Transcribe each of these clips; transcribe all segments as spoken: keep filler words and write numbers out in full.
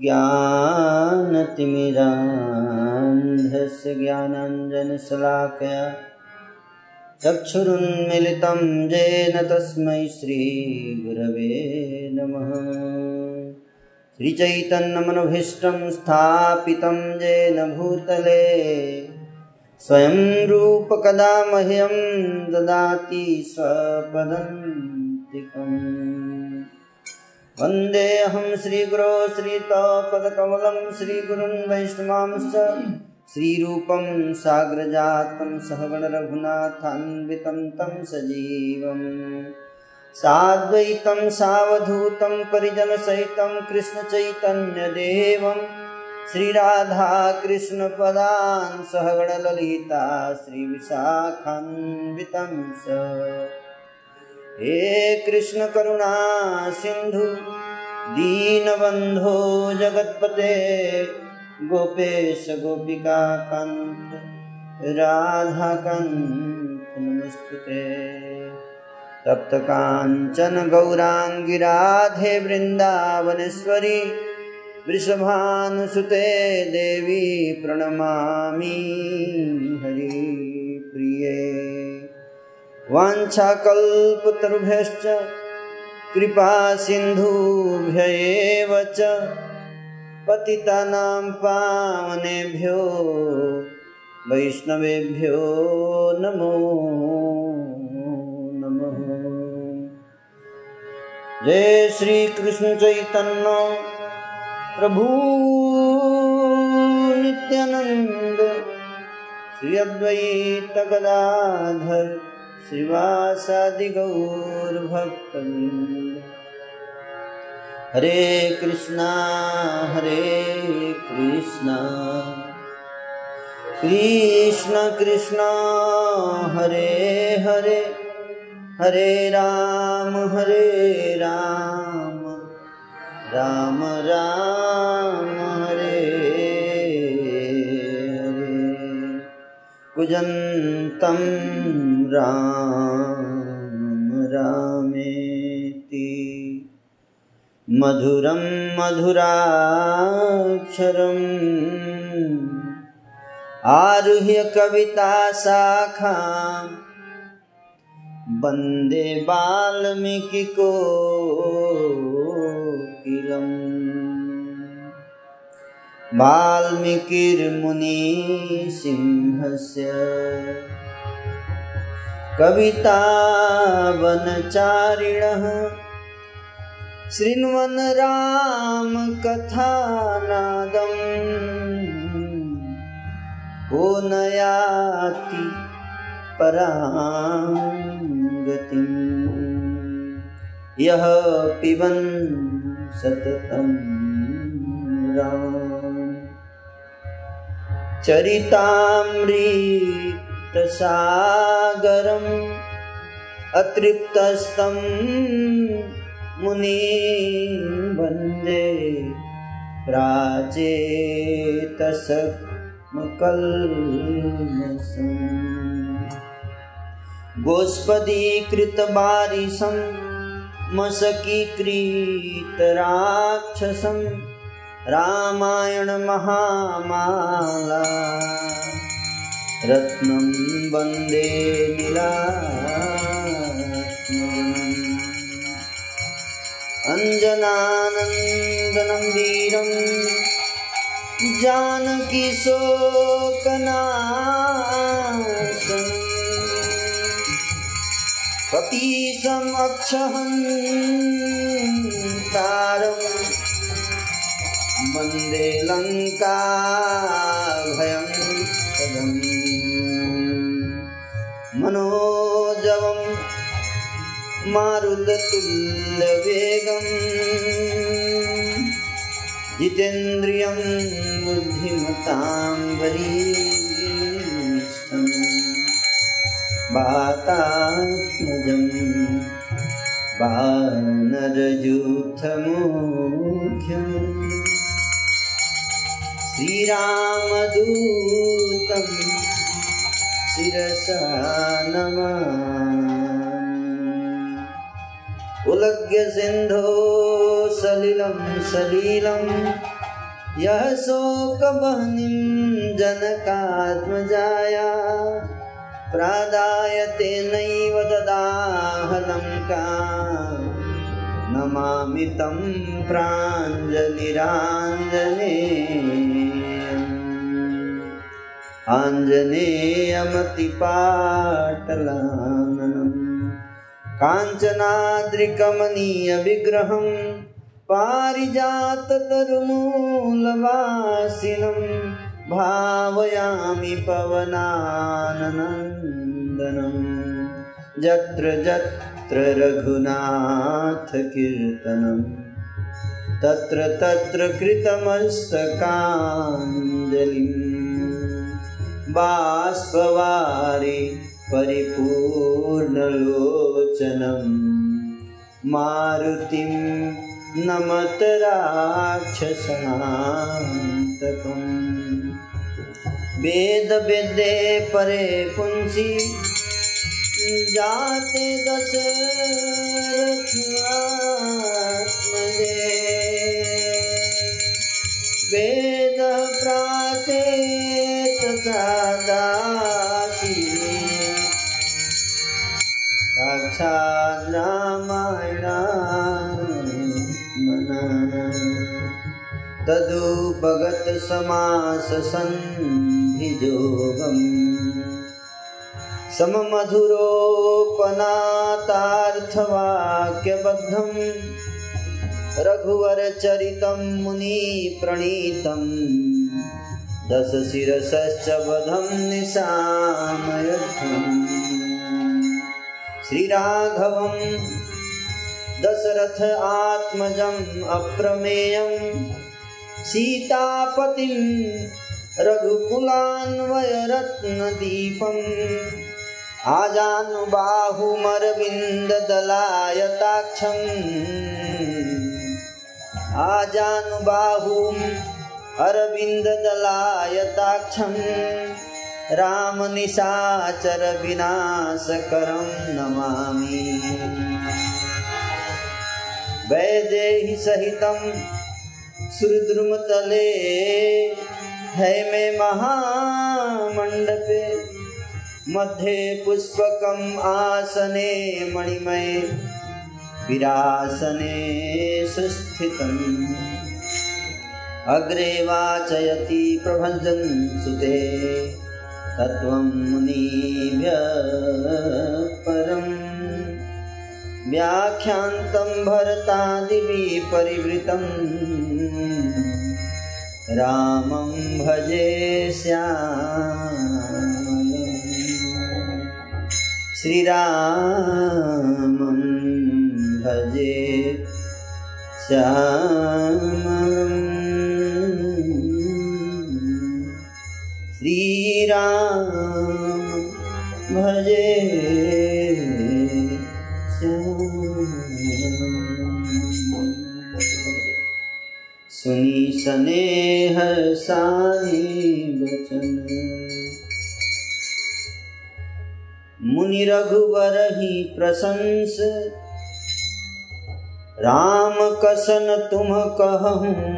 ज्ञानतिमिरान्धस्य ज्ञानाञ्जनशलाकया चक्षुरुन्मीलितं येन तस्मै श्रीगुरवे नमः। श्रीचैतन्यमनोभीष्टं स्थापितं येन भूतले स्वयं रूपकदा मह्यं ददाति स्वपदान्तिकम्। वन्देऽहं श्रीगुरो श्रीतपदकमलं श्रीगुरुं वैष्णवांश्च श्रीरूपं साग्रजातं सहगणरघुनाथान्वितं तं सजीवं साद्वैतं सावधूतं परिजनसहितं कृष्णचैतन्यदेवं श्रीराधाकृष्णपदान् सहगणललिता श्रीविशाखान्वितं स। हे कृष्ण करुणा सिंधु दीनबंधो जगतपते गोपेश गोपिका कांत राधा कांत नमस्ते। तप्त कांचन गौरांगी राधे वृंदावनेश्वरी वृषभानुसुते देवी प्रणमामि हरि प्रिये। वाञ्छाकल्पतरुभ्यश्च कृपा सिन्धुभ्यैव च पतितानां पावनेभ्यो वैष्णवेभ्यो नमो नमः। जय श्री कृष्ण चैतन्य प्रभु नित्यानंद श्री अद्वैत गदाधर श्रीवासादि गौर भक्तवृन्द। हरे कृष्णा हरे कृष्णा कृष्णा कृष्णा हरे हरे हरे राम हरे राम राम राम हरे हरे। कुजन्तं राम रामेति मधुरं मधुराक्षरं आरुह्य कविता शाखां वन्दे वाल्मीकिकोकिलम्। वाल्मीकिर्मुनिसिंहस्य कवितावनचारिणः शृण्वन् रामकथानादं को न याति परां गतिं। यः पिबन् सततं रामचरितामृतम् सागरम् अतृप्तस्तं मुनिं वन्दे प्राचेतसमकल्मषम्। गोष्पदीकृतवारिशं मशकीकृतराक्षसं रामायणमहामाला रत्नं वन्दे नीलात्मजम्। अञ्जनानन्दनं वीरं जानकीशोकनाशनं कपीशम् अक्षहन्तारं वन्दे लङ्काभयं तदम्। मनोजवं मारुततुल्यवेगं जितेन्द्रियं बुद्धिमतां वरिष्ठं वातात्मजं वानरयूथमुख्यं श्रीरामदूतम् शिरसा नमामि। उलग्य सिन्धो सलिलं सलीलं यः शोकवह्निं जनकात्मजाया प्रादायते नैव ददाहलङ्कां नमामि तं प्राञ्जलिराञ्जनेयम् आञ्जनेयमतिपाटलाननम् काञ्चनाद्रिकमनीयविग्रहं पारिजाततरुमूलवासिनं भावयामि पवनानन्दनं यत्र यत्र रघुनाथकीर्तनं तत्र तत्र कृतमस्तकाञ्जलिं बाष्पवारि परिपूर्णलोचनं मारुतिं नमत राक्षसान्तकं वेदविदे परे पुंसि जाते दशरथात्मजे वेद प्राचेत सदासि साक्षात् तदुपगत समास संधियोगम् सममधुरोपनातार्थवाक्यबद्धं रघुवरचरितं मुनिप्रणीतं दशशिरसश्च वधं निशामयध्वं श्रीराघवं दशरथ आत्मजम् अप्रमेयम् सीतापतिं रघुकुलान्वयरत्नदीपम् आजानुबाहुमरविन्ददलायताक्षं आजानुबाहुम् अरविन्ददलायताक्षं रामनिशाचरविनाशकरं नमामि वैदेहि सहितं सुद्रुमतले हैमे महामंडपे मध्ये पुष्पकम आसने मणिमये विरासने सुस्थितं अग्रे वाचयति प्रभञ्जन सुते तत्त्वं मुनिभ्य परं व्याख्यान्तं भरतादिभि परिवृतं रामं भजे श्यामलं श्रीरामं भजे श्यामलं श्रीराम भजे श्यामलं सुनी स्नेह सानी वचन मुनि रघुवर ही प्रशंस राम कसन तुम कहूँ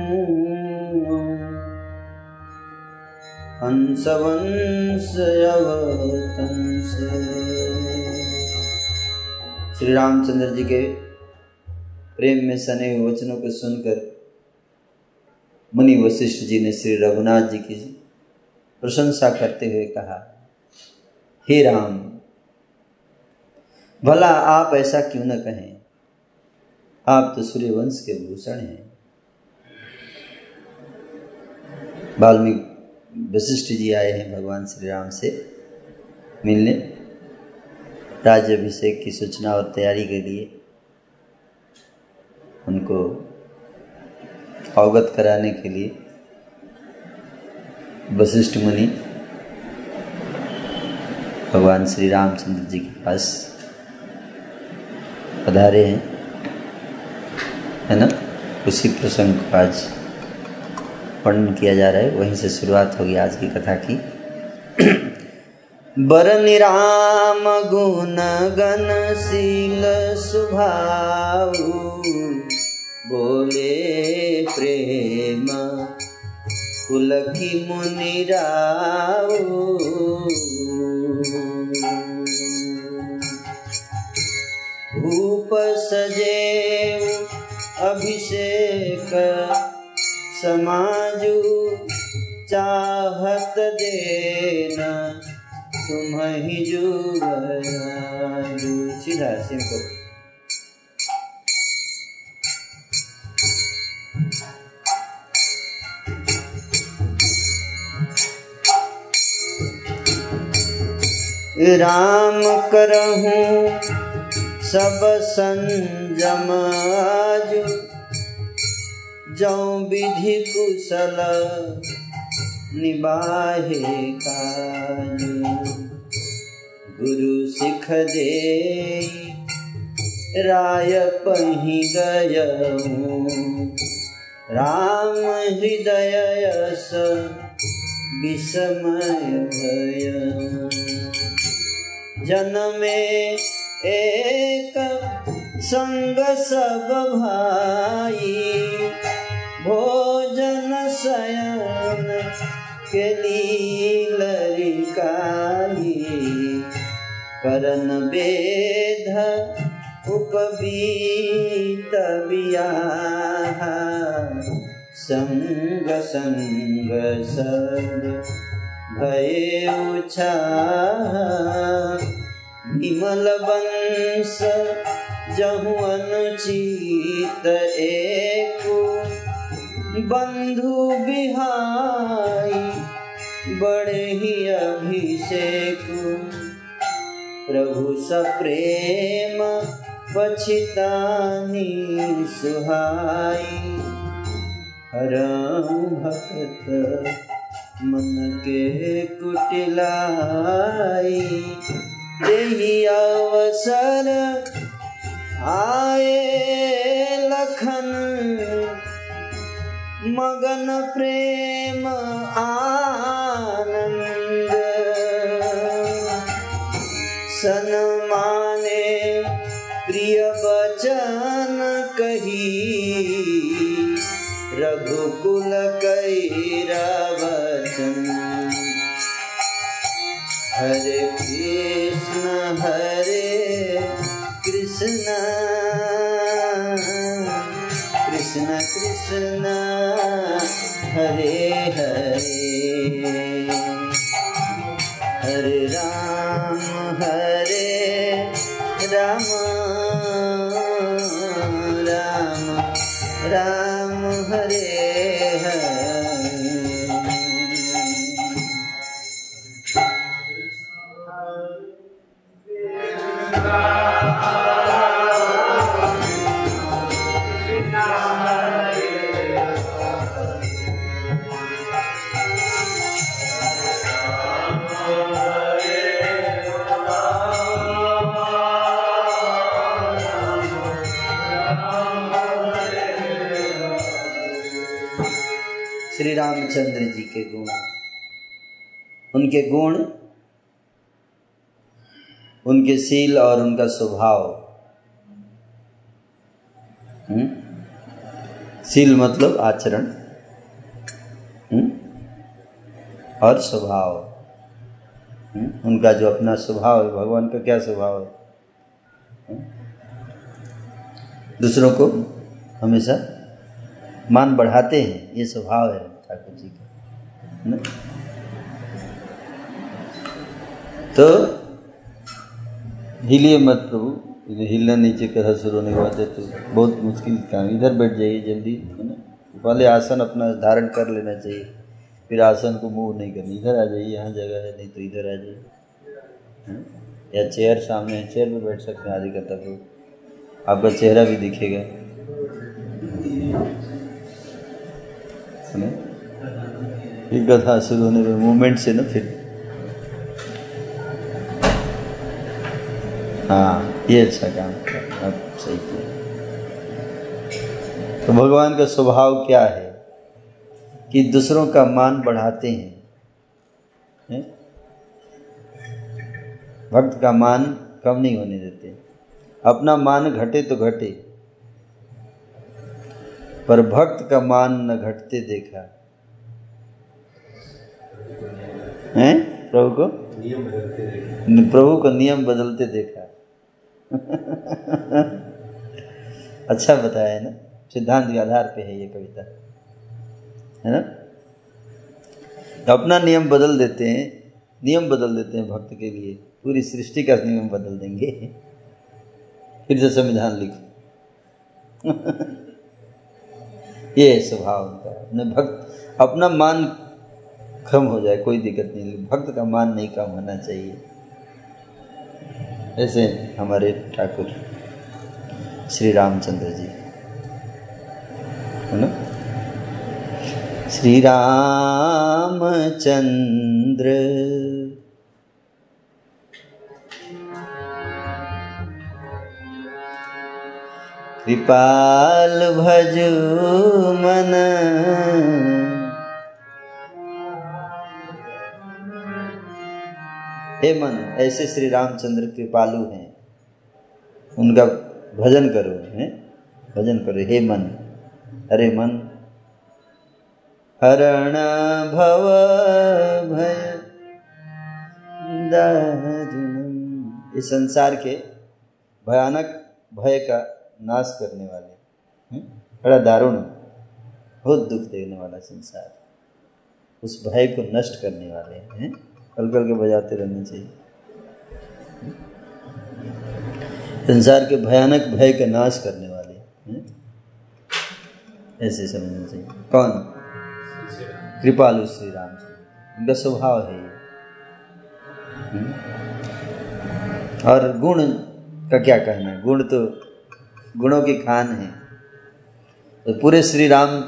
हंस वंश अवतंस। श्री रामचंद्र जी के प्रेम में सने हुए वचनों को सुनकर मुनि वशिष्ठ जी ने श्री रघुनाथ जी की प्रशंसा करते हुए कहा, हे राम, भला आप ऐसा क्यों न कहें, आप तो सूर्यवंश के भूषण हैं। वाल्मीकि वशिष्ठ जी आए हैं भगवान श्री राम से मिलने राज्याभिषेक की सूचना और तैयारी के लिए, उनको अवगत कराने के लिए वशिष्ठ मुनि भगवान श्री रामचंद्र जी के पास पधारे हैं, है ना। उसी प्रसंग को आज वर्णन किया जा रहा है, वहीं से शुरुआत होगी आज की कथा की। बरनि राम गुण गणशील स्वभाऊ बोले प्रेम पुलकी मुनिराओ भूप सजे अभिषेक समाजु चाहत देना तुम्हें जुगाजू सीधा सिंपल। राम करहूँ सब संजम आजु जौ विधि कुशल निबाहे काजु गुरु सिख दे राय पही गयहूँ राम हृदय यस विषमय भय जनमे एक संग सब भाई भोजन शयन के लरिकाई करन बेध उपबीत बियाहा संग संग सब भय उछा विमल वंश जहु अनुचित एको बंधु बिहाई बड़े ही अभिषेक प्रभु सप्रेम पछितानी सुहाई हरऊ भक्त मन के कुटिलाई देहि अवसर आए लखन मगन प्रेम आनंद सन माने प्रिय वचन कही रघुकुल कैरावचन हरे कृष्ण हरे कृष्ण कृष्ण कृष्ण हरे हरे हरे राम हरे राम राम राम हरे हरे। श्री रामचंद्र जी के गुण, उनके गुण, उनके शील और उनका स्वभाव। शील मतलब आचरण और स्वभाव, उनका जो अपना स्वभाव है। भगवान का क्या स्वभाव है? दूसरों को हमेशा मान बढ़ाते हैं, ये स्वभाव है ठाकुर जी का न? तो हिलिए मत प्रभु, हिलना नीचे कर शुरू नहीं हुआ था तो बहुत मुश्किल काम। इधर बैठ जाइए जल्दी, है ना। पहले आसन अपना धारण कर लेना चाहिए, फिर आसन को मूव नहीं करना। इधर आ जाइए, यहाँ जगह है, नहीं तो इधर आ जाइए। या चेयर सामने है, चेयर पर बैठ सकते हैं। आदि करता प्रभु, आपका चेहरा भी दिखेगा। एक गधा शुरू होने पर मूवमेंट से ना, फिर हाँ, ये अच्छा काम आप सही किया। तो भगवान का स्वभाव क्या है कि दूसरों का मान बढ़ाते हैं, है? भक्त का मान कम नहीं होने देते। अपना मान घटे तो घटे, पर भक्त का मान न घटते देखा। हैं प्रभु को नियम बदलते देखा, प्रभु को नियम बदलते देखा। अच्छा बताया है ना, सिद्धांत के आधार पे है ये कविता, है ना। तो अपना नियम बदल देते हैं, नियम बदल देते हैं भक्त के लिए, पूरी सृष्टि का नियम बदल देंगे। फिर से संविधान लिखो। ये स्वभाव उनका, अपने भक्त अपना मान कम हो जाए कोई दिक्कत नहीं, भक्त का मान नहीं कम होना चाहिए। ऐसे हमारे ठाकुर श्री रामचंद्र जी, है ना। श्री रामचंद्र कृपाल भजु मन, हे मन, ऐसे श्री रामचंद्र कृपालु हैं, उनका भजन करो, है भजन करो। हे मन, अरे मन, हरण भव भय दारुणम्, इस संसार के भयानक भय का नाश करने वाले, बड़ा दारुण, बहुत दुख देने वाला संसार, उस भय को नष्ट करने वाले हैं। हल्के हल्के बजाते रहने चाहिए। संसार के भयानक भय का नाश करने वाले हैं, ऐसे समझना चाहिए। कौन? कृपालु श्री राम जी, उनका स्वभाव है ये। और गुण का क्या कहना है, गुण तो गुणों की खान है। तो पूरे श्री राम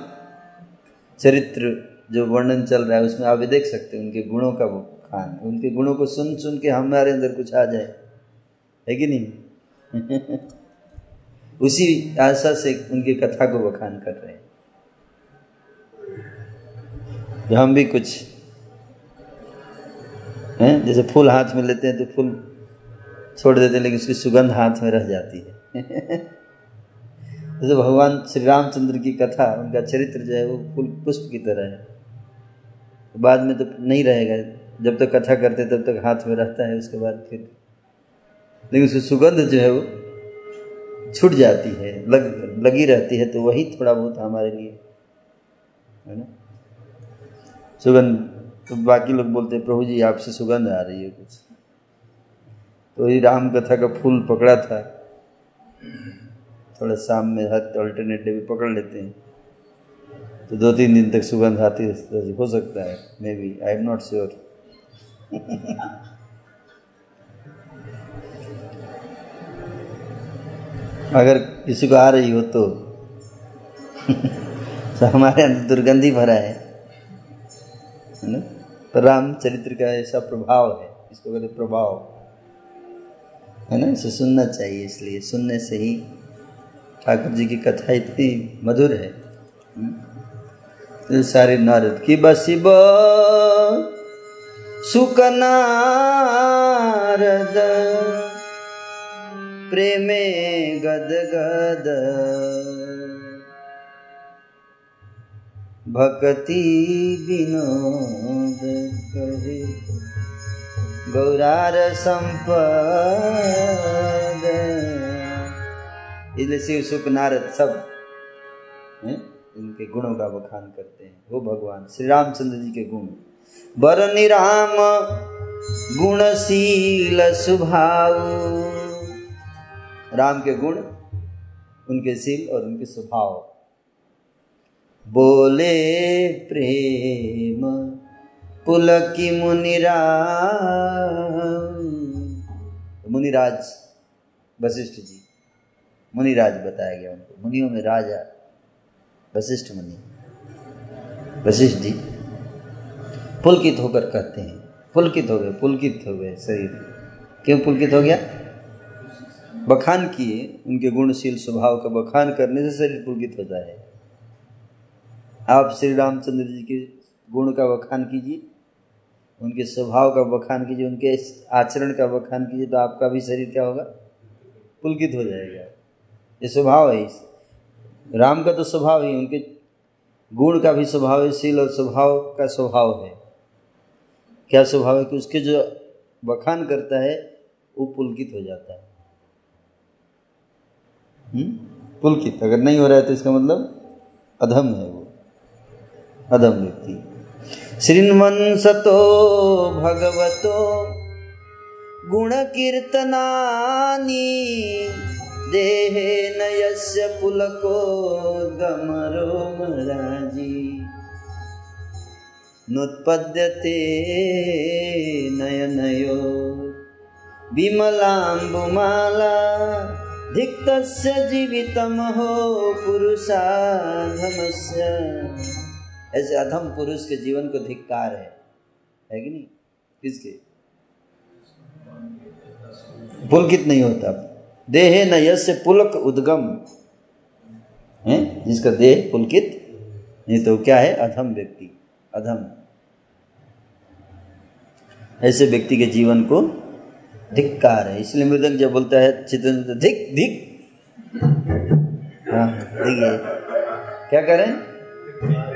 चरित्र जो वर्णन चल रहा है उसमें आप देख सकते हैं उनके गुणों का वो खान। उनके गुणों को सुन सुन के हमारे अंदर कुछ आ जाए, है कि नहीं। उसी आशा से उनकी कथा को बखान कर रहे हैं, जो हम भी कुछ हैं। जैसे फूल हाथ में लेते हैं तो फूल छोड़ देते हैं, लेकिन उसकी सुगंध हाथ में रह जाती है। जैसे भगवान श्री रामचंद्र की कथा, उनका चरित्र जो है वो फूल पुष्प की तरह है। बाद में तो नहीं रहेगा, जब तक कथा करते तब तक हाथ में रहता है, उसके बाद फिर, लेकिन उसकी सुगंध जो है वो छूट जाती है, लग लगी रहती है। तो वही थोड़ा बहुत हमारे लिए है ना सुगंध। तो बाकी लोग बोलते हैं प्रभु जी आपसे सुगंध आ रही है कुछ, तो ये राम कथा का फूल पकड़ा था, थोड़ा शाम में हाथ अल्टरनेट डे भी पकड़ लेते हैं, तो दो तीन दिन तक सुगंध आती रहती, हो सकता है, maybe, I am not sure. अगर किसी को आ रही हो तो, तो हमारे अंदर दुर्गंधी भरा है ना। पर राम चरित्र का ऐसा प्रभाव है, इसको कहते प्रभाव, है ना। इसे सुनना चाहिए, इसलिए सुनने से ही ठाकुर जी की कथा इतनी मधुर है। तो सारे नारद की बसिब सुख नारद प्रेमे गद गद भक्ति विनोद करे गौरार संपद। इसलिए शिव सुख नारद सब है? इनके गुणों का बखान करते हैं। वो भगवान श्री रामचंद्र जी के गुण, बरनी राम गुणशील स्वभाव, राम के गुण, उनके शील और उनके स्वभाव। बोले प्रेम पुलकी मुनिराज, मुनिराज वशिष्ठ जी, मुनिराज बताया गया उनको, मुनियों में राजा वशिष्ठ मुनि, वशिष्ठ जी पुलकित होकर कहते हैं, पुलकित हो गए, पुलकित हो गए शरीर। क्यों पुलकित हो गया? बखान किए, उनके गुणशील स्वभाव का बखान करने से शरीर पुलकित होता है। आप श्री रामचंद्र जी के गुण का बखान कीजिए, उनके स्वभाव का बखान कीजिए, उनके आचरण का बखान कीजिए, तो आपका भी शरीर क्या होगा? पुलकित हो जाएगा। ये स्वभाव है। राम का तो स्वभाव ही, उनके गुण का भी स्वभाव है, शील और स्वभाव का स्वभाव है। क्या स्वभाव है कि उसके जो बखान करता है वो पुलकित हो जाता है। हुँ? पुलकित अगर नहीं हो रहा है तो इसका मतलब अधम है, वो अधम व्यक्ति। श्रीमन सतो भगवतो गुण कीर्तनानि देहे नयस्य पुलको दमरो मराजी नोत्पद्यते नयनयो विमलाम्बुमाला धिक्तस्य जीवितमहो पुरुषाधमस्य। ऐसे अधम पुरुष के जीवन को धिक्कार है, है कि नहीं? किसके? पुलकित नहीं होता। देहे न यस्य पुलक उद्गम है, जिसका देह पुलकित नहीं तो क्या है? अधम व्यक्ति, अधम। ऐसे व्यक्ति के जीवन को धिक्कार है। इसलिए मृदंग जब बोलता है चित्त धिक धिक, हाँ क्या करें?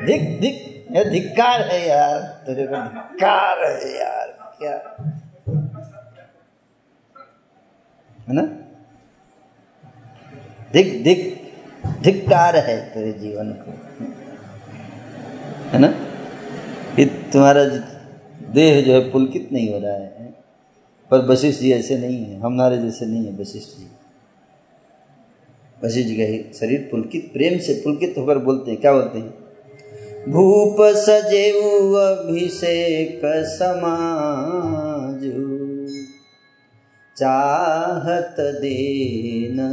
धिक धिक, ये धिक्कार है यार, तेरे को धिक्कार है यार, क्या है ना? धिक धिक धिक्कार है तेरे जीवन को, है ना? ये तुम्हारा देह जो है पुलकित नहीं हो रहा है। पर वशिष्ठ जी ऐसे नहीं है, हमारे जैसे नहीं है वशिष्ठ जी। वशिष्ठ जी का शरीर पुलकित, प्रेम से पुलकित होकर बोलते हैं। क्या बोलते हैं? भूप सजेऊ अभिषेक समाजू चाहत देना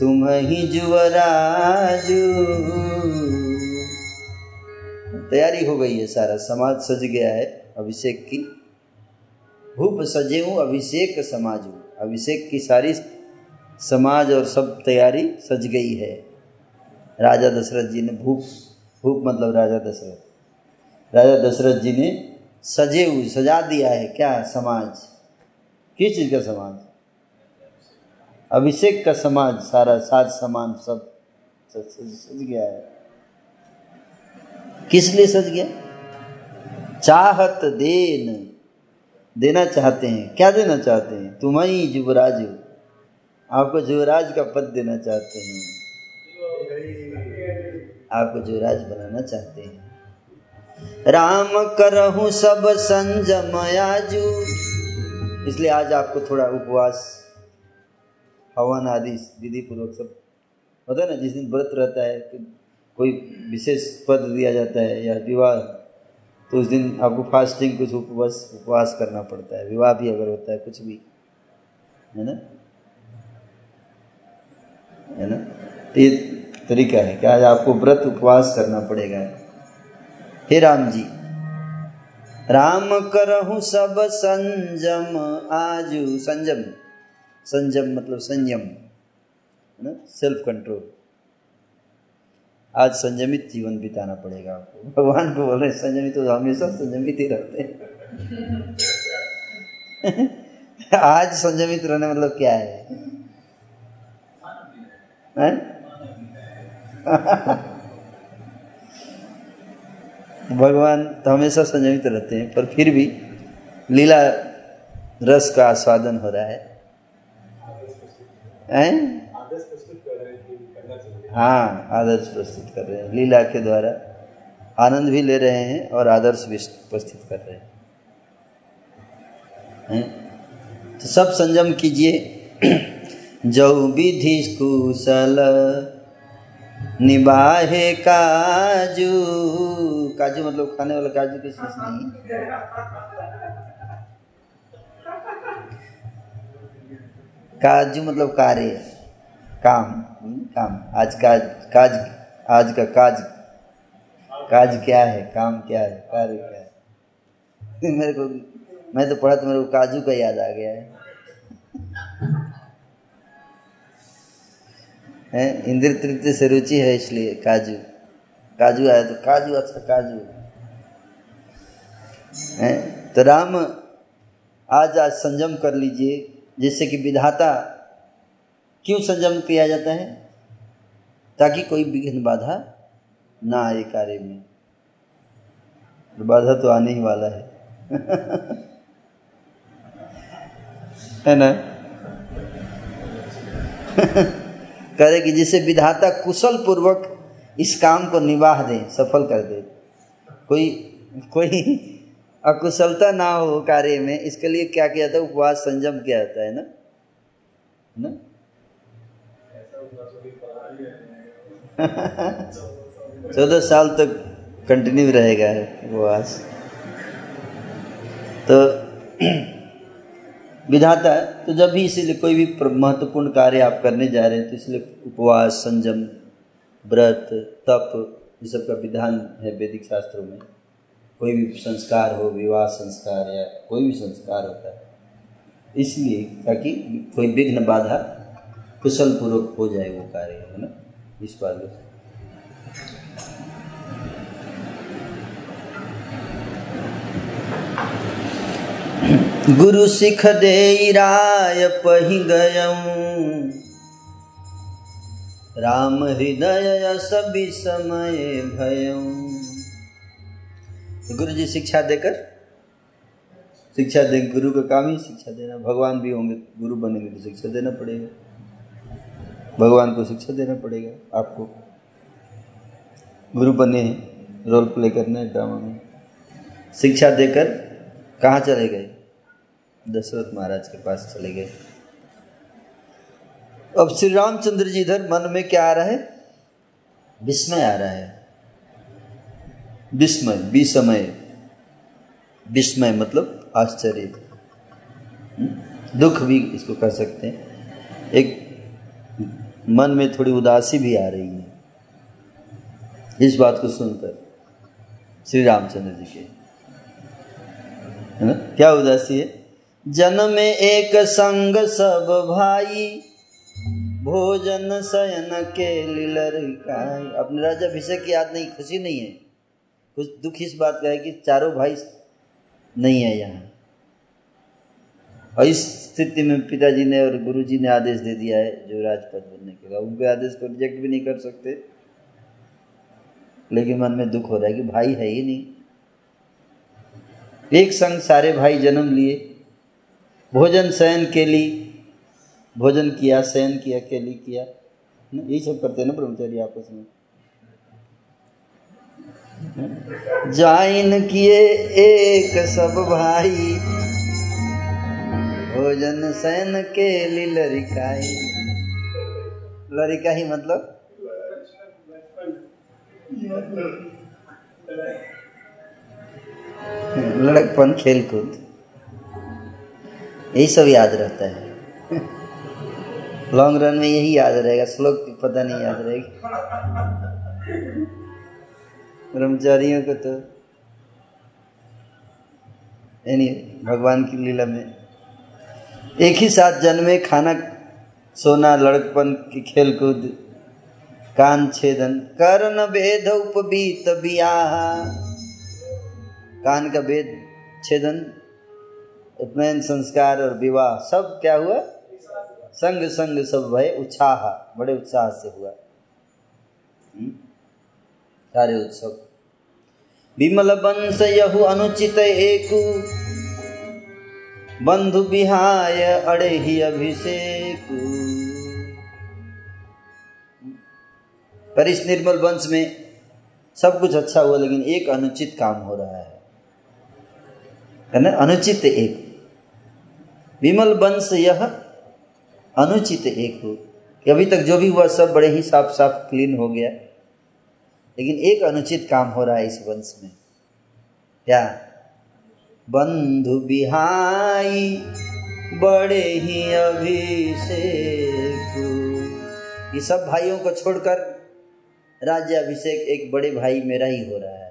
तुम ही जुवराजू। तैयारी हो गई है, सारा समाज सज गया है अभिषेक की। भूप सजे हूँ अभिषेक समाज हूँ, अभिषेक की सारी समाज और सब तैयारी सज गई है। राजा दशरथ जी ने भूप, भूप मतलब राजा दशरथ, राजा दशरथ जी ने सजे हुए सजा दिया है क्या? समाज। किस चीज़ का समाज? अभिषेक का समाज। सारा साज सामान सब सज गया है। किस लिए सज गया? चाहत देन, देना चाहते हैं। क्या देना चाहते हैं? तुम ही जुवराज हो, आपको जुवराज का पद देना चाहते हैं, आपको जुवराज बनाना चाहते हैं। राम करहूँ सब संजम आजू, इसलिए आज आपको थोड़ा उपवास, हवन आदि विधि पूर्वक सब होता है ना। जिस दिन व्रत रहता है तो कोई विशेष पद दिया जाता है, या विवाह तो उस दिन आपको फास्टिंग, कुछ उपवास उपवास करना पड़ता है। विवाह भी अगर होता है, कुछ भी है ना, है ना। तो ये तरीका है कि आज आपको व्रत उपवास करना पड़ेगा। हे राम जी, राम करहूँ सब संजम आजू। संजम, संजम मतलब संयम, है ना, सेल्फ कंट्रोल। आज संयमित जीवन बिताना पड़ेगा आपको। भगवान को बोल रहे संयमित, तो हमेशा संयमित ही रहते हैं। आज संयमित रहने मतलब क्या है? है? भगवान तो हमेशा संयमित रहते हैं, पर फिर भी लीला रस का आस्वादन हो रहा है, हैं? हाँ, आदर्श प्रस्तुत कर रहे हैं लीला के द्वारा, आनंद भी ले रहे हैं और आदर्श भी प्रस्तुत कर रहे हैं, हैं? तो सब संयम कीजिए। जौ विधि कुशल निबाहे काजू। काजू मतलब खाने वाला काजू की चीज नहीं, काजू मतलब कार्य, काम, काम। आज काज, काज, आज का काज, काज क्या है? काम क्या है? कार्य क्या है? मेरे को, मैं तो पढ़ा तो मेरे को काजू का याद आ गया है। इंद्र तृप्ति से रुचि है, इसलिए काजू, काजू आया तो काजू, अच्छा काजू है। तो राम आज आज संयम कर लीजिए। जैसे कि विधाता, क्यों संयम किया जाता है? ताकि कोई विघ्न बाधा ना आए कार्य में। तो बाधा तो आने ही वाला है है ना कह रहे कि जिसे विधाता कुशल पूर्वक इस काम को निवाह दे, सफल कर दे, कोई कोई अकुशलता ना हो कार्य में, इसके लिए क्या किया जाता है? उपवास संयम किया जाता है ना ना चौदह साल तक कंटिन्यू रहेगा उपवास। तो विधाता तो जब भी, इसलिए कोई भी महत्वपूर्ण कार्य आप करने जा रहे हैं तो इसलिए उपवास, संयम, व्रत, तप, ये सब का विधान है वैदिक शास्त्रों में। कोई भी संस्कार हो, विवाह संस्कार या कोई भी संस्कार होता है, इसलिए ताकि कोई विघ्न बाधा कुशल पूर्वक हो जाए वो कार्य, है ना। इस बात में गुरु सिख दे राय पहि गयऊं, राम हृदय सभी समय भयऊं। गुरु जी शिक्षा देकर, शिक्षा दे, गुरु का काम ही शिक्षा देना। भगवान भी होंगे, गुरु बनेंगे तो शिक्षा देना पड़ेगा, भगवान को शिक्षा देना पड़ेगा। आपको गुरु बने हैं, रोल प्ले करना है ड्रामा में। शिक्षा देकर कहाँ चले गए? दशरथ महाराज के पास चले गए। अब श्री रामचंद्र जी इधर मन में क्या आ रहा है? विस्मय आ रहा है। विस्मय, विस्मय, विस्मय मतलब आश्चर्य, दुख भी इसको कह सकते हैं। एक मन में थोड़ी उदासी भी आ रही है इस बात को सुनकर श्री रामचंद्र जी के, है ना। क्या उदासी है? जन्म एक संग सब भाई, भोजन शयन के लिलरकाई। अपने राज्याभिषेक की याद नहीं, खुशी नहीं है, कुछ दुख इस बात का है कि चारों भाई नहीं है यहाँ। और इस स्थिति में पिताजी ने और गुरुजी ने आदेश दे दिया है जो राजपद बनने के लिए। उनके आदेश को रिजेक्ट भी नहीं कर सकते, लेकिन मन में दुख हो रहा है कि भाई है ही नहीं। एक संग सारे भाई जन्म लिए, भोजन शयन के लिए, भोजन किया, शयन किया, के लिए किया, यही सब करते हैं ना ब्रह्मचर्य आपस में। जाइन किए एक सब भाई, भोजन शयन के लिए लरिकाई। लरिकाई मतलब लड़कपन, खेलकूद, यही सब याद रहता है। लॉन्ग रन में यही याद रहेगा, श्लोक पता नहीं याद रहेगा ब्रह्मचारियों को। तो यानी भगवान की लीला में एक ही साथ जन्मे, खाना, सोना, लड़कपन की खेलकूद, कान छेदन, कर्ण वेद उपबीत ब्याह। कान का वेद छेदन, उपनयन संस्कार और विवाह, सब क्या हुआ? संग संग सब भय उत्साह, बड़े उत्साह से हुआ सारे उत्सव। विमल वंश यहु अनुचित एकु, बंधु बिहाय अड़ेहि अभिषेक। पर इस निर्मल वंश में सब कुछ अच्छा हुआ, लेकिन एक अनुचित काम हो रहा है, है ना, अनुचित एक। विमल वंश यह अनुचित एक हो कि अभी तक जो भी हुआ सब बड़े ही साफ साफ क्लीन हो गया, लेकिन एक अनुचित काम हो रहा है इस वंश में। क्या? बंधु बिहाई बड़े ही अभिषेक। ये सब भाइयों को छोड़कर राज्याभिषेक एक बड़े भाई मेरा ही हो रहा है।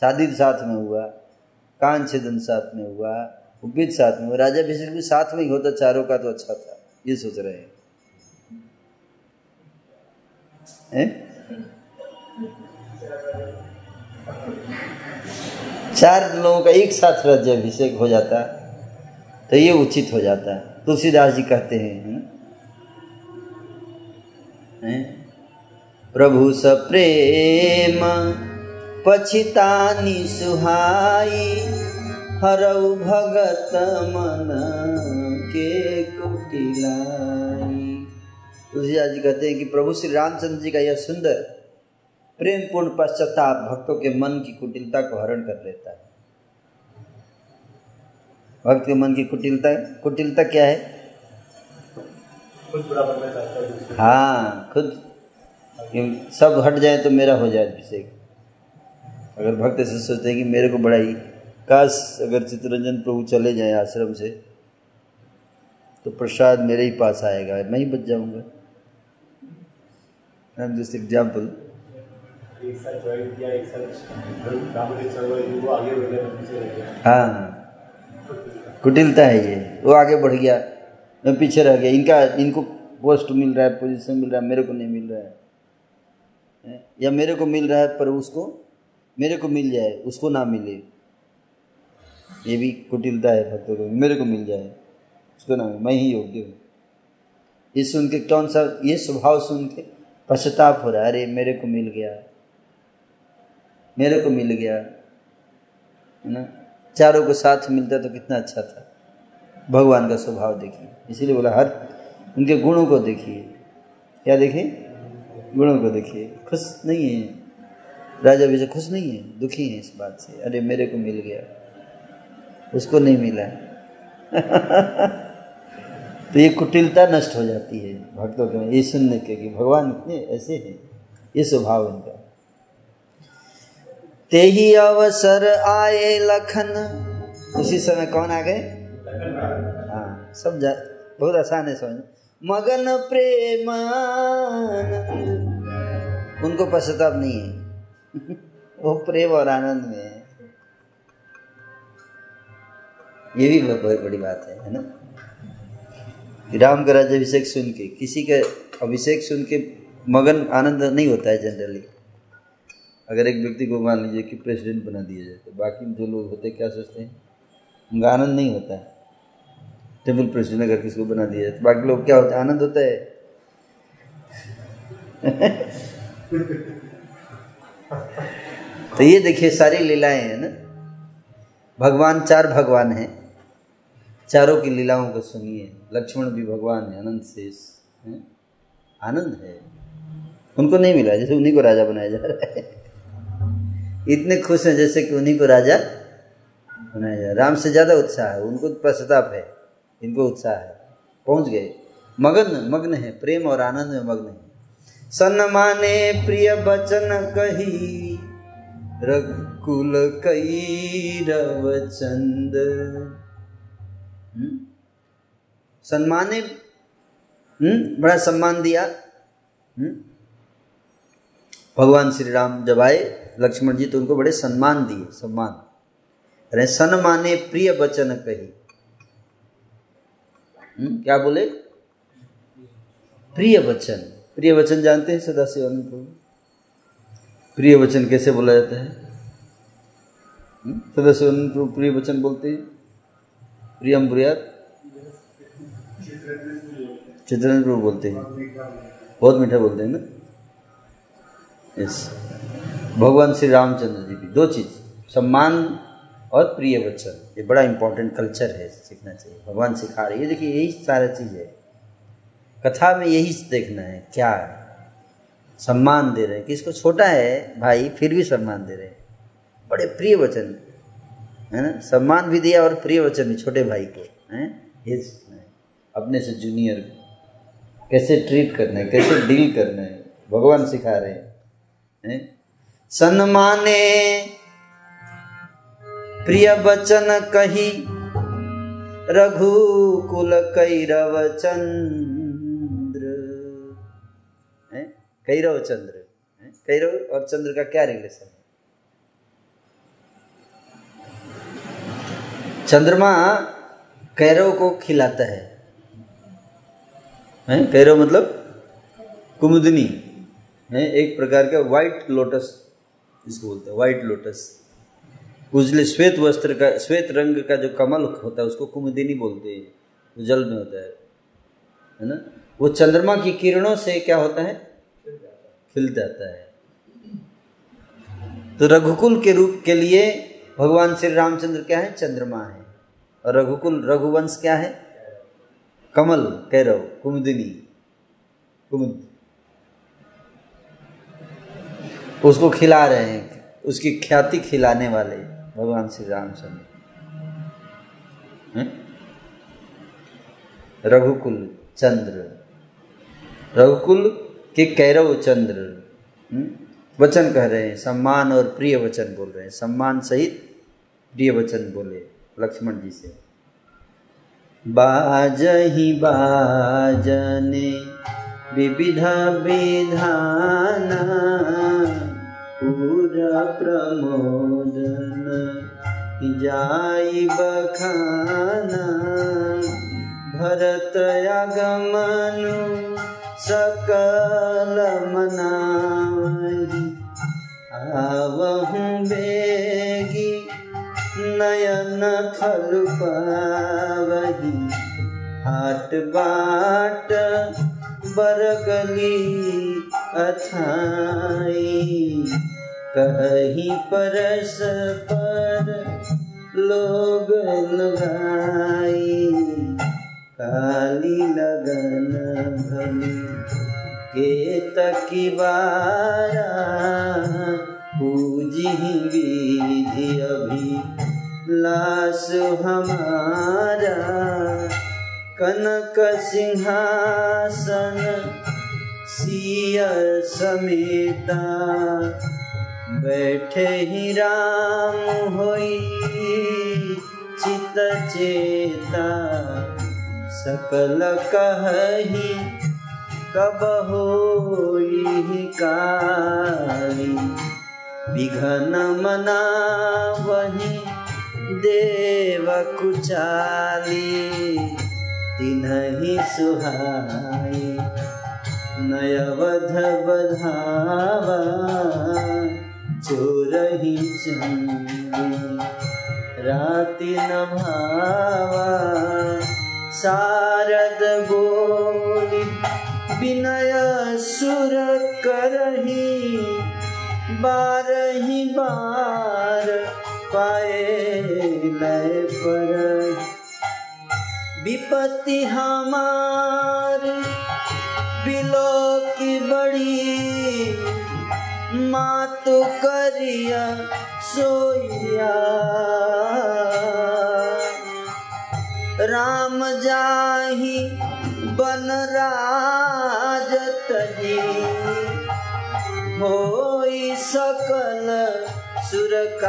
शादी साथ में हुआ, कान छेदन साथ में हुआ, उपबीत साथ में हुआ, राज्याभिषेक भी साथ में ही होता चारों का तो अच्छा था, ये सोच रहे हैं है? चार लोगों का एक साथ राज्याभिषेक हो जाता तो ये उचित हो जाता। तुलसीदास जी कहते हैं, हैं। प्रभु सप्रेम पछितानि सुहाई, हरऊ भगत मन के कुटिलाई। तुलसीदास जी कहते हैं कि प्रभु श्री रामचंद्र जी का यह सुंदर प्रेम पूर्ण पश्चाताप भक्तों के मन की कुटिलता को हरण कर लेता है। भक्त के मन की कुटिलता कुटिलता क्या है? खुद पूरा बनना चाहता है। हाँ, खुद सब हट जाए तो मेरा हो जाए अभिषेक। अगर भक्त ऐसे सोचते हैं कि मेरे को बड़ा ही, काश अगर चित्तरंजन प्रभु चले जाए आश्रम से तो प्रसाद मेरे ही पास आएगा, मैं ही बच जाऊँगा। I am just example. एक साथ ज्वाइन किया, एक साथ हाँ, कुटिलता है ये, वो आगे बढ़ गया, मैं पीछे रह गया। इनका इनको पोस्ट मिल रहा है, पोजीशन मिल रहा है, मेरे को नहीं मिल रहा है, या मेरे को मिल रहा है पर उसको, मेरे को मिल जाए उसको ना मिले, ये भी कुटिलता है भक्तों को। मेरे को मिल जाए उसको ना, मैं ही योग्य हूँ, ये सुन के कौन सा, ये स्वभाव सुन के पश्चाताप हो रहा है, अरे मेरे को मिल गया, मेरे को मिल गया है ना। चारों को साथ मिलता तो कितना अच्छा था। भगवान का स्वभाव देखिए, इसीलिए बोला हर उनके गुणों को देखिए। क्या देखिए? गुणों को देखिए। खुश नहीं है राजा विजय, खुश नहीं है, दुखी है इस बात से, अरे मेरे को मिल गया उसको नहीं मिला तो ये कुटिलता नष्ट हो जाती है भक्तों के में, ये सुनने के कि भगवान इतने ऐसे हैं, ये स्वभाव इनका। तेही अवसर आए लखन, उसी समय कौन आ गए? हाँ, सब जा, बहुत आसान है समझ। मगन प्रेमानंद, उनको पश्चाताप नहीं है वो प्रेम और आनंद में है। ये भी बहुत बड़ी बात है, है ना। राम का राज्याभिषेक सुन के, किसी का अभिषेक सुन के मगन आनंद नहीं होता है जनरली। अगर एक व्यक्ति को मान लीजिए कि प्रेसिडेंट बना दिया जाए तो बाकी जो लोग होते क्या सोचते हैं, उनका आनंद नहीं होता है। टेबल प्रेसिडेंट अगर किसी को बना दिया जाए तो बाकी लोग क्या होता है, आनंद होता है तो ये देखिए सारी लीलाएं हैं ना, भगवान चार भगवान हैं, चारों की लीलाओं को सुनिए। लक्ष्मण भी भगवान है, अनंत शेष है, आनंद है, उनको नहीं मिला, जैसे उन्हीं को राजा बनाया जा रहा है। इतने खुश हैं जैसे कि उन्हीं को राजा बनाया जाए। राम से ज़्यादा उत्साह है, उनको पश्चाताप है, इनको उत्साह है, पहुंच गए। मगन मग्न है, प्रेम और आनंद में मग्न है। सन्माने प्रिय बचन कही, रघुकुल कई रवचंद। सन्माने, हम्म बड़ा सम्मान दिया। हुँ? भगवान श्री राम जब आए लक्ष्मण जी तो उनको बड़े सम्मान दिए, सम्मान अरे सन्माने प्रिय बचन कही। हुँ? क्या बोले? प्रिय वचन। प्रिय वचन जानते हैं सदाशिवानंद प्रभु? प्रिय वचन कैसे बोला जाता है? सदाशिवानंद प्रभु प्रिय वचन बोलते हैं, प्रियम ब्रियात चित्तरंजन प्रभु बोलते हैं, बहुत मीठा बोलते हैं ना। यस, भगवान श्री रामचंद्र जी भी दो चीज़, सम्मान और प्रिय वचन, ये बड़ा इंपॉर्टेंट कल्चर है, सीखना चाहिए। भगवान सिखा रहे हैं, देखिए यही सारा चीज़ है कथा में, यही देखना है क्या है। सम्मान दे रहे हैं, किसको? छोटा है भाई फिर भी सम्मान दे रहे हैं, बड़े प्रिय वचन है ना। सम्मान भी दिया और प्रिय वचन भी, छोटे भाई को हैं, ये अपने से जूनियर को कैसे ट्रीट करना है, कैसे डील करना है, भगवान सिखा रहे हैं। सन्माने प्रिय बचन कही, रघुकुल कैरवचंद्र। कैरव चंद्र, कैरव और चंद्र का क्या रिलेशन है? चंद्रमा कैरव को खिलाता है, हैं कैरव मतलब कुमुदनी है, एक प्रकार का वाइट लोटस इसको बोलते हैं, वाइट लोटस। उजले श्वेत वस्त्र का, श्वेत रंग का जो कमल होता है उसको कुमुदिनी बोलते हैं, जो जल में होता है, है ना। वो चंद्रमा की किरणों से क्या होता है, खिल जाता है। तो रघुकुल के रूप के लिए भगवान श्री रामचंद्र क्या है? चंद्रमा है। और रघुकुल रघुवंश क्या है? कमल, कह रहे हो कुमुदिनी, कुमुद उसको खिला रहे हैं, उसकी ख्याति खिलाने वाले भगवान श्री रामचंद्र। रघुकुल चंद्र, रघुकुल के कैरव चंद्र। वचन कह रहे हैं, सम्मान और प्रिय वचन बोल रहे हैं, सम्मान सहित प्रिय वचन बोले लक्ष्मण जी से। बाजहि बाजने विविध विधाना, पूरा प्रमोदन जाई बखाना। भरत आगमनु सकल मनावहि, आवहु बेगी नयन खलु पावहि। हाट बाट बरगली अथाई, कहीं परस पर लोग लगाई। काली लगन भली केतकी बारा, पूजी विधि अभी लास हमारा। कनक सिंहासन सिया समेता, बैठे ही राम होई चित चेता। सकल कहहि कब होई काली, विघ्न मनावहि देव कुचाली। तिन्हि सुहाई नयवध बधावा, चोरहि चंदी राति न भावा। सारद बोली विनय सुर करहि, बारहि बार पाए लय परहि। विपत्ति हमारी बिलो की बड़ी, मातु करिया सोया। राम जाहि बनराज तजी, होई सकल सुरकार।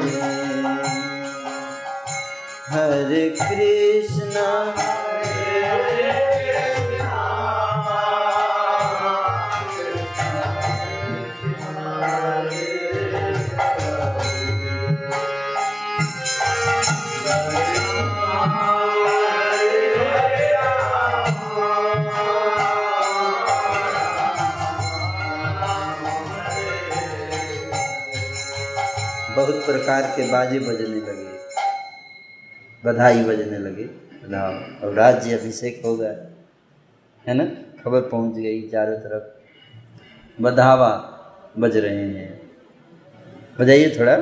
हरे कृष्णा हरे कृष्णा, कृष्णा हरे हरे। बहुत प्रकार के बाजे बजने लगे, बधाई बजने लगे। राम और राज्य अभिषेक हो गया है ना, खबर पहुंच गई चारों तरफ। बधावा बज रहे हैं, बजाइए थोड़ा।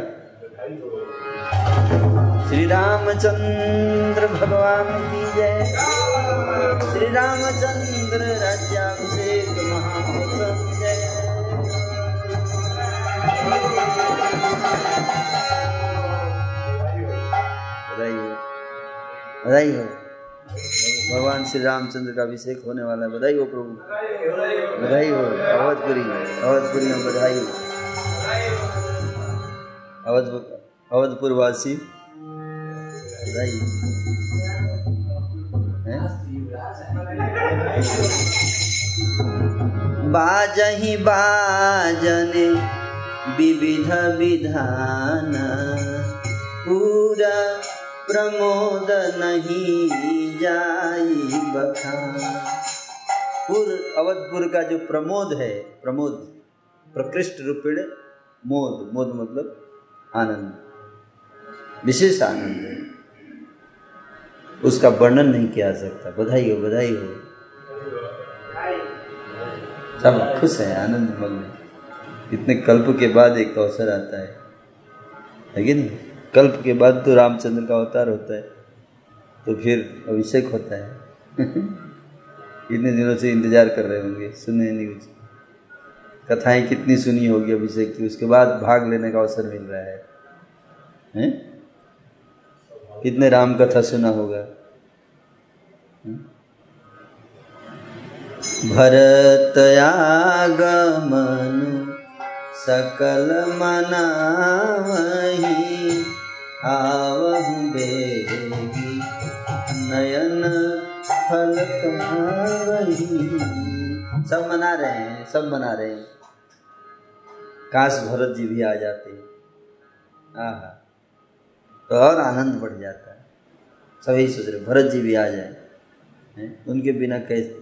श्री रामचंद्र भगवान की जय। श्री रामचंद्र राज्याभिषेक महामहोत्सव जय। बधाई हो, भगवान श्री रामचंद्र का अभिषेक होने वाला है। बधाई हो प्रभु, बधाई हो। अवधपुरी अवधपुरी में बधाई हो, अवधपुर वासी बधाई। बाजहि बाजने विविध विधान पूरा प्रमोद नहीं जाई बखान। पुर अवधपुर का जो प्रमोद है, प्रमोद प्रकृष्ट रूपेण मोद, मोद मतलब आनंद, विशेष आनंद है, उसका वर्णन नहीं किया जा सकता। बधाई हो, बधाई हो, सब खुश है, आनंद मग्न है। इतने कल्प के बाद एक अवसर आता है, है कि नहीं? कल्प के बाद तो रामचंद्र का अवतार होता है, तो फिर अभिषेक होता है। इतने दिनों से इंतजार कर रहे होंगे, सुने नहीं कुछ, कथाएं कितनी सुनी होगी अभिषेक की, उसके बाद भाग लेने का अवसर मिल रहा है, हैं? कितने राम कथा सुना होगा। हैं? भरत आगमन सकल मनावहि आवहु बेगी नयन फल कमावहि। सब मना रहे हैं, सब मना रहे हैं, काश भरत जी भी आ जाते, आहा, तो और आनंद बढ़ जाता है। सभी सोच रहे भरत जी भी आ जाए, उनके बिना कैसे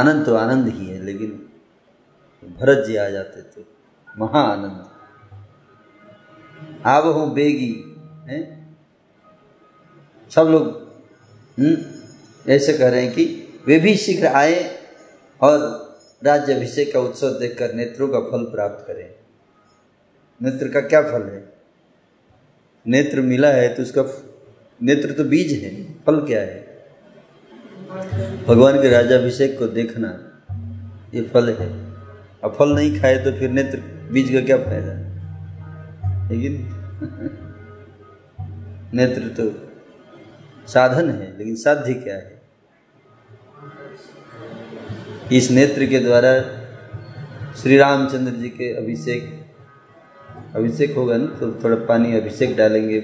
आनंद, तो आनंद ही है, लेकिन भरत जी आ जाते तो महा आनंद। आब हो बेगी, है, सब लोग हम्म ऐसे कह रहे हैं कि वे भी शीघ्र आए और राज्य अभिषेक का उत्सव देखकर नेत्रों का फल प्राप्त करें। नेत्र का क्या फल है? नेत्र मिला है तो उसका नेत्र तो बीज है, फल क्या है? भगवान के राज्याभिषेक को देखना, ये फल है। अब फल नहीं खाए तो फिर नेत्र बीज का क्या फायदा? लेकिन नेत्र तो साधन है, लेकिन साध्य क्या है? इस नेत्र के द्वारा श्री रामचंद्र जी के अभिषेक अभिषेक होगा ना, तो थोड़ा पानी अभिषेक डालेंगे,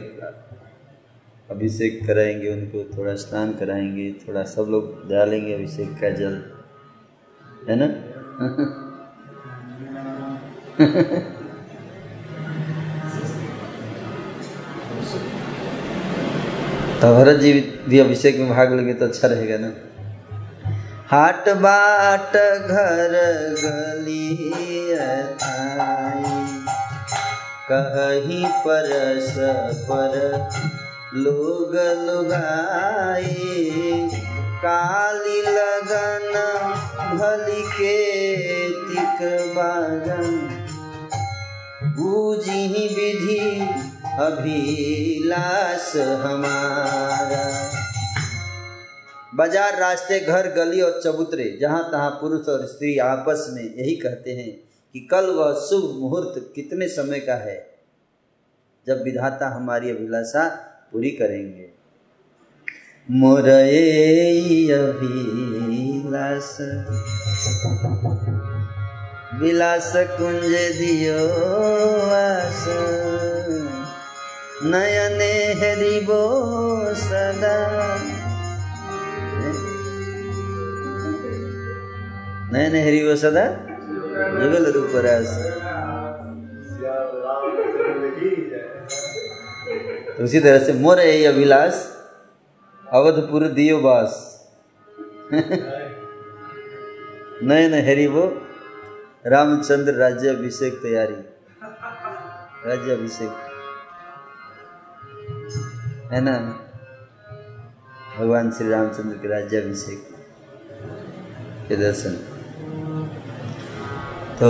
अभिषेक कराएंगे उनको, थोड़ा स्नान कराएंगे, थोड़ा सब लोग डालेंगे अभिषेक का जल, है ना? तो भरत जी भी अभिषेक में भाग लेंगे तो अच्छा रहेगा ना। हाट बाट घर गली कहीं परस पर लोग लुगाए काली लगन भली के तिक बागन बूझी विधि अभिलाष हमारा। बाजार, रास्ते, घर, गली और चबूतरे, जहाँ तहाँ पुरुष और स्त्री आपस में यही कहते हैं कि कल वह शुभ मुहूर्त कितने समय का है, जब विधाता हमारी अभिलाषा पूरी करेंगे। मोरए अभिलाष विलास कुंज दियो आस नयने हरिबो सदा। नयने हरिबो सदा जुगल रूप रास। तो उसी तरह से मोर यही अभिलाष अवधपुर दियो बास नयन हरि वो रामचंद्र राज्य अभिषेक तैयारी, राज्य अभिषेक है ना, भगवान श्री रामचंद्र के राज्य अभिषेक के दर्शन। तो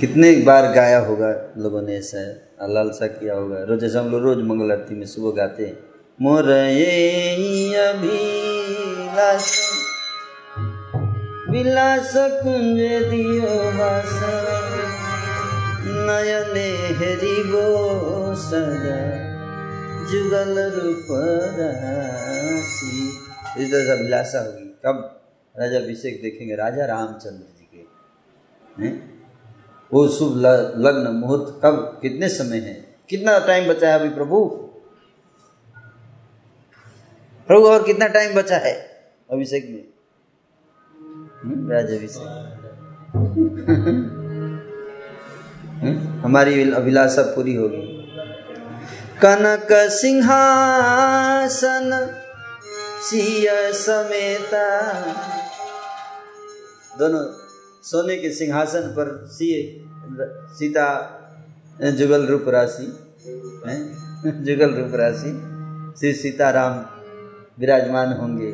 कितने बार गाया होगा लोगों ने, ऐसा लालसा किया होगा। रोज, जैसे हम लोग रोज मंगल आरती में सुबह गाते हैं, मोर ये अभिलाष विलास कुंज दियो वास नयने हरि वो सदा जुगल रूप रासी। इस तरह से अभिलाषा होगी। कब राजा अभिषेक देखेंगे? राजा रामचंद्र जी के हैं वो शुभ लग्न मुहूर्त कब, कितने समय है, कितना टाइम बचा है अभी प्रभु, प्रभु और कितना टाइम बचा है अभिषेक में, राज अभिषेक। हमारी अभिलाषा पूरी होगी। कनक सिंहासन सिय समेता, दोनों सोने के सिंहासन पर सिए सीता जुगल रूप राशि, जुगल रूप राशि श्री सीताराम विराजमान होंगे।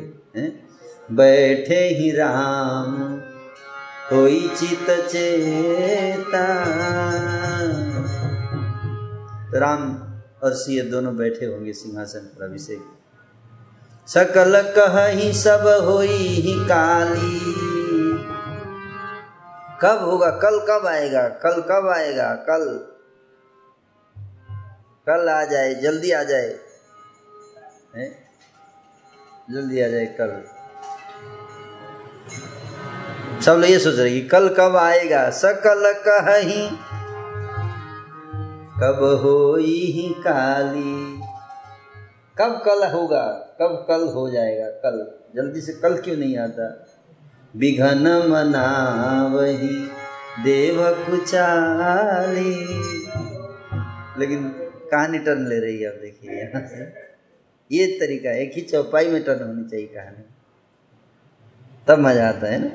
बैठे ही राम होई चित चेता, तो राम और सिंह दोनों बैठे होंगे सिंहासन पर अभिषेक। सकल कहि सब होई ही काली, कब होगा, कल कब आएगा, कल कब आएगा, कल कल आ जाए, जल्दी आ जाए, है? जल्दी आ जाए कल। सब लोग ये सोच रहे कि कल कब आएगा। सकल कहि कब होई ही काली, कब कल होगा, कब कल हो जाएगा, कल जल्दी से कल क्यों नहीं आता। बिघन मनावहि देव कुचाली, लेकिन कहानी टर्न ले रही है। आप देखिए यहाँ से ये तरीका एक ही चौपाई में टर्न होनी चाहिए कहानी, तब मजा आता है ना।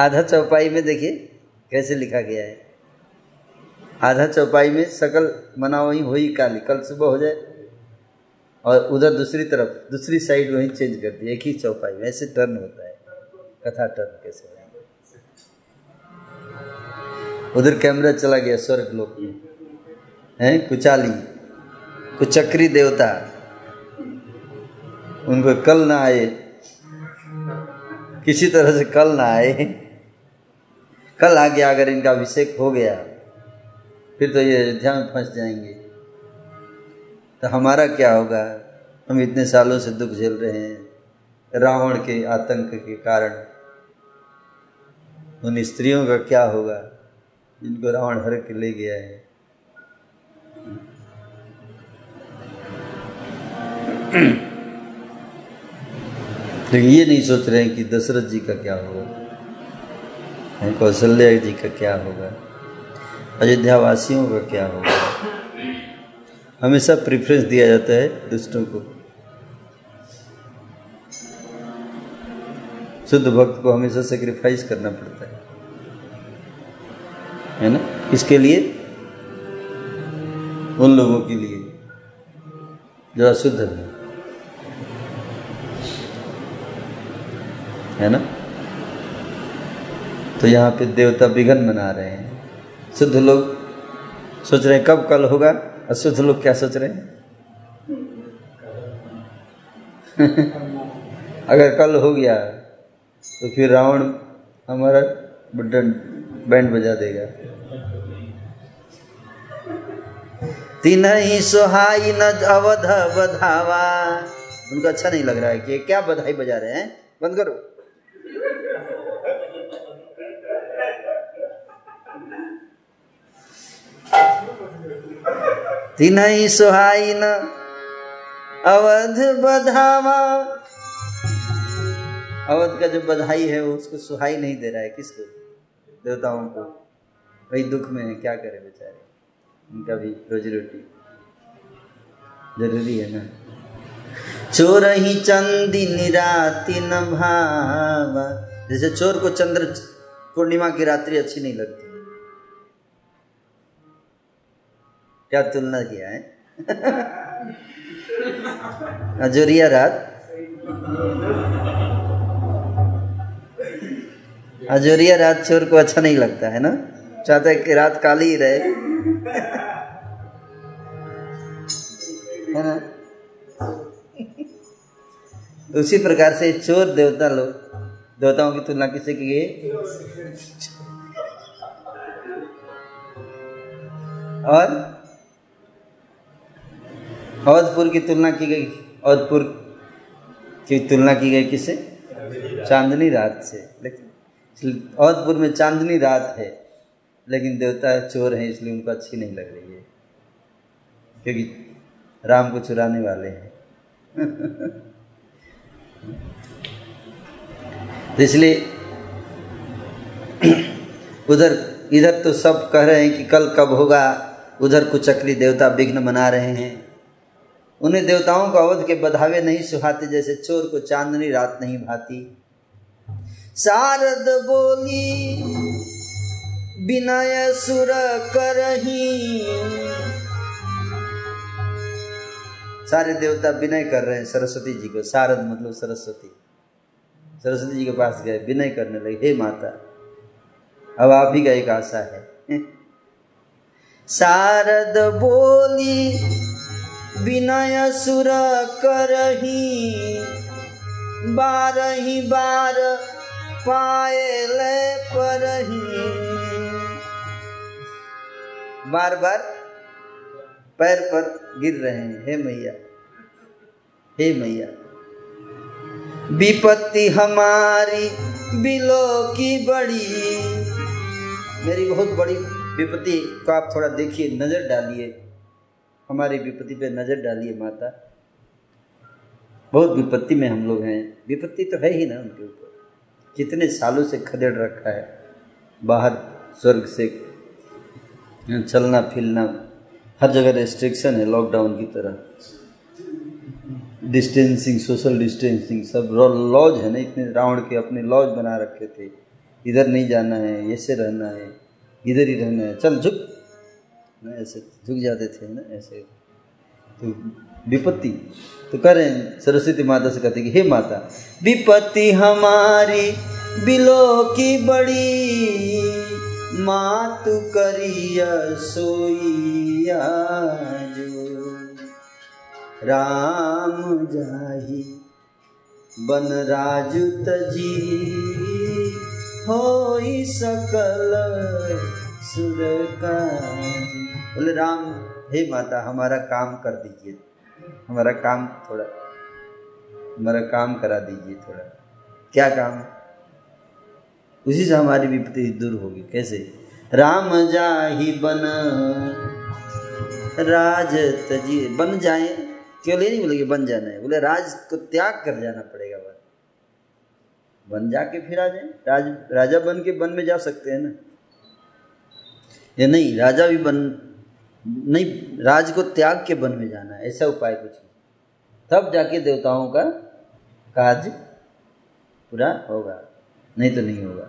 आधा चौपाई में देखिए कैसे लिखा गया है। आधा चौपाई में सकल मनाओ ही हो ही काली, कल सुबह हो जाए, और उधर दूसरी तरफ दूसरी साइड वहीं चेंज कर दिया एक ही चौपाई में। ऐसे टर्न होता है कथा, टर्न कैसे होता है। उधर कैमरा चला गया स्वर्गलोक में, है कुचाली कुचक्री देवता, उनको कल ना आए, किसी तरह से कल ना आए। कल आ गया अगर इनका अभिषेक हो गया फिर तो ये अयोध्या में फंस जाएंगे, तो हमारा क्या होगा। हम इतने सालों से दुख झेल रहे हैं रावण के आतंक के कारण, उन स्त्रियों का क्या होगा जिनको रावण हर के ले गया है। लेकिन ये नहीं सोच रहे हैं कि दशरथ जी का क्या होगा, कौशल्या जी का क्या होगा, अयोध्या वासियों का क्या होगा। हमेशा प्रेफरेंस दिया जाता है दुष्टों को, शुद्ध भक्त को हमेशा सेक्रीफाइस करना पड़ता है, है ना। इसके लिए उन लोगों के लिए जो अशुद्ध है, है ना। तो यहाँ पे देवता विघ्न मना रहे हैं। शुद्ध लोग सोच रहे हैं कब कल होगा, अशुद्ध लोग क्या सोच रहे हैं। अगर कल हो गया तो फिर रावण हमारा बैंड बजा देगा। तिन्हि सोहाई न अवध बधावा, उनको अच्छा नहीं लग रहा है कि क्या बधाई बजा रहे हैं, बंद करो। तिन्हि सोहाई न अवध बधावा, अवध का जो बधाई है वो उसको सुहाई नहीं दे रहा है। किसको? देवताओं को। वही दुख में है, क्या करे बेचारे, उनका भी रोजी रोटी जरूरी है ना। चोर ही चंदिनी राति न भावा, जैसे चोर को चंद्र पूर्णिमा की रात्रि अच्छी नहीं लगती। क्या तुलना किया है। अजूरिया रात, अजूरिया रात चोर को अच्छा नहीं लगता है ना, चाहता है कि रात काली ही रहे। है ना। उसी प्रकार से चोर देवता लोग, देवताओं की तुलना किससे की गई, और औधपुर की तुलना की गई। औधपुर की तुलना की गई किससे? चांदनी रात से। लेकिन औधपुर में चांदनी रात है, लेकिन देवता चोर हैं इसलिए उनको अच्छी नहीं लग रही है, क्योंकि राम को चुराने वाले हैं। इसलिए उधर इधर तो सब कह रहे हैं कि कल कब होगा, उधर कुचक्री देवता विघ्न बना रहे हैं। उन्हें देवताओं को अवध के बधावे नहीं सुहाते, जैसे चोर को चांदनी रात नहीं भाती। शारद बोली विनय सुर करही, सारे देवता विनय कर रहे हैं सरस्वती जी को। शारद मतलब सरस्वती, सरस्वती जी के पास गए, विनय करने लगे, हे माता अब आप ही का एक आशा है। शारद बोली विनय सुर करही, बारही बार पाए ले परही, बार बार पैर पर गिर रहे हैं। हे मैया, हे मैया, विपत्ति हमारी बिलो की बड़ी, मेरी बहुत बड़ी विपत्ति को आप थोड़ा देखिए, नजर डालिए, हमारी विपत्ति पे नजर डालिए माता। बहुत विपत्ति में हम लोग हैं, विपत्ति तो है ही ना उनके ऊपर, कितने सालों से खदेड़ रखा है, बाहर स्वर्ग से चलना फिरना, हर जगह रेस्ट्रिक्शन है लॉकडाउन की तरह, डिस्टेंसिंग, सोशल डिस्टेंसिंग, सब लॉज है ना, इतने रावण के अपने लॉज बना रखे थे, इधर नहीं जाना है, ऐसे रहना है, इधर ही रहना है, चल झुक ना, ऐसे झुक जाते थे ना ऐसे। तो विपत्ति तो करें, सरस्वती माता से कहते कि हे माता विपत्ति हमारी बिलो की बड़ी, माँ तू करिया सोइया जो राम जाहि बन राजु तजी, होई सकल सुर काज। बोले राम, हे माता हमारा काम कर दीजिए, हमारा काम थोड़ा, हमारा काम करा दीजिए थोड़ा। क्या काम? उसी से हमारी विपत्ति दूर होगी। कैसे? राम जाहि बन राज तजी, बन जाए केवल ये नहीं बोले कि बन जाना है, बोले राज को त्याग कर जाना पड़ेगा, बस बन जाके फिर आ जाए। राज, राजा बन के वन में जा सकते हैं ना, या नहीं? राजा भी बन नहीं, राज को त्याग के वन में जाना है, ऐसा उपाय कुछ, तब जाके देवताओं का काज पूरा होगा, नहीं तो नहीं होगा।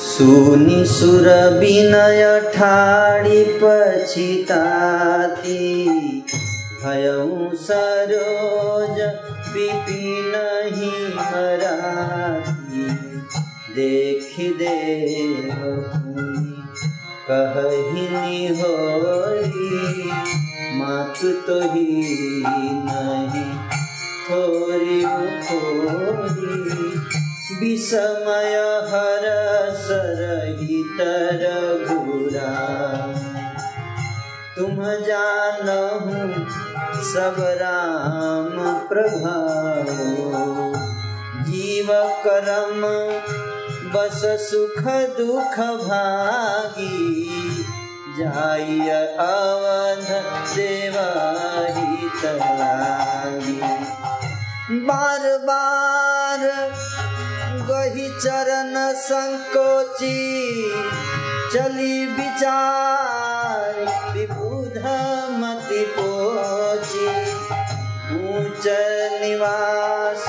सुनी सुर बिनय ठाड़ी पछिताती, भयउ सरोज विपिन ही हराती, देख देव कहहिनि होई, मात तो ही नहीं थोरी थोरी, विषमय हर सरहि तरघुरा, तुम जानहु सब राम प्रभाव, जीव करम बस सुख दुख भागी, जाय अवध देवाहि तलागी, बार बार गही चरण संकोची, चली विचार विबुधा मति पोची, ऊंच निवास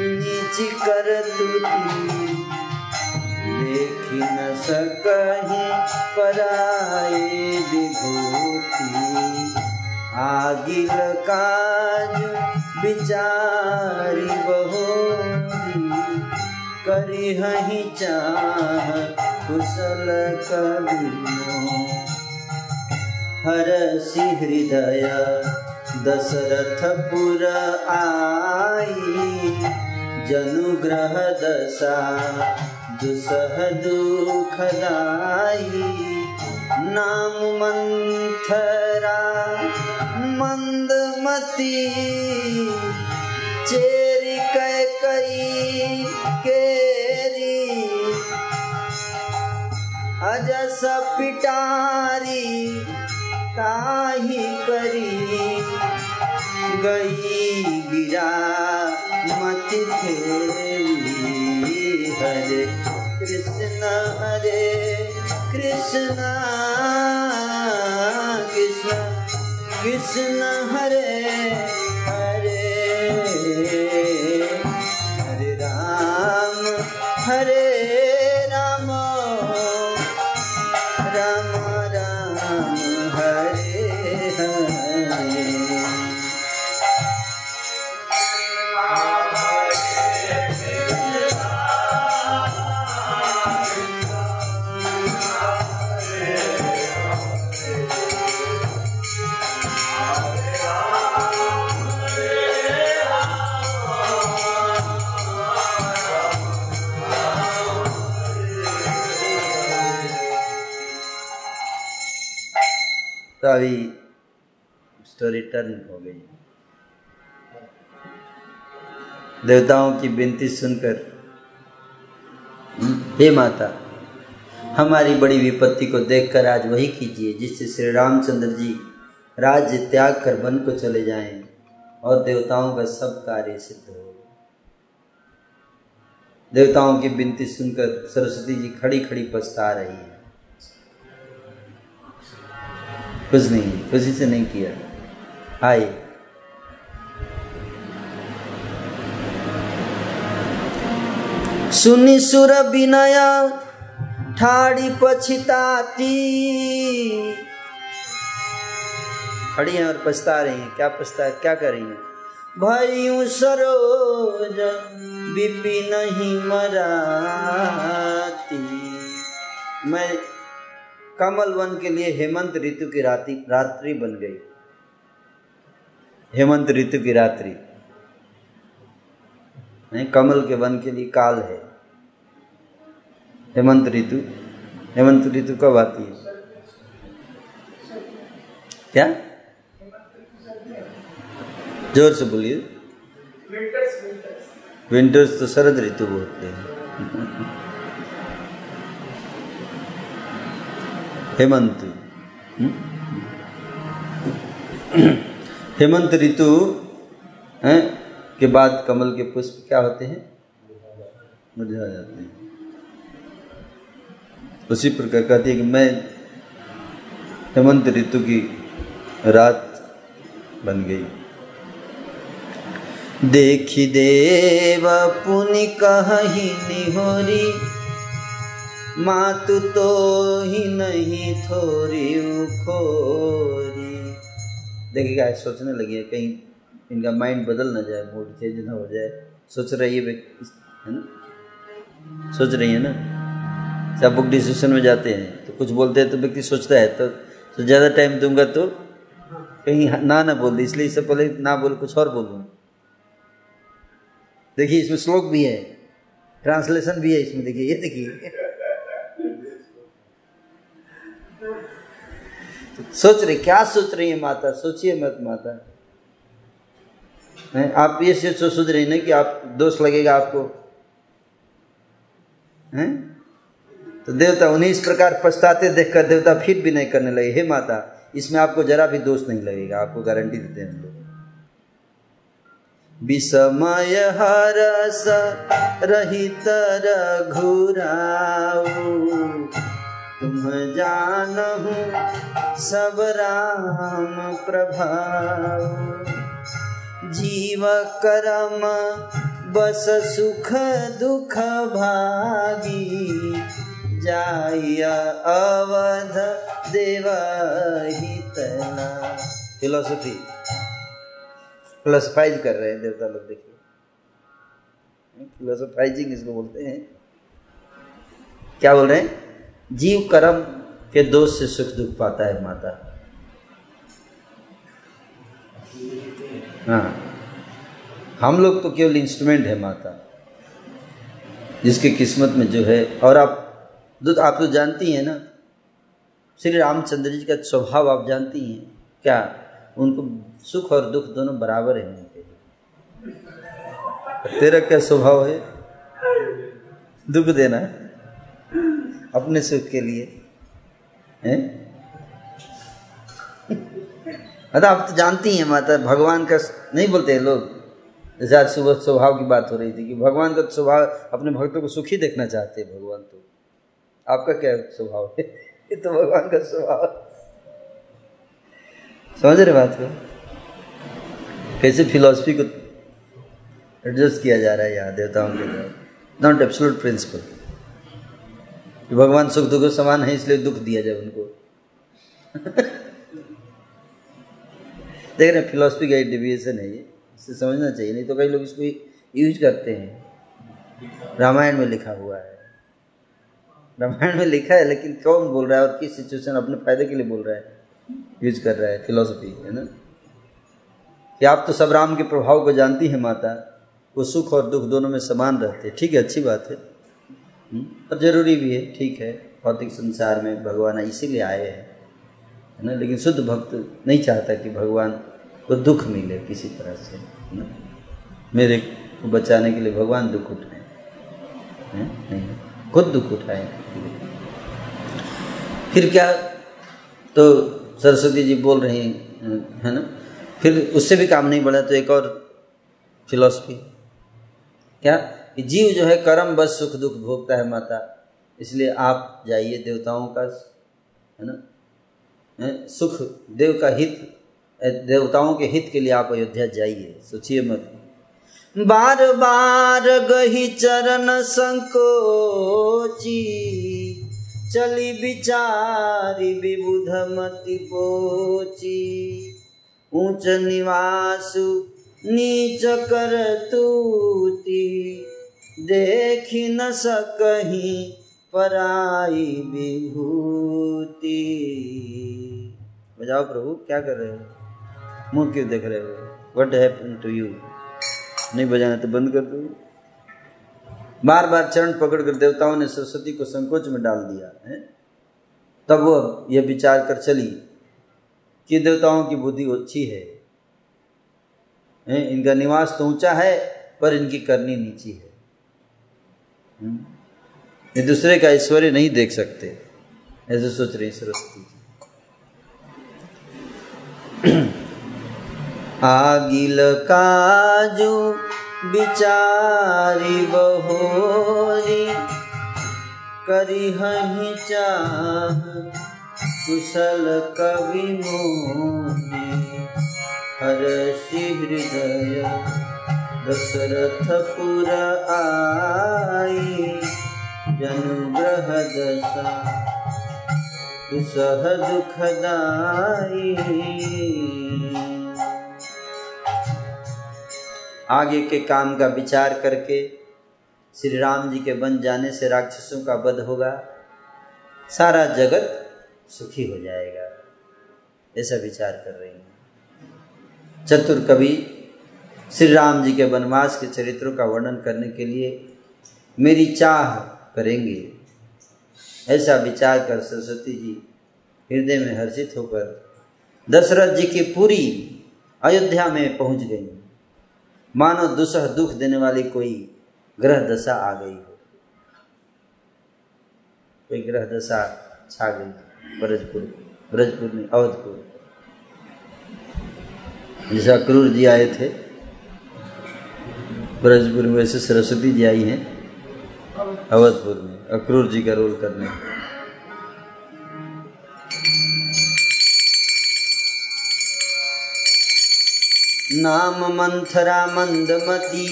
नीची कर तुती, देखी न सकहि पराये विभूति, आगिल काज विचारि बहोरी, करिहि चाह कुशल कबिनो, हरषि हृदय दशरथ पुर आई, जनुग्रह दशा दुसह दुखदाई, नाम मंथरा मंदमती, चेरी कैकई केरी, अजस पिटारी ताही करी, गई गिरा मति खेली हरे। कृष्णा हरे कृष्णा कृष्णा कृष्णा हरे हरे हरे राम हरे राम राम राम हरे हरे। तो अभी स्टोरी टर्न हो गई। देवताओं की विनती सुनकर, हे माता, हमारी बड़ी विपत्ति को देखकर आज वही कीजिए जिससे श्री रामचंद्र जी राज्य त्याग कर वन को चले जाएं और देवताओं का सब कार्य सिद्ध हो। देवताओं की विनती सुनकर सरस्वती जी खड़ी खड़ी पछता रही है। कुछ नहीं, खुशी से नहीं किया। हाय, सुनी सुर बिनया ठाड़ी पछताती, खड़ी हैं और पछता रही हैं। क्या पछता क्या कर रही हैं? भयू सरोज बिपिन ही मराती, मैं कमल वन के लिए हेमंत ऋतु की राति रात्रि बन गई। हेमंत ऋतु की रात्रि नहीं, कमल के वन के लिए काल है हेमंत ऋतु। हेमंत ऋतु कब आती है? क्या जोर से बोलिए। विंटर्स विंटर्स विंटर्स तो शरद ऋतु बोलते हैं। हेमंत हेमंत ऋतु के बाद कमल के पुष्प क्या होते हैं? मुरझा जाते हैं। उसी प्रकार कहती है कि मैं हेमंत ऋतु की रात बन गई। देखी देव पुनि कहि निहोरी, मातु तो ही नहीं थोरी उखोरी। देखिए क्या सोचने लगी है, कहीं इनका माइंड बदल ना जाए, मूड चेंज ना हो जाए। सोच रही है ना, सोच रही है ना। सब बुक डिस्कशन में जाते हैं तो कुछ बोलते हैं तो व्यक्ति सोचता है, तो, तो ज़्यादा टाइम दूंगा तो कहीं ना ना बोल दे, इसलिए इससे पहले ना बोल कुछ और बोलूँ। देखिए इसमें श्लोक भी है, ट्रांसलेशन भी है इसमें। देखिए ये देखिए, सोच रही क्या सोच रही है माता? सोचिए मत माता, नहीं? आप ये सोच रही ना कि आप दोष लगेगा आपको, हैं? तो देवता उन्हें इस प्रकार पछताते देखकर देवता फिर भी नहीं करने लगे। हे माता, इसमें आपको जरा भी दोष नहीं लगेगा, आपको गारंटी देते हैं हम लोग। विषमय हरस रहित रघुराऊ, तुम जानहु सब राम प्रभाव। जीव करम बस सुख दुख भागी, जाया अवध देवहितना। फिलोसफी फिलोसफाइज कर रहे हैं देवता लोग। देखिए फिलोसफाइजिंग इसको बोलते हैं। क्या बोल रहे हैं? जीव कर्म के दोष से सुख दुख पाता है माता। हाँ, हम लोग तो केवल इंस्ट्रूमेंट है माता, जिसके किस्मत में जो है। और आप दूध आप तो जानती हैं ना, श्री रामचंद्र जी का स्वभाव आप जानती हैं क्या? उनको सुख और दुख दोनों बराबर है उनके। तेरा क्या स्वभाव है? दुख देना है अपने सुख के लिए, हैं? मतलब आप तो जानती हैं माता, भगवान का नहीं बोलते हैं लोग। जैसे आज सुबह स्वभाव की बात हो रही थी कि भगवान का स्वभाव, अपने भक्तों को सुखी देखना चाहते हैं भगवान तो। आपका क्या स्वभाव है? ये तो भगवान का स्वभाव। समझ रहे बात को? कैसे फिलॉसफी को एडजस्ट किया जा रहा है यहाँ देवताओं के लिए। Not absolute principle. भगवान सुख दुख समान है, इसलिए दुख दिया जाए उनको। देख रहे हैं फिलॉसफी का एक डिविएशन है ये, इसे समझना चाहिए। नहीं तो कई लोग इसको यूज करते हैं। रामायण में लिखा हुआ है, रामायण में लिखा है, लेकिन कौन बोल रहा है और किस सिचुएशन अपने फायदे के लिए बोल रहा है, यूज कर रहा है फिलॉसफी, है ना? कि आप तो सब राम के प्रभाव को जानती हैं माता, वो सुख और दुख दोनों में समान रहते हैं। ठीक है, अच्छी बात है और जरूरी भी है। ठीक है, भौतिक संसार में भगवान इसीलिए आए हैं, है ना? लेकिन शुद्ध भक्त नहीं चाहता कि भगवान को दुख मिले किसी तरह से, है ना? मेरे को बचाने के लिए भगवान दुख उठाए, नहीं खुद दुख उठाए। फिर क्या, तो सरस्वती जी बोल रही हैं, है ना? फिर उससे भी काम नहीं बढ़ा तो एक और फिलॉसफी क्या, कि जीव जो है कर्म बस सुख दुख भोगता है माता, इसलिए आप जाइए देवताओं का, है ना? है? सुख देव का हित, देवताओं के हित के लिए आप अयोध्या जाइए। सोचिए मत। बार बार गही चरण संकोची, चली बिचारी विबुध मति पोची, ऊंच निवासु नीच कर तूती, देखी न सकही पराई विभूति। बजाओ प्रभु, क्या कर रहे हो? मुंह क्यों देख रहे हो? What happened to you? नहीं बजाना तो बंद कर दो। बार बार चरण पकड़कर देवताओं ने सरस्वती को संकोच में डाल दिया है। तब वह यह विचार कर चली कि देवताओं की बुद्धि अच्छी है, है? इनका निवास तो ऊंचा है पर इनकी करनी नीची है। ये दूसरे का ऐश्वर्य नहीं देख सकते, ऐसे सोच रही सरस्वती जी। आगिल काजू बिचारी बहोरी, करी हहीं चाह कुशल कवि मोहि, हरषि हृदय दशरथ पुर आई, जनुग्रह दशा दुसह दुखदाई। आगे के काम का विचार करके श्री राम जी के बन जाने से राक्षसों का वध होगा, सारा जगत सुखी हो जाएगा, ऐसा विचार कर रही हैं। चतुर कवि श्री राम जी के वनवास के चरित्रों का वर्णन करने के लिए मेरी चाह करेंगे, ऐसा विचार कर सरस्वती जी हृदय में हर्षित होकर दशरथ जी की पूरी अयोध्या में पहुंच गई। मानो दुसह दुख देने वाली कोई ग्रह दशा आ गई हो, कोई ग्रह दशा छा गई ब्रजपुर ब्रजपुर में, अवधपुर। जैसा क्रूर जी आए थे ब्रजपुर में, वैसे सरस्वती जी आई हैं अवधपुर में अक्रूर जी का रोल करने। नाम मंथरा मंदमती,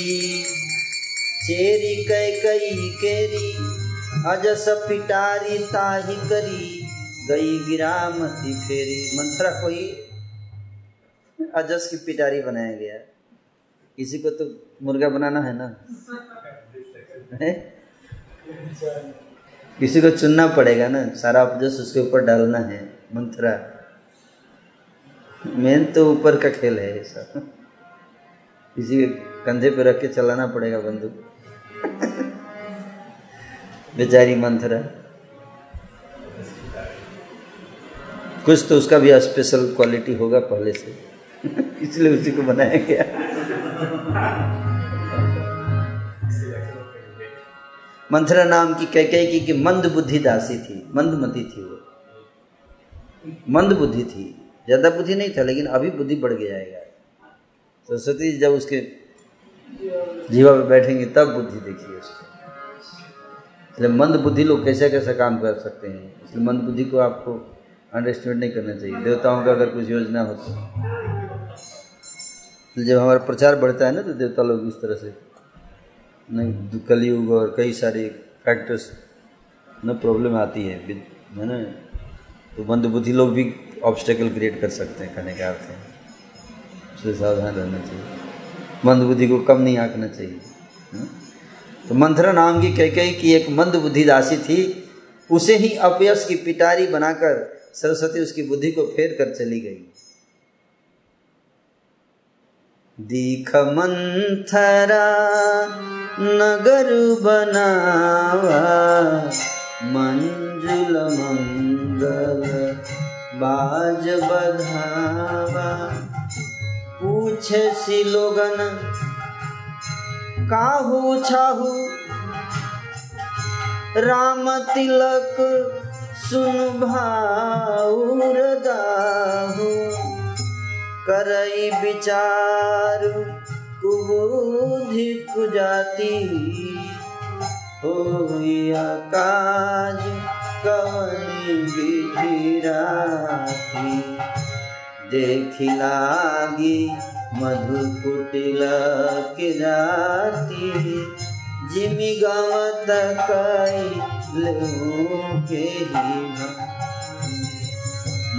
चेरी कैकई केरी, अजस पिटारी ताही करी, गई गिरामती फेरी। मंथरा कोई अजस की पिटारी बनाया गया, किसी को तो मुर्गा बनाना है ना, है? किसी को चुनना पड़ेगा ना, सारा अजस उसके ऊपर डालना है। मंथरा मेन तो ऊपर का खेल है, ऐसा किसी के कंधे पे रख के चलाना पड़ेगा बंदूक। बेचारी मंथरा, कुछ तो उसका भी स्पेशल क्वालिटी होगा पहले से, इसलिए उसी को बनाया गया। मंथरा नाम की कैकेयी की, की मंद बुद्धि दासी थी, मंदमती थी, वो मंद बुद्धि थी, ज़्यादा बुद्धि नहीं था, लेकिन अभी बुद्धि बढ़ गया है। सरस्वती जी जब उसके जीवा पे बैठेंगे तब बुद्धि देखिए उसको। इसलिए मंद बुद्धि लोग कैसे कैसे काम कर सकते हैं, इसलिए मंद बुद्धि को आपको अंडरस्टैंड नहीं करना चाहिए। देवताओं का अगर कुछ योजना होती तो जब हमारा प्रचार बढ़ता है ना, तो देवता लोग इस तरह से न कलयुग और कई सारे फैक्टर्स न प्रॉब्लम आती है है ना, तो मंद बुद्धि लोग भी ऑब्स्टेकल क्रिएट कर सकते हैं। कहने का अर्थ है उससे सावधान रहना चाहिए, मंद बुद्धि को कम नहीं आंकना चाहिए ना? तो मंथरा नाम की कैकेयी की एक मंद बुद्धि दासी थी, उसे ही अपयश की पिटारी बनाकर सरस्वती उसकी बुद्धि को फेर कर चली गई। दीख मंथरा नगरु बनावा मंजुल मंगल बाज बधावा, पूछे सिलोगन काहू छाहू राम तिलक सुन भाउर दाहू, करई विचार कुबुद्धि कुजाती होई काज कवनि बिधि राती, देखि लागी मधुकुटिल किराती जिमि गावत कई लेहु के ही।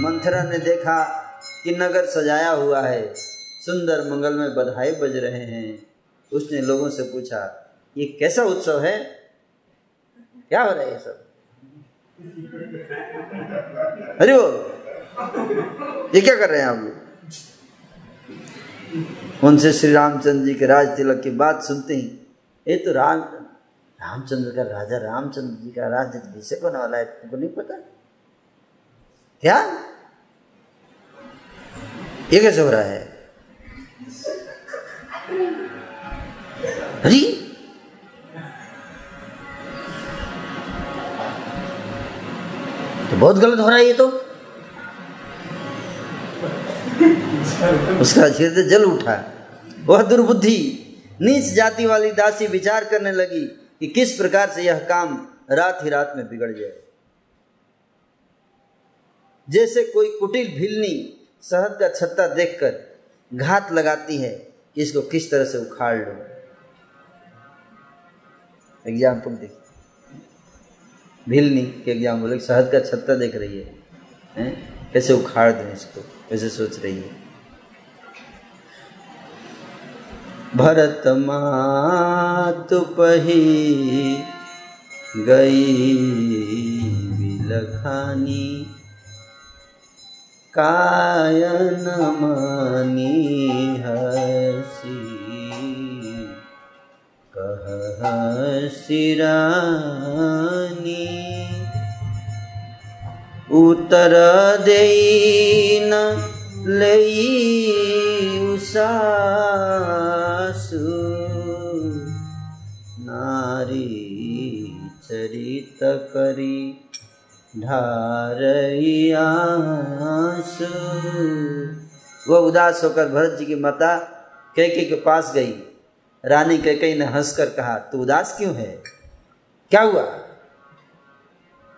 मंथरा ने देखा कि नगर सजाया हुआ है, सुंदर मंगल में बधाई बज रहे हैं। उसने लोगों से पूछा, ये कैसा उत्सव है, क्या हो रहा है ये सब, अरे वो ये क्या कर रहे हैं आप लोग। उनसे श्री रामचंद्र जी के राज तिलक की बात सुनते ही, ये तो राम रामचंद्र का राजा रामचंद्र जी का राज अभिषेक होने वाला है, तुमको नहीं पता क्या, ये कैसे हो रहा है। अरे तो बहुत गलत हो रहा है ये तो। उसका हृदय जल उठा। वह दुर्बुद्धि नीच जाति वाली दासी विचार करने लगी कि किस प्रकार से यह काम रात ही रात में बिगड़ जाए। जैसे कोई कुटिल भिलनी शहद का छत्ता देखकर घात लगाती है कि इसको किस तरह से उखाड़ लो। एग्जाम्पल देखिए, भिलनी के एग्जाम्पल, शहद का छत्ता देख रही है, है? कैसे उखाड़ दें इसको, कैसे सोच रही है। भरत मात पही गई बिलखानी कायन मानी हसी, कहा सिरानी उतर देन लई उसासु, नारी चरित करी ढारई आसु। वह उदास होकर भरत जी की माता कैकेयी के पास गई। रानी कैकेयी ने हंसकर कहा, तू उदास क्यों है, क्या हुआ।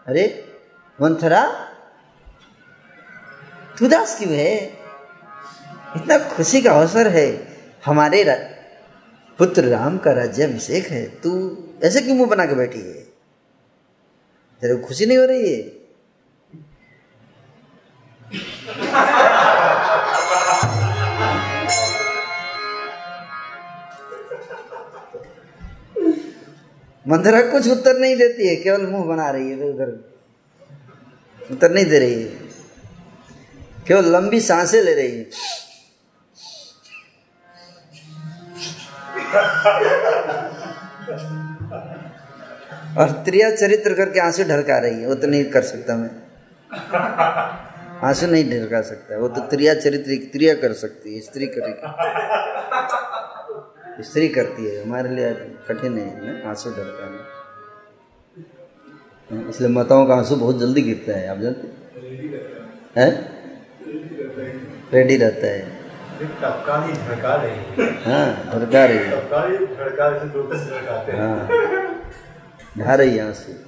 अरे मंथरा, तू उदास क्यों है, इतना खुशी का अवसर है, हमारे रा... पुत्र राम का राज्याभिषेक है, तू ऐसे क्यों मुंह बना के बैठी है, तेरे को खुशी नहीं हो रही है। मंथरा कुछ उत्तर नहीं देती है, केवल मुंह बना रही है, उधर उत्तर नहीं दे रही है, केवल लंबी सांसें ले रही है। और त्रिया चरित्र करके आंसू ढलका रही है। वो तो नहीं कर सकता मैं, आंसू नहीं ढलका सकता, वो तो त्रिया चरित्र त्रिया कर सकती है, स्त्री करेगी, स्त्री करती है, हमारे लिए कठिन है आंसू ढलकाना। इसलिए माताओं का आंसू बहुत जल्दी गिरता है, आप जानते हैं, रेडी रहता है। धड़का रही है, हाँ धड़का रही है, हाँ धारा यहाँ से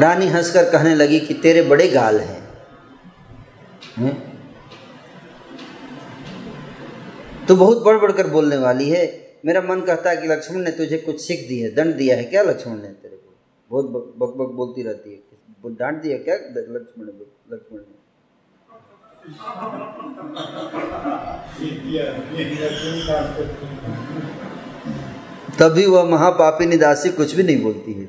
रानी हंसकर कहने लगी कि तेरे बड़े गाल हैं। तो बहुत बढ़ बढ़कर बोलने वाली है। मेरा मन कहता है कि लक्ष्मण ने तुझे कुछ सीख दी है, दंड दिया है क्या लक्ष्मण ने तेरे को? बहुत बक बक बोलती रहती है, डांट दिया क्या लक्ष्मण ने? लक्ष्मण ने तभी वह महापापिनी दासी कुछ भी नहीं बोलती है।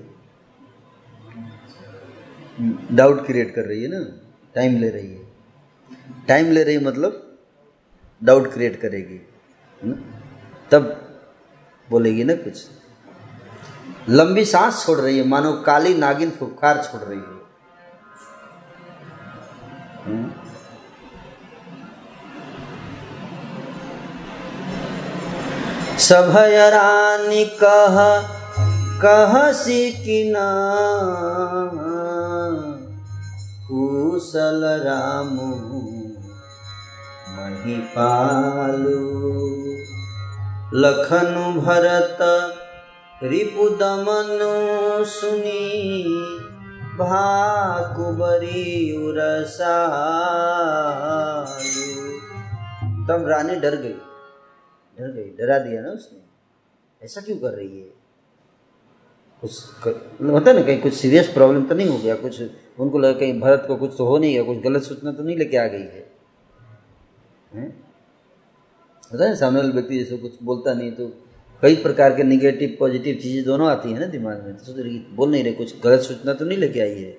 डाउट क्रिएट कर रही है ना, टाइम ले रही है। टाइम ले रही मतलब डाउट क्रिएट करेगी न? तब बोलेगी ना कुछ। लंबी सांस छोड़ रही है, मानो काली नागिन फुफकार छोड़ रही है। सभय रानी कह कह सिकिना कुशल रामू महिपालु लखनु भरत रिपु दमनु सुनी भाकुबरी उरसालु। तब रानी डर गई, डर गई, डरा दिया ना उसने। ऐसा क्यों कर रही है? कुछ होता है ना, कहीं कुछ सीरियस प्रॉब्लम तो नहीं हो गया? कुछ उनको लगा कहीं भरत को कुछ तो हो नहीं गया, कुछ गलत सूचना तो नहीं लेके आ गई है, है? होता है ना, सामने वाला व्यक्ति जैसे कुछ बोलता नहीं तो कई प्रकार के निगेटिव पॉजिटिव चीज़ें दोनों आती है ना दिमाग में। तो बोल नहीं रहे, कुछ गलत सूचना तो नहीं लेके आई है।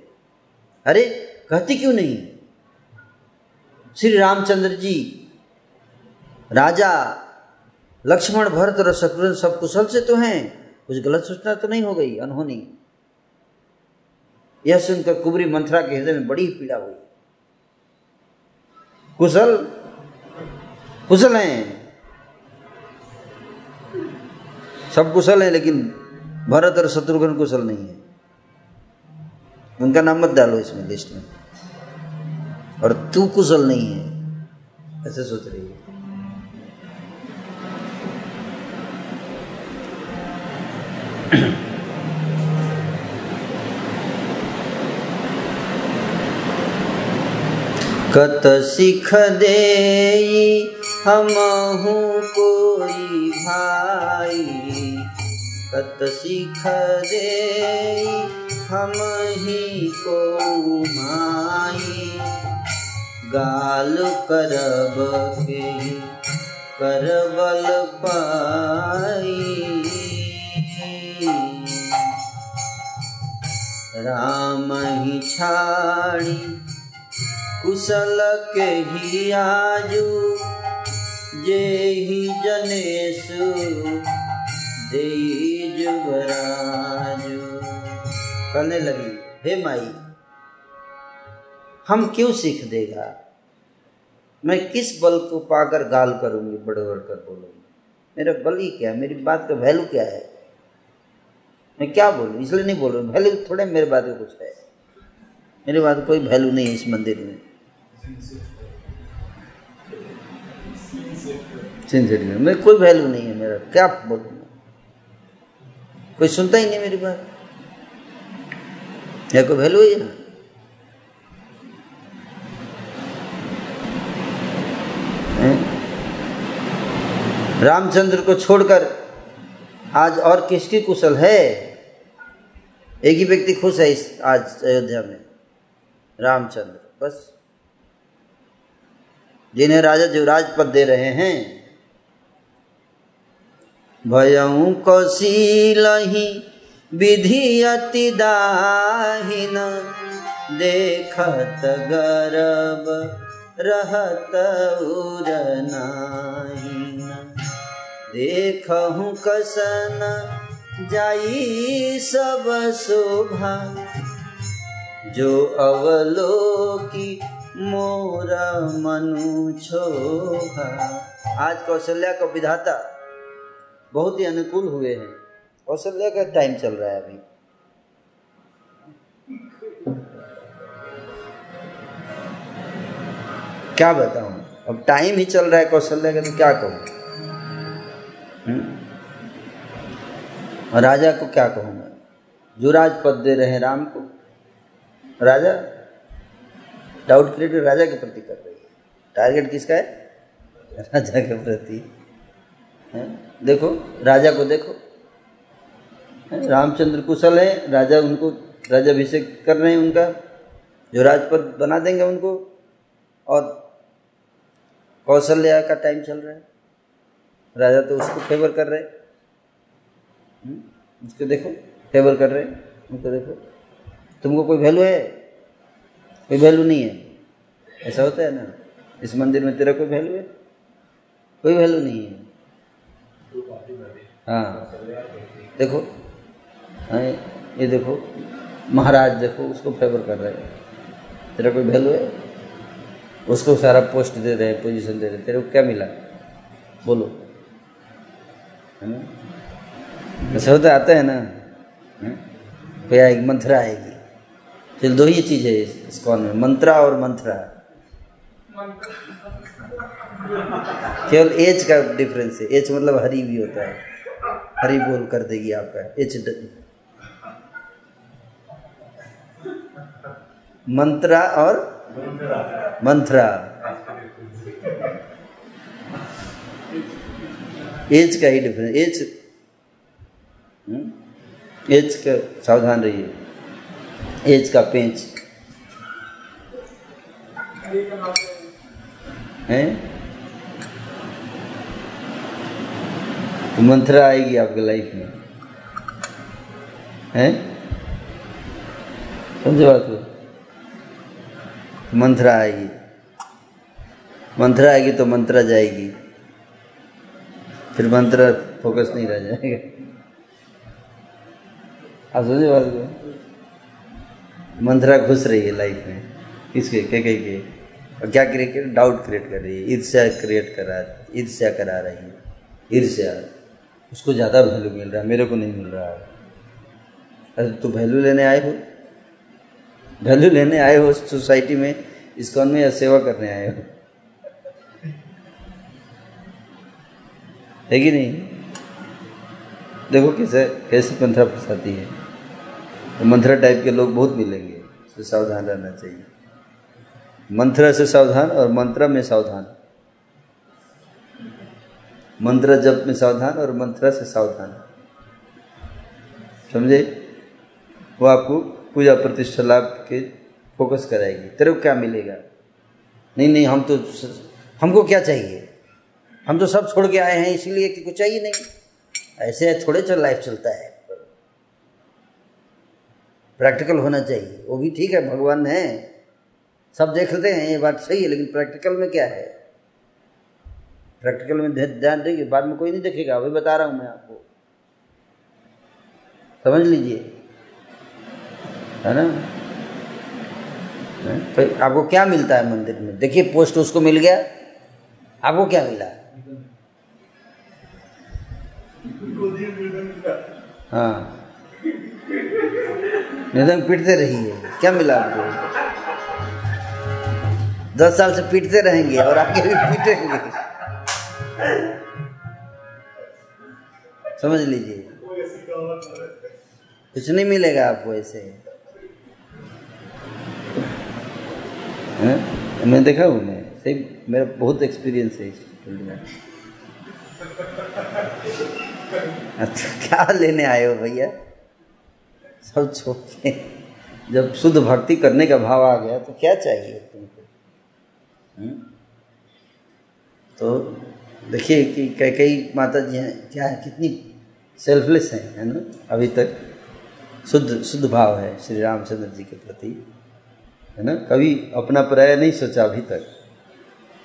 अरे कहती क्यों नहीं? श्री रामचंद्र जी, राजा लक्ष्मण भरत और शत्रुघ्न सब कुशल से तो हैं, कुछ गलत सूचना तो नहीं हो गई, अनहोनी? यह सुनकर कुबरी मंथरा के हृदय में बड़ी पीड़ा हुई। कुशल कुशल हैं, सब कुशल हैं, लेकिन भरत और शत्रुघ्न कुशल नहीं है। उनका नाम मत डालो इसमें, लिस्ट में। और तू कुशल नहीं है, ऐसे सोच रही है। कत सिख देई हमहु कोई भाई, कत सिख देई हमहि को माई, गाल करब के करवल पाई, राम ही छाड़ी कुशल के ही आजू, जे ही जनेसु देई जुबराजू। कहने लगी, हे माई, हम क्यों सीख देगा? मैं किस बल को पाकर गाल करूंगी, बड़बड़ कर बोलूंगी? मेरा बल ही क्या है? मेरी बात का वैल्यू क्या है? मैं क्या बोलूँ? इसलिए नहीं बोल रहा हूँ, वैल्यू थोड़े मेरे बात में कुछ है। मेरी बात में कोई वैल्यू नहीं है इस मंदिर में, सिंसियरली में मेरी कोई वैल्यू नहीं है। मेरा क्या बोलूँ? कोई सुनता ही नहीं मेरी बात, या कोई वैल्यू ही है? रामचंद्र को छोड़कर आज और किसकी कुशल है? एक ही व्यक्ति खुश है इस आज अयोध्या में, रामचंद्र। बस, जिन्हें राजा युवराज पद दे रहे हैं। भयऊ कौशीलहि विधि अति दाहिन, देखत गरब रहत उरनाहिन, देखहु कसन जाई सब शोभा, जो अवलोकी मोरा मनु शोभा। आज कौशल्या का विधाता बहुत ही अनुकूल हुए हैं। कौशल्या का टाइम चल रहा है अभी। क्या बताऊं, अब टाइम ही चल रहा है कौशल्या का, तो क्या कहूँ राजा को, क्या कहूँ मैं जो राज पद दे रहे हैं राम को। राजा डाउट क्रिएट राजा के प्रति कर रही है, टारगेट किसका है, राजा के प्रति है। देखो राजा को देखो, रामचंद्र कुशल है, राजा उनको राजाभिषेक कर रहे हैं, उनका जो राजपद बना देंगे उनको, और कौशल्या का टाइम चल रहा है, राजा तो उसको फेवर कर रहे हैं, उसको देखो फेवर कर रहे हैं, उनको देखो। तुमको कोई वैल्यू है, कोई वैल्यू नहीं है, ऐसा होता है ना। इस मंदिर में तेरा कोई वैल्यू है, कोई वैल्यू नहीं है। हाँ देखो, हाँ ये देखो महाराज, देखो उसको फेवर कर रहे हैं, तेरा कोई वैल्यू है, उसको सारा पोस्ट दे रहे हैं, पोजीशन दे रहे हैं, तेरे को क्या मिला बोलो, है ना। ऐसा होता आता है ना, कोई आएगी मंथरा आएगी, चल दो ही चीज़ है इस कौन में, मंत्रा और मंथरा, केवल एज का डिफरेंस है। एज मतलब हरी भी होता है, हरी बोल कर देगी आपका एच। मंत्रा और मंथरा एज का ही डिफरेंस, एज एज का सावधान रहिए, एज का पेंच है। तो मंथरा आएगी आपके लाइफ में, हैं समझे बात को, मंथरा आएगी, मंथरा आएगी तो मंत्रा जाएगी, फिर मंत्रा फोकस नहीं रह जाएगा, आप समझे बात को। मंथरा खुश रही है लाइफ में, इसके क्या कहेगी, और क्या क्रिएट, डाउट क्रिएट कर रही है, ईर्ष्या क्रिएट करा ईर्ष्या करा रही है, ईर्ष्या उसको ज़्यादा वैल्यू मिल रहा है, मेरे को नहीं मिल रहा है। अरे तो वैल्यू लेने आए हो, वैल्यू लेने आए हो सोसाइटी में, इस्कॉन में, या सेवा करने आए हो, है कि नहीं। देखो कैसे कैसे मंथरा फंसाती है, तो मंथरा टाइप के लोग बहुत मिलेंगे, उससे सावधान रहना चाहिए। मंथरा से सावधान और मंत्रा में सावधान, मंत्र जप में सावधान और मंत्र से सावधान, समझे। वो आपको पूजा प्रतिष्ठा लाभ के फोकस कराएगी, तेरे को क्या मिलेगा, नहीं नहीं हम तो, हमको क्या चाहिए, हम तो सब छोड़ के आए हैं इसीलिए कि कुछ चाहिए नहीं, ऐसे थोड़े चल लाइफ चलता है, प्रैक्टिकल होना चाहिए। वो भी ठीक है, भगवान है, सब देखते हैं, ये बात सही है, लेकिन प्रैक्टिकल में क्या है, प्रैक्टिकल में ध्यान देंगे, बाद में कोई नहीं देखेगा, अभी बता रहा हूं मैं आपको, समझ लीजिए, है ना। तो आपको क्या मिलता है मंदिर में, देखिए पोस्ट उसको मिल गया, आपको क्या मिला, हाँ एकदम पीटते रहिए, क्या मिला आपको, दस साल से पीटते रहेंगे और आगे भी पीटेंगे, समझ लीजिए, कुछ नहीं मिलेगा आपको। ऐसे मैं देखा हूँ, मैं सही, मेरा बहुत एक्सपीरियंस है इस फील्ड में। अच्छा क्या लेने आए हो भैया, सब छोड़ के, जब शुद्ध भक्ति करने का भाव आ गया तो क्या चाहिए तुमको। तो देखिए कि कई कई माता जी हैं, क्या है, कितनी सेल्फलेस हैं, है ना। अभी तक शुद्ध शुद्ध भाव है श्री रामचंद्र जी के प्रति, है ना, कभी अपना पराया नहीं सोचा अभी तक,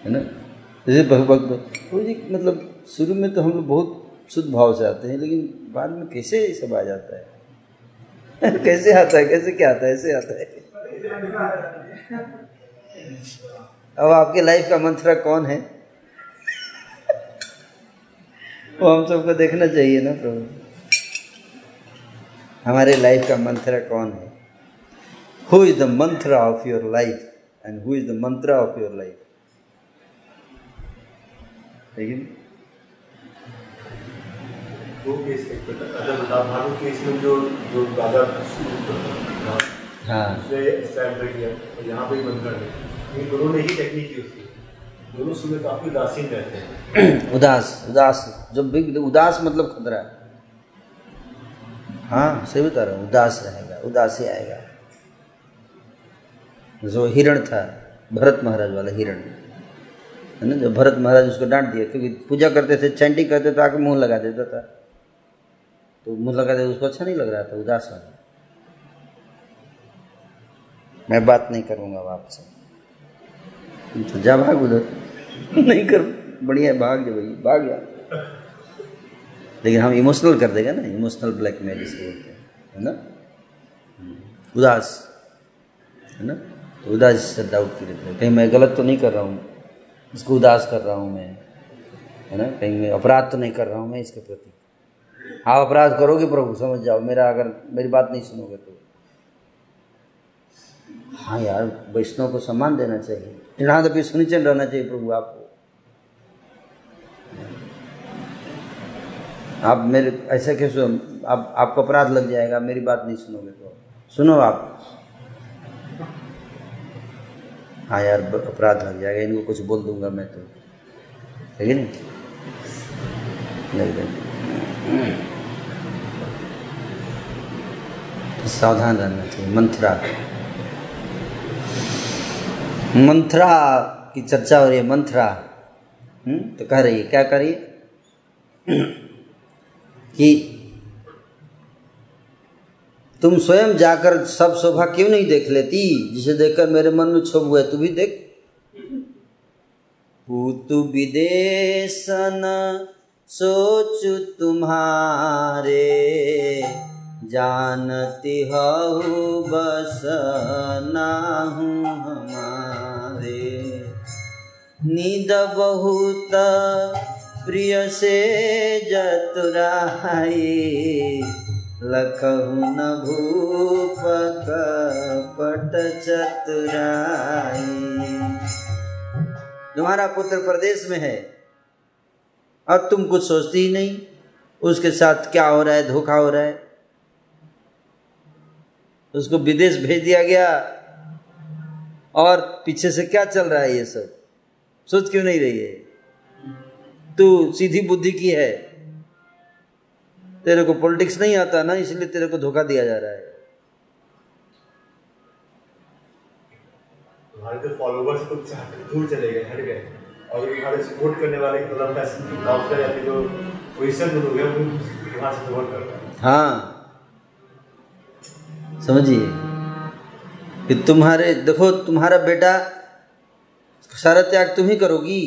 है ना। जैसे भगवत मतलब शुरू में तो हम लोग बहुत शुद्ध भाव से आते हैं, लेकिन बाद में कैसे ये सब आ जाता है कैसे आता है, कैसे क्या आता है, ऐसे आता है। अब आपके लाइफ का मंत्रा कौन है, वो हम सबको देखना चाहिए ना प्रभु, हमारे लाइफ का मंत्रा कौन है। Who is the Mantra of your life and who is the Mantra of your life, लेकिन वो केस केस में जो जो हाँ यहाँ पे ये दोनों ने ही टेक्निक यूज की, दोनों सुबह काफी उदासीन रहते हैं। उदास उदास जब भी उदास मतलब खतरा। हाँ सही बता रहा हूँ, उदास रहेगा, उदासी आएगा। जो हिरण था भरत महाराज वाला हिरण है ना, जो भरत महाराज उसको डांट दिया क्योंकि पूजा करते थे, चैंटिंग करते तो आके मुंह लगा देता था, तो मुंह लगा देता उसको अच्छा नहीं लग रहा था, उदास वाला। मैं बात नहीं करूँगा आपसे, तो जा भाग उधर, नहीं कर, बढ़िया भाग जा भाई, भाग जा। लेकिन हम इमोशनल कर देगा ना, इमोशनल ब्लैकमेल इसको बोलते हैं, है ना, उदास, है ना। तो उदास से डाउट की रहते हैं, कहीं मैं गलत तो नहीं कर रहा हूँ, इसको उदास कर रहा हूँ मैं, है ना, कहीं मैं अपराध तो नहीं कर रहा हूँ मैं इसके प्रति। आप अपराध करोगे प्रभु, समझ जाओ, मेरा अगर मेरी बात नहीं सुनोगे तो। हाँ यार, वैष्णव को सम्मान देना चाहिए, टिढ़ादपि सुनिश्चित रहना चाहिए प्रभु आपको। आप मेरे ऐसा कैसे, आप आपको अपराध लग जाएगा, मेरी बात नहीं सुनोगे तो। सुनो आप, हाँ यार अपराध लग जाएगा, इनको कुछ बोल दूंगा मैं तो, ठीक है नहीं, नहीं। सावधान रहना चाहिए। मंथरा मंथरा की चर्चा हो रही है। मंथरा तो कह रही है, क्या कह रही है कि तुम स्वयं जाकर सब शोभा क्यों नहीं देख लेती, जिसे देखकर मेरे मन में क्षोभ हुआ है, तू भी देख। पूतु विदेशन सोचु तुम्हारे, जानती हूँ बस ना हूँ हमारे। नींद बहुत प्रिय से जतुराई, लखहु न भूप कपट चतुराई। तुम्हारा पुत्र प्रदेश में है और तुम कुछ सोचती ही नहीं, उसके साथ क्या हो रहा है, धोखा हो रहा है। उसको विदेश भेज दिया गया और पीछे से क्या चल रहा है, ये सब सोच क्यों नहीं रही है तू? सीधी बुद्धि की है, तेरे को पॉलिटिक्स नहीं आता ना, इसलिए तेरे को धोखा दिया जा रहा है। तुम्हारे तो फॉलोवर्स तो दूर चले गए, हट गए, और तुम्हारे सपोर्ट करने वाले जो पोजीशन हो गया वो तुम्हारे से सपोर्ट कर रहा है। हाँ समझिए कि तुम्हारे, देखो तुम्हारा बेटा सारा त्याग तुम ही करोगी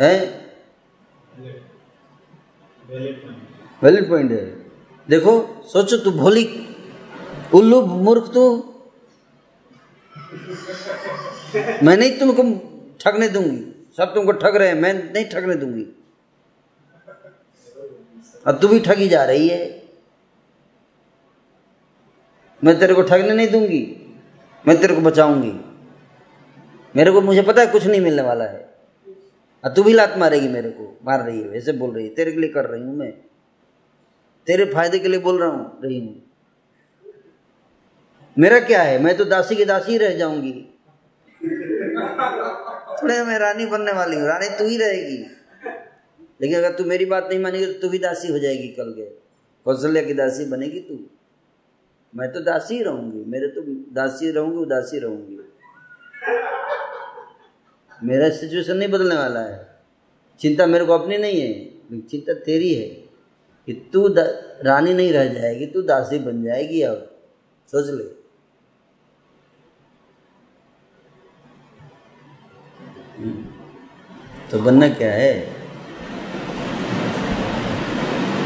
है, वैलिड पॉइंट है। देखो सोचो, तू भोली उल्लू मूर्ख तू, मैं नहीं तुमको ठगने दूंगी, सब तुमको ठग रहे हैं, मैं नहीं ठगने दूंगी, अब तू भी ठगी जा रही है, मैं तेरे को ठगने नहीं दूंगी, मैं तेरे को बचाऊंगी, मेरे को मुझे पता है कुछ नहीं मिलने वाला है, और तू भी लात मारेगी, मेरे को मार रही है, वैसे बोल रही है, तेरे के लिए कर रही हूँ मैं, तेरे फायदे के लिए बोल रहा हूँ रही हूँ मेरा क्या है, मैं तो दासी की दासी रह जाऊंगी, थोड़े मैं रानी बनने वाली हूँ, रानी तू ही रहेगी, लेकिन अगर तू मेरी बात नहीं मानेगी तो तू भी दासी हो जाएगी, कल के कौशल्या की दासी बनेगी तू, मैं तो दासी रहूंगी, मेरे तो दासी रहूंगी, उदासी रहूंगी, मेरा सिचुएशन नहीं बदलने वाला है। चिंता मेरे को अपनी नहीं है, चिंता तेरी है कि तू रानी नहीं रह जाएगी, तू दासी बन जाएगी, अब सोच ले। तो बनना क्या है।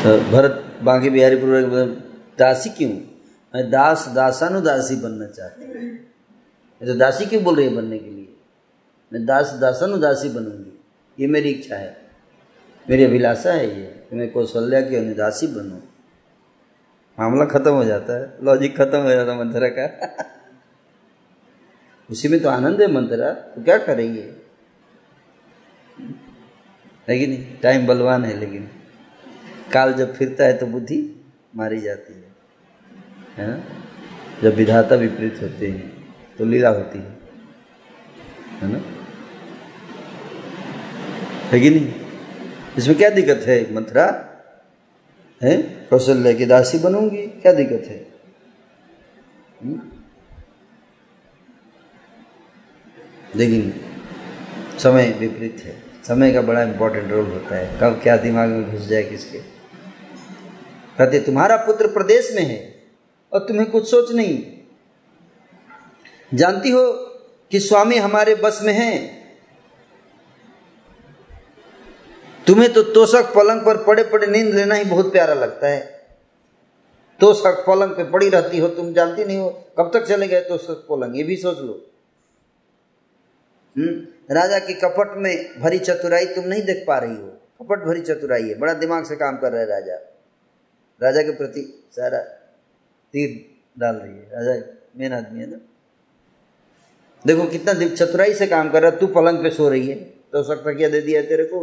तो भरत बांके बिहारी पूर्व दासी क्यों, मैं दास दासानुदासी बनना चाहती हूँ, मैं तो दासी क्यों बोल रही है बनने के लिए, मैं दास दासानुदासी बनूंगी, ये मेरी इच्छा है, मेरी अभिलाषा है ये, कि मैं कौशल्या की अनुदासी बनूँ। मामला खत्म हो जाता है, लॉजिक खत्म हो जाता है मंथरा का। उसी में तो आनंद है मंथरा, तो क्या करेंगे, है कि नहीं। टाइम बलवान है, लेकिन काल जब फिरता है तो बुद्धि मारी जाती है, है ना। जब विधाता विपरीत होते हैं तो लीला होती है, है ना, है कि नहीं। इसमें क्या दिक्कत है। मथुरा है, कौशल्य की दासी बनूंगी, क्या दिक्कत है। लेकिन समय विपरीत है, समय का बड़ा इंपॉर्टेंट रोल होता है, कब क्या दिमाग में घुस जाए किसके। कहते तुम्हारा पुत्र प्रदेश में है और तुम्हें कुछ सोच नहीं। जानती हो कि स्वामी हमारे बस में है। तुम्हें तो तोशक पलंग पर पड़े पड़े नींद लेना ही बहुत प्यारा लगता है। तोशक पलंग पर पड़ी रहती हो, तुम जानती नहीं हो कब तक चले गए तोशक पलंग, ये भी सोच लो। हम्म, राजा के कपट में भरी चतुराई तुम नहीं देख पा रही हो। कपट भरी चतुराई है, बड़ा दिमाग से काम कर रहा है राजा, राजा के प्रति सारा तीर डाल रही है। राजा मेन आदमी है ना, देखो कितना चतुराई से काम कर रहा है। तू पलंग पे सो रही है, तो उसका तकिया दे दिया है तेरे को,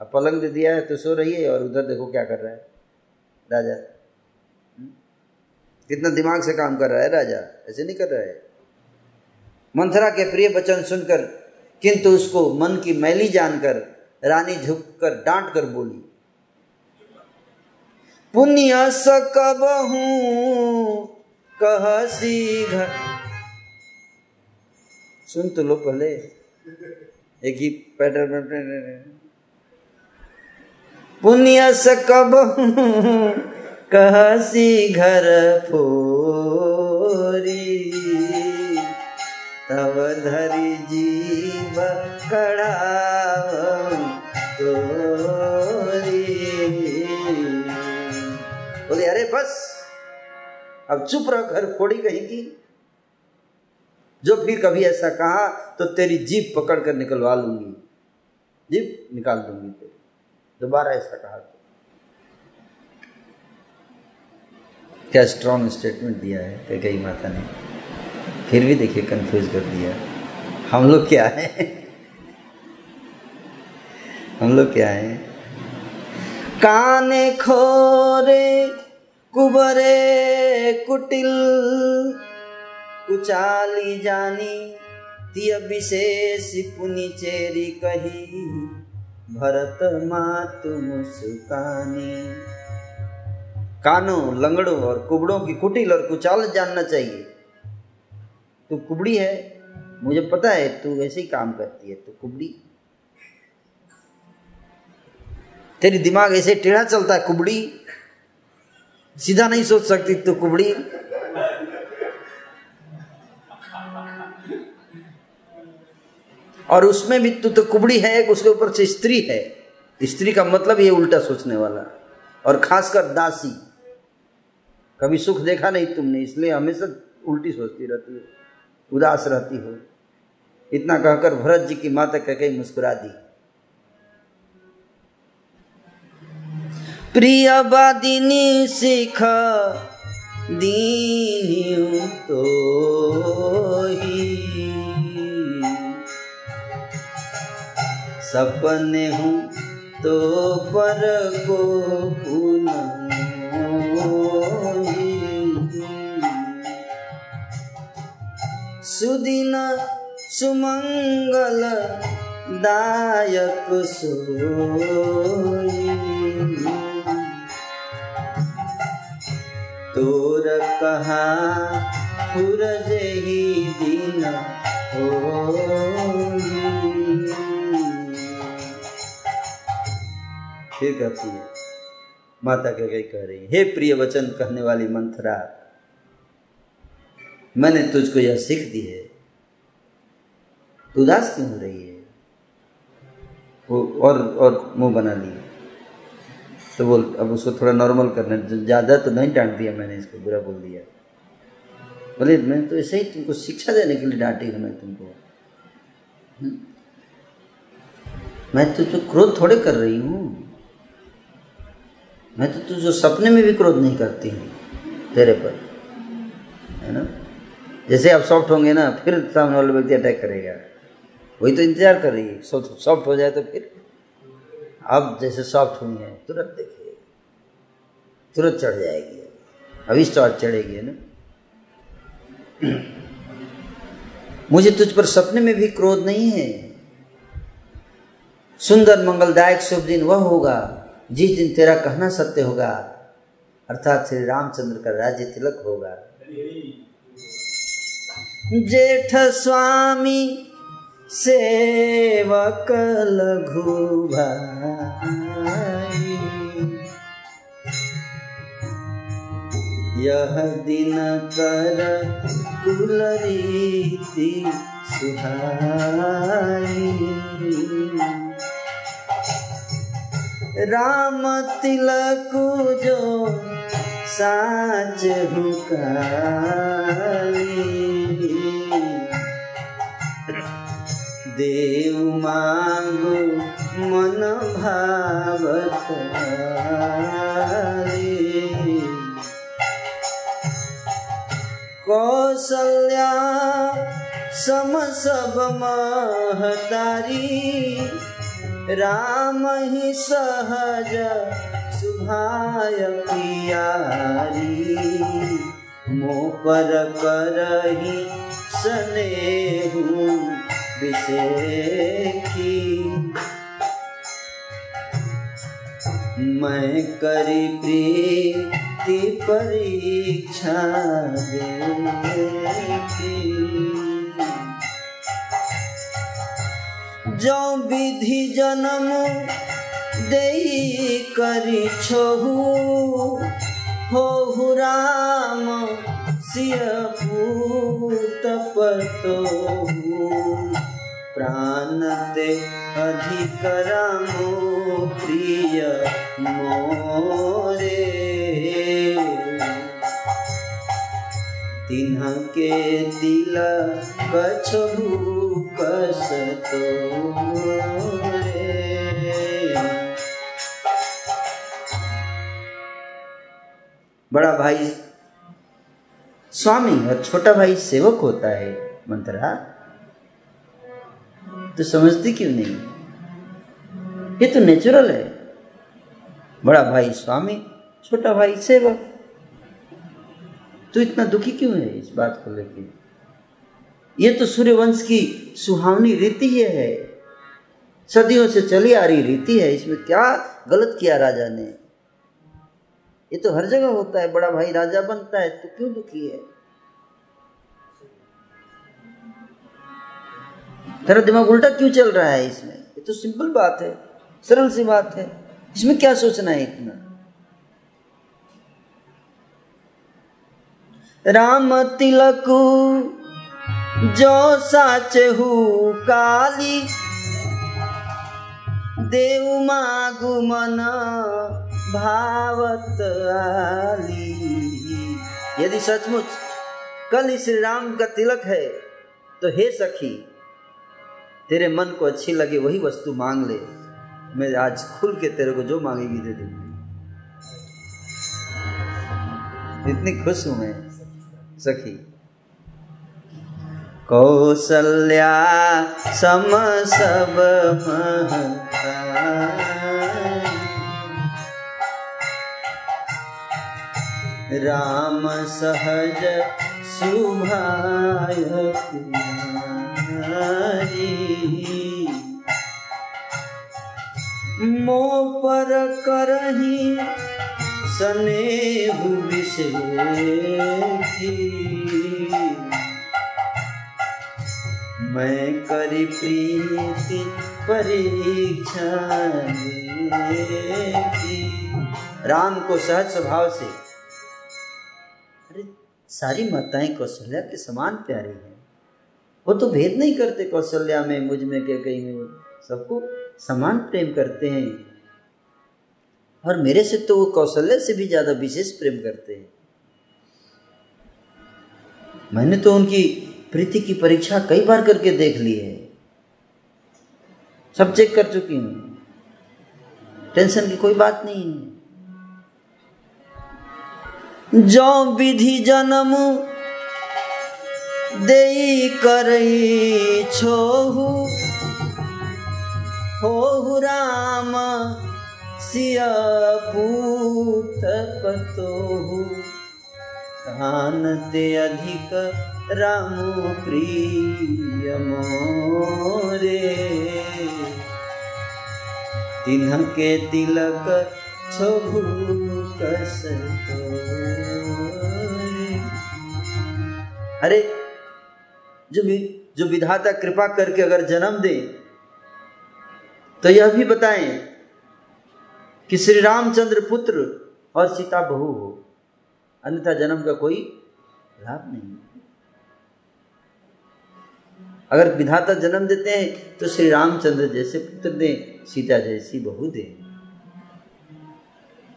अब पलंग दे दिया है तो सो रही है, और उधर देखो क्या कर रहा है राजा। कितना दिमाग से काम कर रहा है राजा, ऐसे नहीं कर रहा है। मंथरा के प्रिय वचन सुनकर किंतु उसको मन की मैली जानकर रानी झुक कर डांट कर बोली, पुण्य सकबहू कहसी घर। सुन तो लो पहले, एक ही पैटर्न में। पुण्य सकबहू कहसी घर फोरी, तब धरी जीव कड़ाव तोरी। बोले अरे बस, अब चुप रहो, घर फोड़ी कहेगी। जो फिर कभी ऐसा कहा तो तेरी जीभ पकड़ कर निकलवा लूंगी, जीभ निकाल दूंगी तेरी, दोबारा ऐसा कहा तो। क्या स्ट्रॉन्ग स्टेटमेंट दिया है कई कई माता ने, फिर भी देखिए कंफ्यूज कर दिया। हम लोग क्या है, हम लोग क्या है। काने खोरे कुबरे कुटिल, कुचाली जानी तिय विशेष पुनिचेरी कही, भरत मातु मुस्कानी। कानों, लंगड़ों और कुबड़ों की कुटिल और कुचाल जानना चाहिए। तू कुबड़ी है, मुझे पता है तू ऐसे ही काम करती है, तू कुबड़ी, तेरी दिमाग ऐसे टेढ़ा चलता है, कुबड़ी सीधा नहीं सोच सकती तू कुबड़ी। और उसमें भी तू तो कुबड़ी है, उसके ऊपर से स्त्री है। स्त्री का मतलब ये उल्टा सोचने वाला, और खासकर दासी। कभी सुख देखा नहीं तुमने, इसलिए हमेशा उल्टी सोचती रहती है, उदास रहती हो। इतना कहकर भरत जी की माता कह कहीं मुस्कुरा दी। प्रिय बादिनी सिख दीनी तोही, सपने हूँ तो पर को पुनः, सुदिन सुमंगल दायक सोई, तोर कहा पुर जही दिन होई। फिर कहती है माता के कई कह रही, हे प्रिय वचन कहने वाली मंथरा, मैंने तुझको यह सीख दी है, तू उदास क्यों हो रही है। वो और और मुंह बना लिए। तो बोल, अब उसको थोड़ा नॉर्मल करना, ज़्यादा तो नहीं डांट दिया मैंने, इसको बुरा बोल दिया। बोले मैं तो ऐसे ही तुमको शिक्षा देने के लिए डांटी हूँ, मैं तुमको, मैं तो तुझको क्रोध थोड़े कर रही हूँ, मैं तो तुझको सपने में भी क्रोध नहीं करती हूँ तेरे पर, है ना। जैसे आप सॉफ्ट होंगे ना, फिर सामने वाला व्यक्ति अटैक करेगा, वही तो इंतजार कर रही है, सॉफ्ट हो जाए तो फिर अब जैसे सॉफ्ट हुई है तुरंत देखिए तुरंत चढ़ जाएगी, अभी स्टार चढ़ेगी ना। मुझे तुझ पर सपने में भी क्रोध नहीं है, सुंदर मंगलदायक शुभ दिन वह होगा जिस दिन तेरा कहना सत्य होगा, अर्थात श्री रामचंद्र का राज्य तिलक होगा। जेठ स्वामी सेवक लघु भाई यह दिन कर कुल रीति सुहाई, राम तिलक जो साँच हुकाई, देव मांगो मन भावतारी, कौशल्या सम सब महतारी, राम ही सहज सुभाय प्यारी, मोह पर करहि स्नेहु बिसेकी, मैं करी प्रीति परीक्षा देखी, जो विधि जन्म देई करी छोहू, होहु राम सिया पूत पतो, प्राण ते अधिक रामो प्रिय मोरे, तिन्ह के तिलक छभूप सतोरे। बड़ा भाई स्वामी और छोटा भाई सेवक होता है मंत्रा, तो समझती क्यों नहीं? ये तो नेचुरल है, बड़ा भाई स्वामी छोटा भाई सेवक। तू इतना दुखी क्यों है इस बात को लेके? ये तो सूर्यवंश की सुहावनी रीति यह है, सदियों से चली आ रही रीति है, इसमें क्या गलत किया राजा ने? ये तो हर जगह होता है, बड़ा भाई राजा बनता है, तू क्यों दुखी है? तेरा दिमाग उल्टा क्यों चल रहा है इसमें? ये तो सिंपल बात है, सरल सी बात है, इसमें क्या सोचना है इतना? राम तिलकु जो साच हु काली, देव मागु मन भावत आली। यदि सचमुच कल श्री राम का तिलक है तो हे सखी, तेरे मन को अच्छी लगे वही वस्तु मांग ले, मैं आज खुल के तेरे को जो मांगेगी दे दूंगी, इतनी खुश हूं मैं सखी। कौशल्या सम सब महतारी, राम सहज सुभाय प्यारी, मोह पर करहि स्नेहु बिसेकी, मैं करि प्रीति परीक्षा देखी। राम को सहज स्वभाव से, अरे सारी माताएं कौशल्या के समान प्यारी हैं, वो तो भेद नहीं करते कौशल्या में, मुझ में, के कहीं में, सबको समान प्रेम करते हैं, और मेरे से तो वो कौशल्या से भी ज्यादा विशेष प्रेम करते हैं। मैंने तो उनकी प्रीति की परीक्षा कई बार करके देख ली है, सब चेक कर चुकी हूं, टेंशन की कोई बात नहीं है। जो विधि जन्म देई करई छोहू, राम सिया पूत पतोहु कान ते अधिक रामो प्रिय मोरे। तिन्ह के तिलक छबु कस तोरे। अरे जो भी जो विधाता कृपा करके अगर जन्म दे तो यह भी बताएं कि श्री रामचंद्र पुत्र और सीता बहू हो, अन्यथा जन्म का कोई लाभ नहीं। अगर विधाता जन्म देते हैं तो श्री रामचंद्र जैसे पुत्र दें, सीता जैसी बहू दें।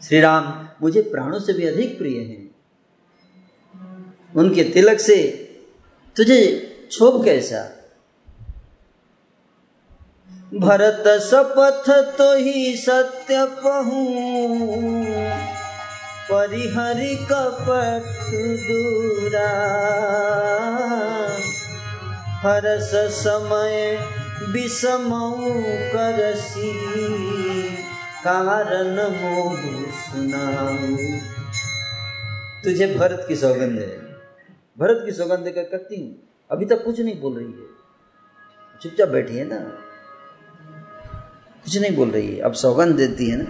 श्री राम मुझे प्राणों से भी अधिक प्रिय हैं, उनके तिलक से तुझे क्षोभ कैसा। भरत सपथ तो ही सत्य पहु परिहरि कपट दूरा। हरस समय विषमऊ करसी कारण मोहु सुनाऊ। तुझे भरत की सौगंध है, भरत की सौगंध देकर कहती हूँ। अभी तक कुछ नहीं बोल रही है, चुपचाप बैठी है ना, कुछ नहीं बोल रही है। अब सौगंध देती है ना,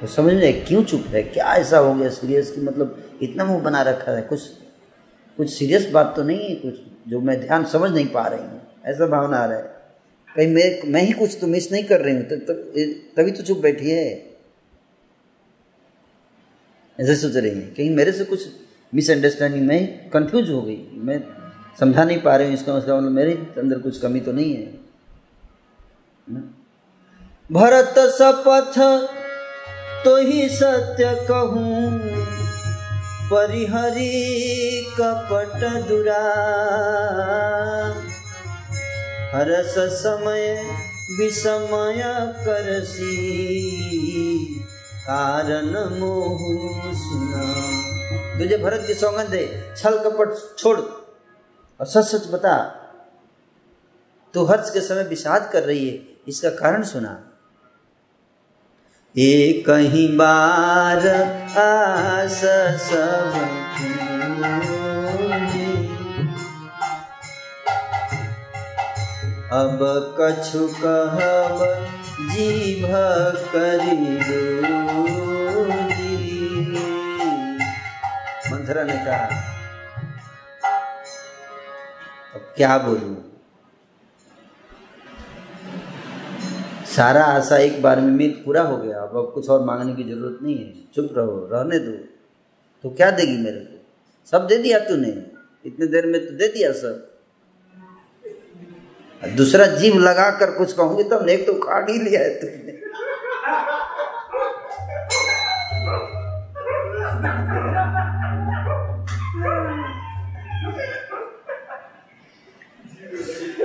तो समझ में क्यों चुप है, क्या ऐसा हो गया सीरियस की मतलब इतना मुंह बना रखा है, कुछ कुछ सीरियस बात तो नहीं है, कुछ जो मैं ध्यान समझ नहीं पा रही हूँ, ऐसा भावना आ रहा है। कहीं मैं मैं ही कुछ तो मिस नहीं कर रही हूँ, तब तभी तो चुप बैठी है, ऐसे सोच रही है। कहीं मेरे से कुछ मिसअंडरस्टैंडिंग, मैं कन्फ्यूज हो गई, मैं समझा नहीं पा रहे हूँ, इसका मतलब मेरे अंदर कुछ कमी तो नहीं है ना? भरत सपथ तो ही सत्य कहूँ परिहरी कपट दुरा। हरस समय विषमय करसी कारण मोहु सुना। तुझे भरत की सौगंध है, छल कपट छोड़ और सच सच बता। तू हर्ष के समय विषाद कर रही है, इसका कारण सुना। ए कहीं बार आस सब अब कछु कहब जीभ करी। मंथरा ने कहा क्या बोलूं, सारा आशा एक बार में मेरा पूरा हो गया, अब अब कुछ और मांगने की जरूरत नहीं है, चुप रहो, रहने दो। तो क्या देगी मेरे को, सब दे दिया तूने, इतने देर में तो दे दिया सब। दूसरा जीव लगा कर कुछ कहूंगी तब तो, एक तो खा ही लिया है तूने।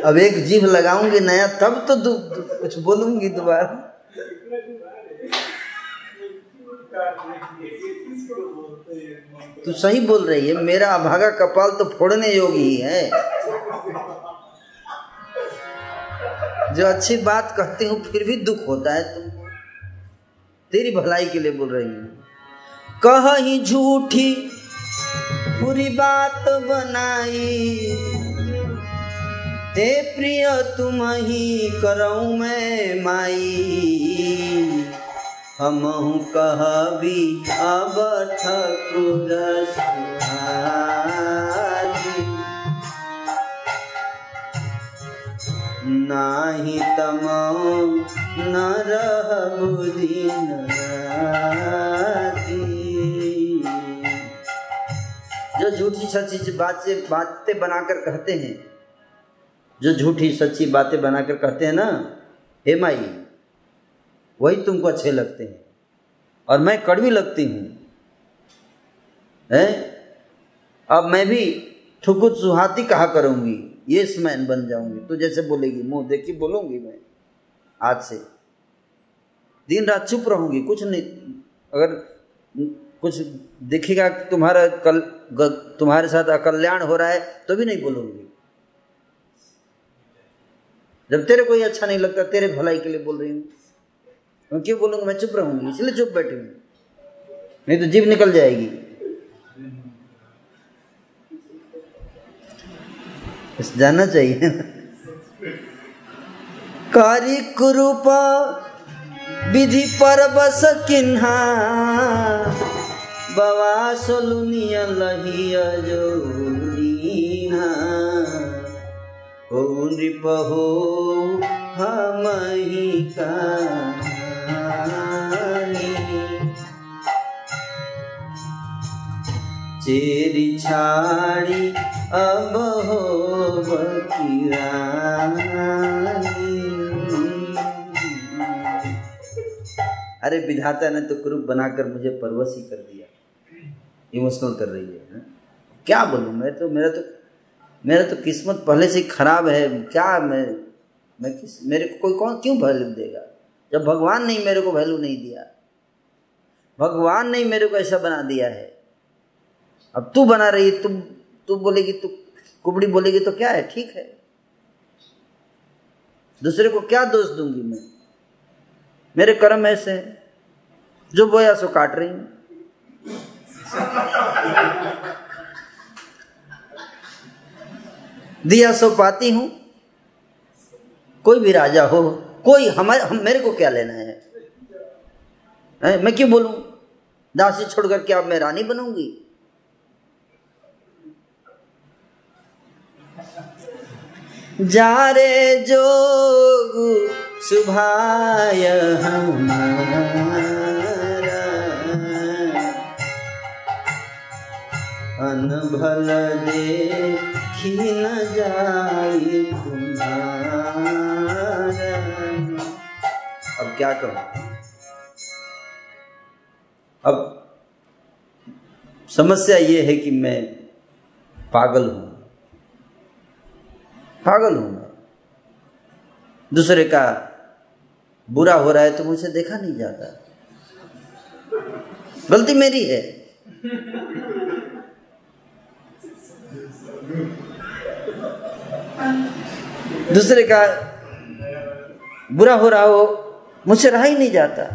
अब एक जीभ लगाऊंगी नया, तब तो दु, दु, कुछ बोलूंगी दोबारा। तू सही बोल रही है, मेरा अभागा कपाल तो फोड़ने योगी ही है। जो अच्छी बात कहती हूँ फिर भी दुख होता है, तुम तेरी भलाई के लिए बोल रही हूँ। कहीं झूठी पूरी बात बनाई ते प्रिय तुम ही करऊँ मैं माई। हमहु कहबी अब ठकुर सुहाई। नाही तमौ न रहबु दिन राति। जो झूठी सच्ची बात से बातें बनाकर कहते हैं, जो झूठी सच्ची बातें बनाकर कहते हैं ना, हे माई, वही तुमको अच्छे लगते हैं और मैं कड़वी लगती हूँ। अब मैं भी ठुकुर सुहाती कहा करूँगी, ये स्मैन बन जाऊंगी, तो जैसे बोलेगी मुंह देखी बोलूंगी। मैं आज से दिन रात चुप रहूंगी, कुछ नहीं। अगर कुछ दिखेगा तुम्हारा कल तुम्हारे साथ अकल्याण हो रहा है तो भी नहीं बोलूंगी। जब तेरे को ये अच्छा नहीं लगता, तेरे भलाई के लिए बोल रही हूँ। मैं क्यों बोलूंगा, मैं चुप रहूंगी, इसलिए चुप बैठी हूं, नहीं तो जीभ निकल जाएगी। जाना चाहिए। कारी कुरूपा विधि पर बस किन्हा बवासोलुनिया लहिया जोलीना हो नृप हो हमहि कानी चेरी छाड़ी अब हो बकिरानी। अरे विधाता ने तो कुरूप बनाकर मुझे परवश ही कर दिया। इमोशनल कर रही है, क्या बोलूँ मैं तो, मेरा तो मेरा तो किस्मत पहले से खराब है। क्या मैं मैं किस मेरे को कोई कौन क्यों वैल्यू देगा, जब भगवान ने मेरे को वैल्यू नहीं दिया, भगवान ने मेरे को ऐसा बना दिया है। अब तू बना रही, तू तू बोलेगी, तू कुबड़ी बोलेगी तो क्या है, ठीक है, दूसरे को क्या दोष दूंगी मैं, मेरे कर्म ऐसे हैं, जो बोया सो काट रही हूँ। दिया सो पाती हूँ, कोई भी राजा हो, कोई हमारे हम, मेरे को क्या लेना है, है? मैं क्यों बोलूं, दासी छोड़कर क्या मैं रानी बनूंगी? जा रे जोग सुभाय हमारा अनभल देखी न जाए तुम्हारा। अब क्या करूं, अब समस्या ये है कि मैं पागल हूं, पागल हूं मैं, दूसरे का बुरा हो रहा है तो मुझे देखा नहीं जाता, गलती मेरी है। दूसरे का बुरा हो रहा हो, मुझसे रहा ही नहीं जाता,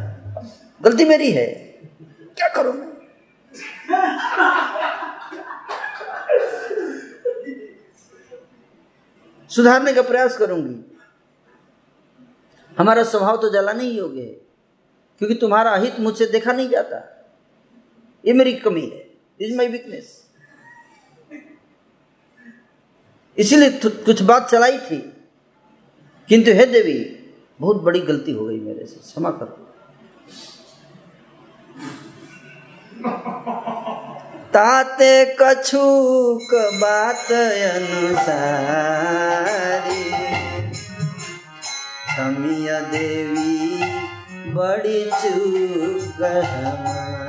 गलती मेरी है, क्या करूं मैं? सुधारने का प्रयास करूंगी। हमारा स्वभाव तो जलाने ही योग्य है, क्योंकि तुम्हारा अहित मुझसे देखा नहीं जाता, ये मेरी कमी है, इज माई वीकनेस। इसीलिए कुछ बात चलाई थी, किंतु हे देवी बहुत बड़ी गलती हो गई मेरे से, क्षमा करो। ताते कछुक बात अनुसारी समिया देवी बड़ी चूक हमारी।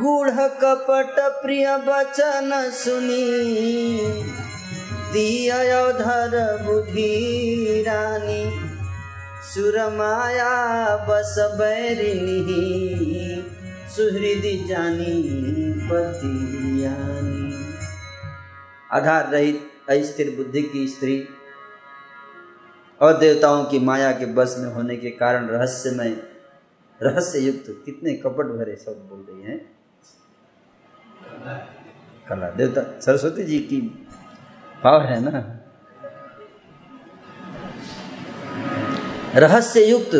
गूढ़ कपट प्रिय वचन सुनी दिया धर बुद्धि रानी सुरमाया बस बैरिनी सुहृदि जानी पतियानी। आधार रहित अस्थिर बुद्धि की स्त्री और देवताओं की माया के बस में होने के कारण रहस्यमय रहस्य युक्त कितने कपट भरे शब्द बोल रही हैं। कला देवता सरस्वती जी की पावर है ना। रहस्य युक्त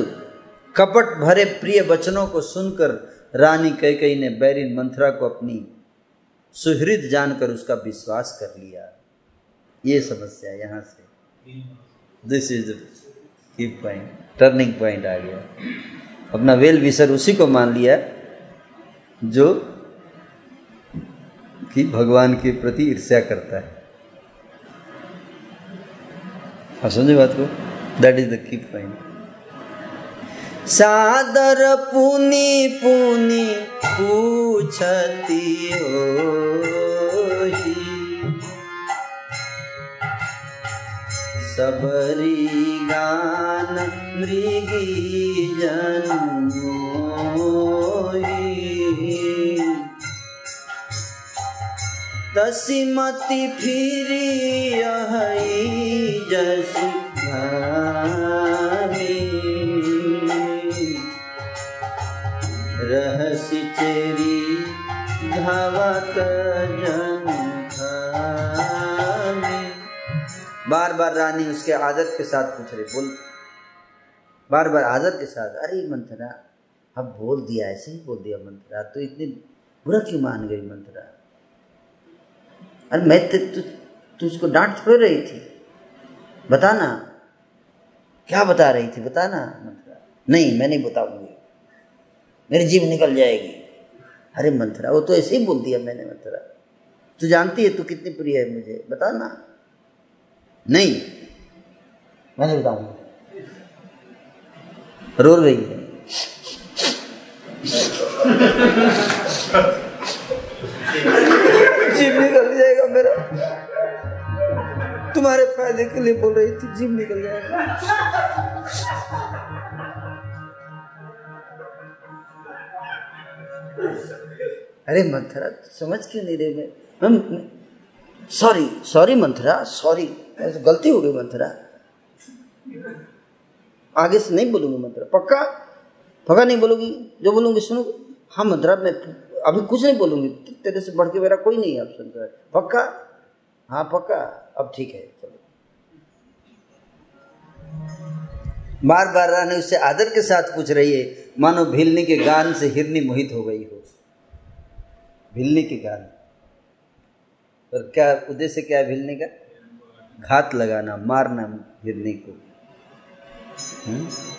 कपट भरे प्रिय वचनों को सुनकर रानी कैकेयी ने बैरिन मंथरा को अपनी सुहृद जानकर उसका विश्वास कर लिया। ये समस्या यहाँ से, this is the key point, turning point आ गया। अपना वेल विशर उसी को मान लिया जो कि भगवान के प्रति ईर्ष्या करता है। आप समझे बात को, that is the key point. सादर पुनी पुनी पूछती होही सबरी गान मृगी जन होही दसिमति फिरी जसु भावी रहसि चेरी धावत जन भावी। बार बार रानी उसके आदर के साथ पूछ रही, बोल बार बार आदर के साथ, अरे मंथरा अब बोल दिया, ऐसे ही बोल दिया मंथरा, तो इतनी बुरा क्यों मान गई मंथरा? अरे मैं तु, तुझको डांट छोड़ रही थी, बताना क्या बता रही थी, बताना मंथरा। नहीं मैं नहीं बताऊंगी, मेरी जीभ निकल जाएगी। अरे मंथरा वो तो ऐसे ही बोल दिया मैंने मंथरा, तू जानती है तू कितनी प्रिय है मुझे, बताना। नहीं मैं नहीं बताऊंगी, रो रही है। जीभ निकल जाएगा मेरा, तुम्हारे फायदे के लिए बोल रही थी, जीभ निकल जाएगा। अरे मंथरा समझ क्यों नहीं रही, मैं सॉरी सॉरी मंथरा सॉरी, गलती हो गई मंथरा, आगे से नहीं बोलूंगी मंथरा, पक्का पक्का नहीं बोलूंगी, जो बोलूंगी सुनूंगी। हाँ मंथरा मैं अभी कुछ नहीं बोलूंगी, तेरे से बढ़ के मेरा कोई नहीं है, आप सुन रहे पक्का? हाँ पक्का, अब ठीक है चलो। बार बार रानी उससे आदर के साथ पूछ रही है, मानो भिलनी के गान से हिरनी मोहित हो गई हो। भिलनी के गान और क्या उद्देश्य क्या है भिलनी का? घात लगाना, मारना हिरनी को।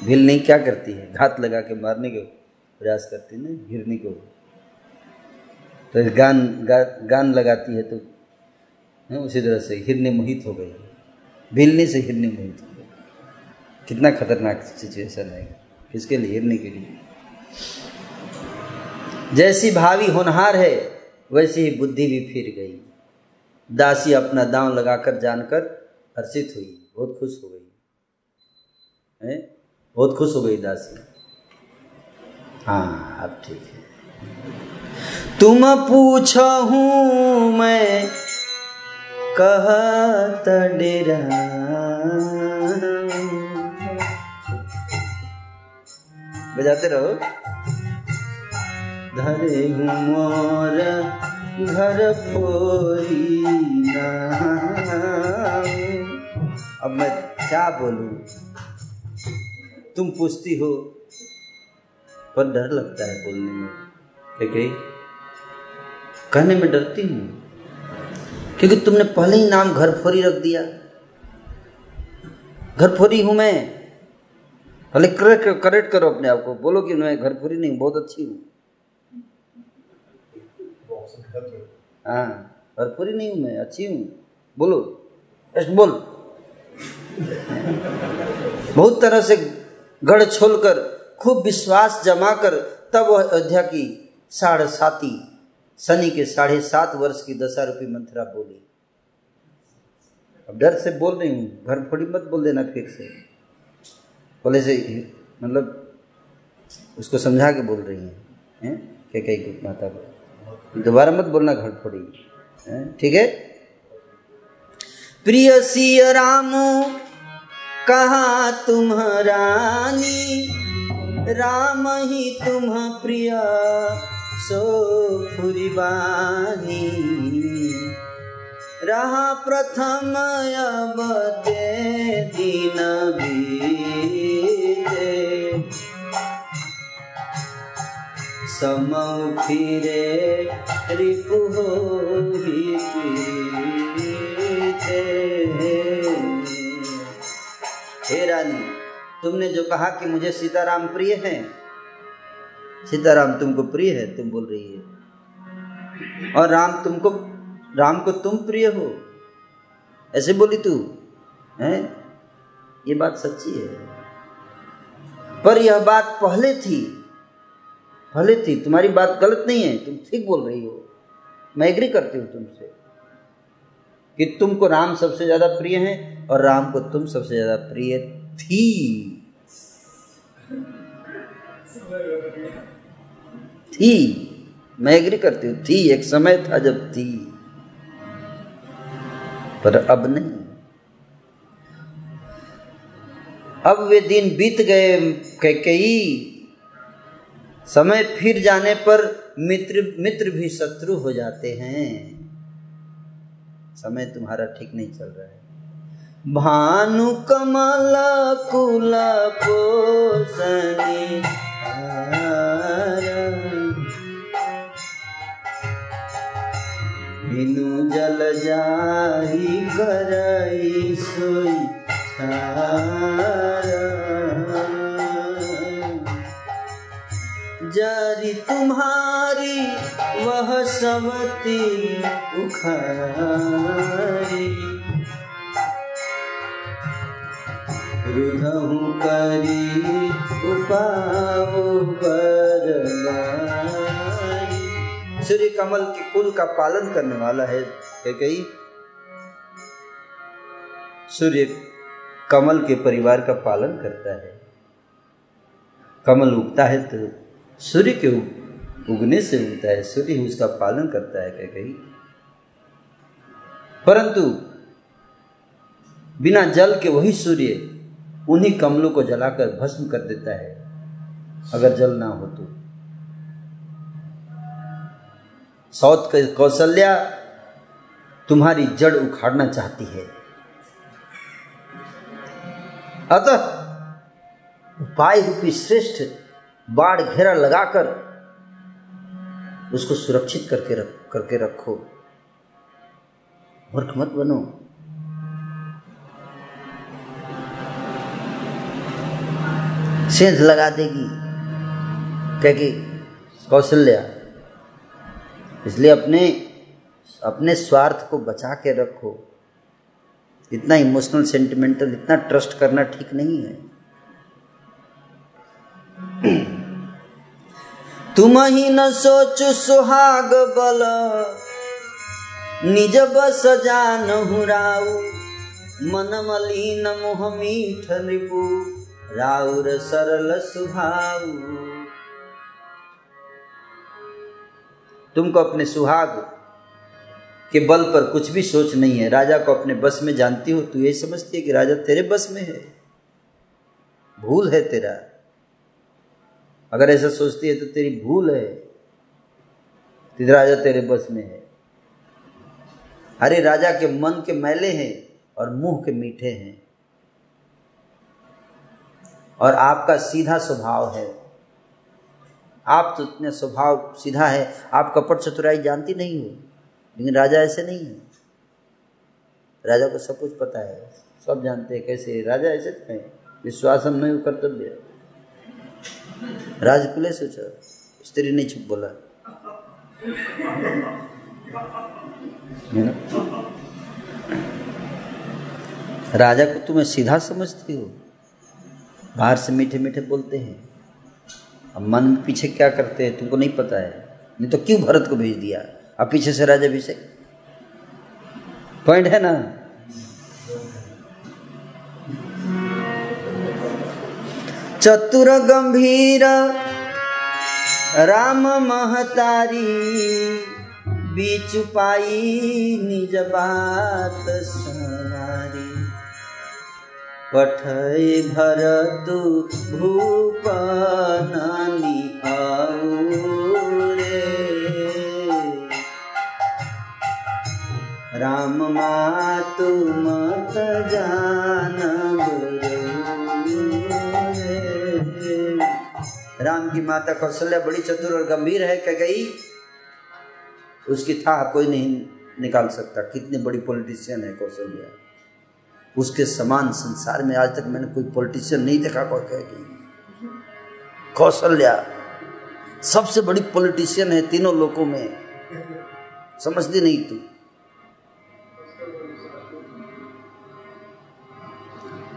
भिलनी क्या करती है? घात लगा के मारने के प्रयास करती है ना हिरनी को, तो गान गा, गान लगाती है, तो है उसी तरह से हिरनी मोहित हो गई, भिलनी से हिरनी मोहित हो गई। कितना खतरनाक सिचुएशन है किसके लिए? हिरनी के लिए। जैसी भावी होनहार है वैसी ही बुद्धि भी फिर गई। दासी अपना दांव लगाकर जानकर हर्षित हुई, बहुत खुश हो गई है, बहुत खुश हो गई दासी। हाँ अब ठीक है। तुम पूछा हूँ मैं कहत डेरा, बजाते रहो। धरे हूँ मोर घर पोरी नाम, अब मैं क्या बोलूं? तुम पूछती हो पर डर लगता है बोलने में, क्योंकि कहने में डरती हूँ, क्योंकि तुमने पहले ही नाम घरफोरी रख दिया। घरफोरी हूँ मैं, पहले करेक्ट करो अपने आप को, बोलो कि मैं घरफोरी नहीं, बहुत अच्छी हूँ। हाँ घरफोरी नहीं हूँ मैं, अच्छी हूँ, बोलो बोल। बहुत तरह से गढ़ छोलकर, खूब विश्वास जमा कर, तब वह अयोध्या की साढ़े साती सनी के साढ़े सात वर्ष की दशा रूपी मंथरा बोली। अब डर से बोल रही हूँ, घर फोड़ी मत बोल देना फिर से, बोले से मतलब उसको समझा के बोल रही है, हैं क्या कही माता को, दोबारा मत बोलना घर फोड़ी, ठीक है। प्रिय सिया रामो कहा तुम्हारा राम ही तुम प्रिय सो फुरबानी, रहा प्रथम अब ते दिन बीते समौ फिरे रिपु होहि पीते। हे रानी तुमने जो कहा कि मुझे सीताराम प्रिय हैं, सीताराम तुमको प्रिय है तुम बोल रही है, और राम तुमको, राम को तुम प्रिय हो, ऐसे बोली तू है। ये बात सच्ची है, पर यह बात पहले थी, पहले थी, तुम्हारी बात गलत नहीं है, तुम ठीक बोल रही हो, मैं एग्री करती हूँ तुमसे कि तुमको राम सबसे ज्यादा प्रिय है और राम को तुम सबसे ज्यादा प्रिय थी। थी मैं एग्री करती हूँ, थी एक समय था जब थी, पर अब नहीं। अब वे दिन बीत गए कई समय, फिर जाने पर मित्र मित्र भी शत्रु हो जाते हैं। समय तुम्हारा ठीक नहीं चल रहा है। भानु कमला कुला पोसनी बिनु जल जाहि करई सोई जारी तुम्हारी वह सवती उखारी रुधहु करी उपाओ पर लाई। सूर्य कमल के कुल का पालन करने वाला है कैकेयी। सूर्य कमल के परिवार का पालन करता है। कमल उगता है तो सूर्य के उगने से उगता है, सूर्य उसका पालन करता है कैकेयी। परंतु बिना जल के वही सूर्य उन्हीं कमलों को जलाकर भस्म कर देता है अगर जल ना हो तो। सौत कौशल्या तुम्हारी जड़ उखाड़ना चाहती है, अतः उपाय रूपी श्रेष्ठ बाढ़ घेरा लगाकर उसको सुरक्षित करके रख, करके रखो। मूर्ख मत बनो। सेंध लगा देगी क्योंकि कौशल्या, इसलिए अपने अपने स्वार्थ को बचा के रखो। इतना इमोशनल सेंटिमेंटल, इतना ट्रस्ट करना ठीक नहीं है। तुम ही न सोचो सुहाग बल निज बस जान हुराऊ मन मलिन मोह मीठ रिपु राउर सरल सुभाऊ। तुमको अपने सुहाग के बल पर कुछ भी सोच नहीं है। राजा को अपने बस में जानती हो, तू यही समझती है कि राजा तेरे बस में है। भूल है तेरा। अगर ऐसा सोचती है तो तेरी भूल है कि राजा तेरे बस में है। अरे राजा के मन के मैले हैं और मुंह के मीठे हैं, और आपका सीधा स्वभाव है। आप तो इतने स्वभाव सीधा है, आप कपट चतुराई जानती नहीं हो। लेकिन राजा ऐसे नहीं है। राजा को सब कुछ पता है, सब जानते हैं कैसे। राजा ऐसे थे विश्वासम नहीं कर्तव्य। राजकुले सोचा स्त्री नहीं चुप बोला ना? राजा को तुम्हें सीधा समझती हो, बाहर से मीठे मीठे बोलते हैं, अब मन में पीछे क्या करते हैं तुमको नहीं पता है। नहीं तो क्यों भरत को भेज दिया? अब पीछे से राज्याभिषेक पॉइंट है ना। चतुर गंभीर राम महतारी बीच पाई निज बात सुनारी पठय भरतु भूपनानी आऊरे राम मातु मत जानब रे। राम की माता कौशल्या बड़ी चतुर और गंभीर है कैकेयी। उसकी था कोई नहीं निकाल सकता। कितनी बड़ी पॉलिटिशियन है कौशल्या। उसके समान संसार में आज तक मैंने कोई पॉलिटिशियन नहीं देखा। कैकेयी कौशल्या सबसे बड़ी पॉलिटिशियन है तीनों लोकों में। समझती नहीं तू।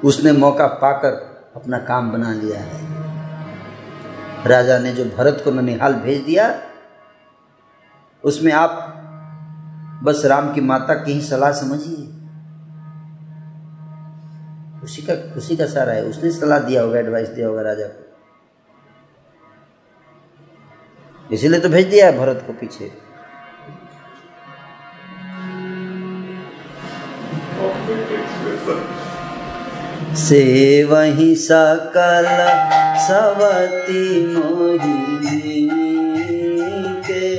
उसने मौका पाकर अपना काम बना लिया है। राजा ने जो भरत को ननिहाल भेज दिया, उसमें आप बस राम की माता की ही सलाह समझिए। उसी का उसी का सारा है। उसने सलाह दिया होगा, एडवाइस दिया होगा राजा को, इसीलिए तो भेज दिया है भरत को पीछे। सेवहि सकल सवति मोहिनी के,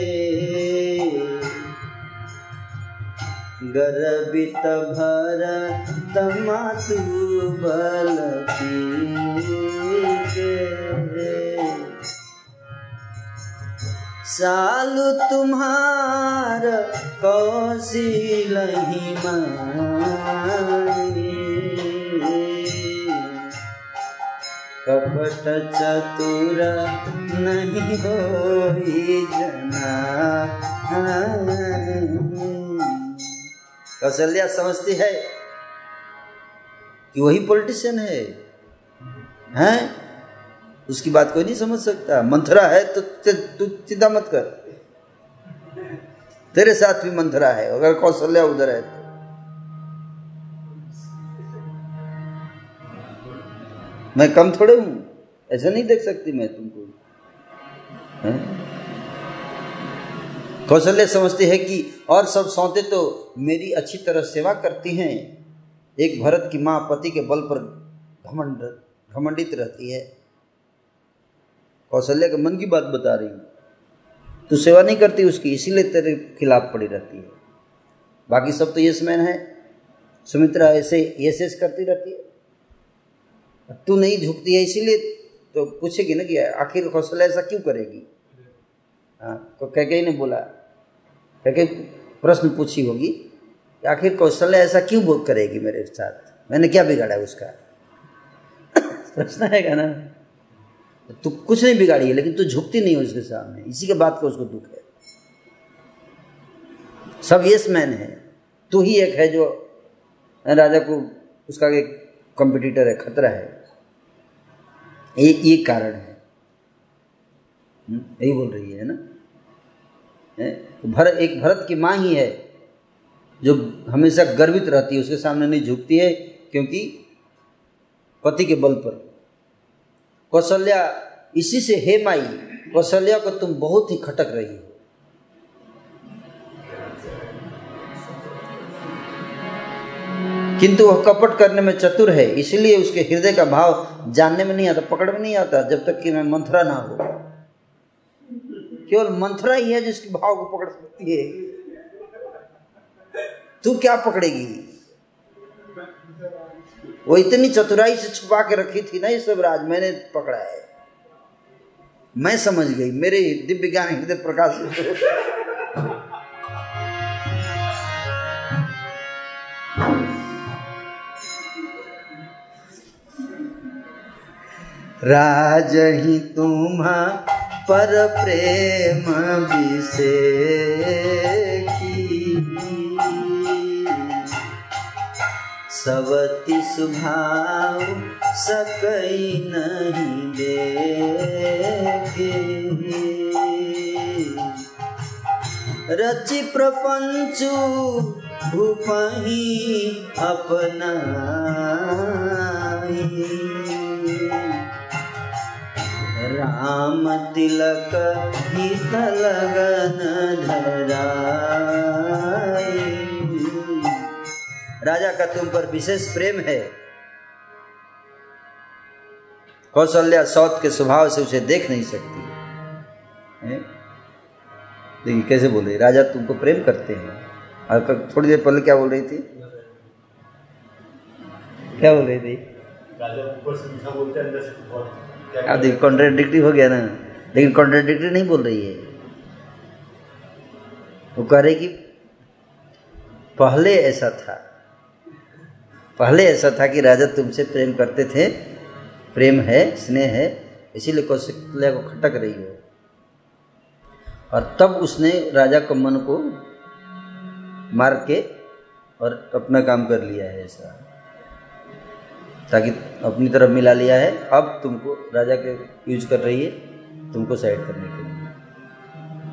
गर्भित भरत मातु बलती के। सालु तुम्हार कौशिलहि माहि, कपट चतुर नहीं होई जनाई। कौशल्या समझती है कि वही पॉलिटिशियन है, हैं? उसकी बात कोई नहीं समझ सकता। मंथरा है तो तू चिंता मत कर, तेरे साथ भी मंथरा है, अगर कौशल्या उधर है तो। मैं कम थोड़े हूं, ऐसा नहीं देख सकती मैं तुमको। कौशल्या समझती है कि और सब सौते तो मेरी अच्छी तरह सेवा करती हैं, एक भरत की माँ पति के बल पर घमंड घमंडित रहती है। कौशल्या के मन की बात बता रही हूँ, तू सेवा नहीं करती उसकी, इसीलिए तेरे खिलाफ पड़ी रहती है। बाकी सब तो यस मैन है, सुमित्रा ऐसे यस यस करती रहती है, तू नहीं झुकती है, इसीलिए तो पूछेगी ना कि आखिर कौशल्या ऐसा क्यों करेगी। हाँ, तो कैकेयी ने बोला, कैकेयी प्रश्न पूछी होगी कि आखिर कौशल्या ऐसा क्यों करेगी मेरे साथ, मैंने क्या बिगाड़ा उसका। प्रश्न आएगा ना, तू कुछ नहीं बिगाड़ी है, लेकिन तू झुकती नहीं हो उसके सामने, इसी के बात का उसको दुख है। सब येस मैन है, तू ही एक है जो राजा को उसका एक कंपटीटर है, खतरा है, एक ये कारण है, यही बोल रही है ना। तो भरत एक भरत की माँ ही है जो हमेशा गर्वित रहती है, उसके सामने नहीं झुकती है क्योंकि पति के बल पर। कौशल्या इसी से, हे माई, कौशल्या को तुम बहुत ही खटक रही हो। किंतु वह कपट करने में चतुर है, इसलिए उसके हृदय का भाव जानने में नहीं आता, पकड़ में नहीं आता, जब तक कि मैं मंथरा ना हो। केवल मंथरा ही है जिसके भाव को पकड़ सकती है, तू क्या पकड़ेगी। वो इतनी चतुराई से छुपा के रखी थी ना, ये सब राज मैंने पकड़ा है, मैं समझ गई, मेरे दिव्य ज्ञान हृदय प्रकाश। राज ही तुम्हा पर प्रेम बिसेकी, सवति सुभाव सकई नहीं देखे, रचि प्रपंचु भूपहि अपनाई, राम तिलक हित लगन धराई। राजा का तुम पर विशेष प्रेम है। कौशल्या सौत के स्वभाव से उसे देख नहीं सकती। देखिए कैसे बोल रही, राजा तुमको प्रेम करते हैं। और थोड़ी देर पहले क्या बोल रही थी, क्या बोल रही थी, राजा ऊपर से मीठा बोलते हैं, अंदर से बहुत। अब देखिए कॉन्ट्राडिक्टरी हो गया ना, लेकिन कॉन्ट्राडिक्टरी नहीं बोल रही है। वो कह रही कि पहले ऐसा था, पहले ऐसा था कि राजा तुमसे प्रेम करते थे, प्रेम है, स्नेह है, इसीलिए कौशल्या को खटक रही हो। और तब उसने राजा का मन को मार के और अपना काम कर लिया है, ऐसा ताकि अपनी तरफ मिला लिया है। अब तुमको राजा के यूज कर रही है तुमको साइड करने के लिए।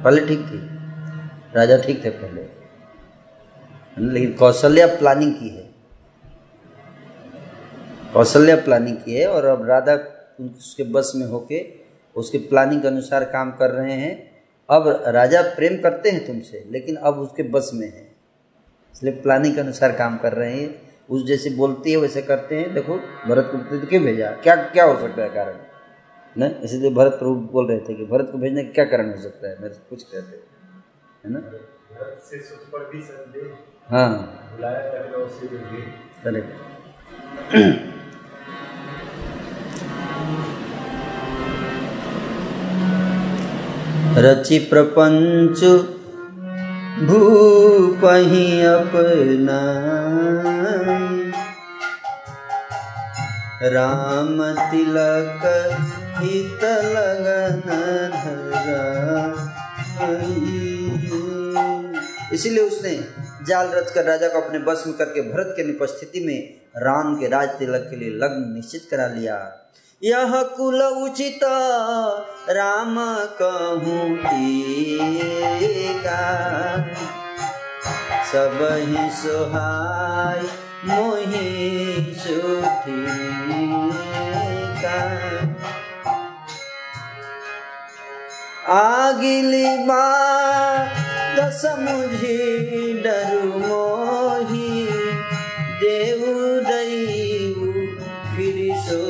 पहले ठीक थी राजा, ठीक थे पहले, लेकिन कौशल्या प्लानिंग की है, कौशल्या प्लानिंग की है। और अब राजा उसके बस में होके उसके प्लानिंग के अनुसार काम कर रहे हैं। अब राजा प्रेम करते हैं तुमसे, लेकिन अब उसके बस में है, इसलिए प्लानिंग के अनुसार काम कर रहे हैं। उस जैसे बोलती है वैसे करते हैं। देखो भरत को तो क्यों भेजा, क्या क्या हो सकता है कारण ना, इसीलिए भरत प्रभु बोल रहे थे कि भरत को भेजने का क्या कारण हो सकता है, मेरे कुछ कहते है ना। हाँ करेक्ट। रचि प्रपंच भूपहि अपनाई, राम तिलक हित लगन धराई। इसीलिए उसने जाल रचकर राजा को अपने बस में करके भरत के अनुपस्थिति में राम के राज तिलक के लिए लग्न निश्चित करा लिया। यह कुल उचित राम कहूँ टीका, सब ही सुहाय मोहि सुठीका। आगिली बात समझी डरू मोहि, देऊ दईऊ फिर सो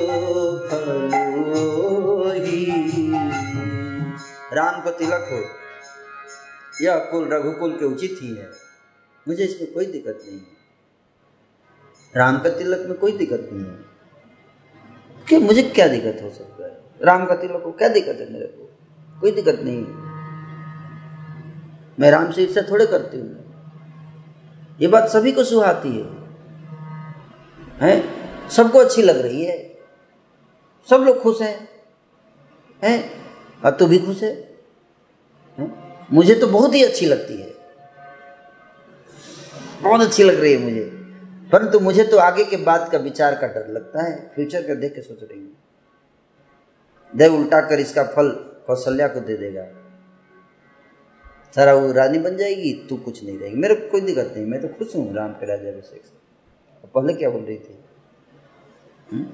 राम को तिलक हो। यह कुल रघुकुल के उचित ही है, मुझे इसमें कोई दिक्कत नहीं है। राम का तिलक में कोई दिक्कत नहीं है कि मुझे क्या दिक्कत हो सकता है, राम का तिलक को क्या दिक्कत है, मेरे को कोई दिक्कत नहीं है। मैं राम से ईर्ष्या थोड़े करती हूँ, ये बात सभी को सुहाती है, हैं? सबको अच्छी लग रही है, सब लोग खुश हैं, हैं? अब तो भी खुश है, है? मुझे तो बहुत ही अच्छी लगती है, बहुत अच्छी लग रही है मुझे, परंतु मुझे तो आगे के बाद का विचार का डर लगता है, फ्यूचर का देख के सोच रही हूँ। देव उल्टा कर इसका फल कौशल्या को दे देगा, सारा वो रानी बन जाएगी, तू कुछ नहीं रहेगी, मेरे को कोई दिक्कत नहीं, मैं तो खुश हूँ राम के राज्याभिषेक से। पहले क्या बोल रही थी? हुँ?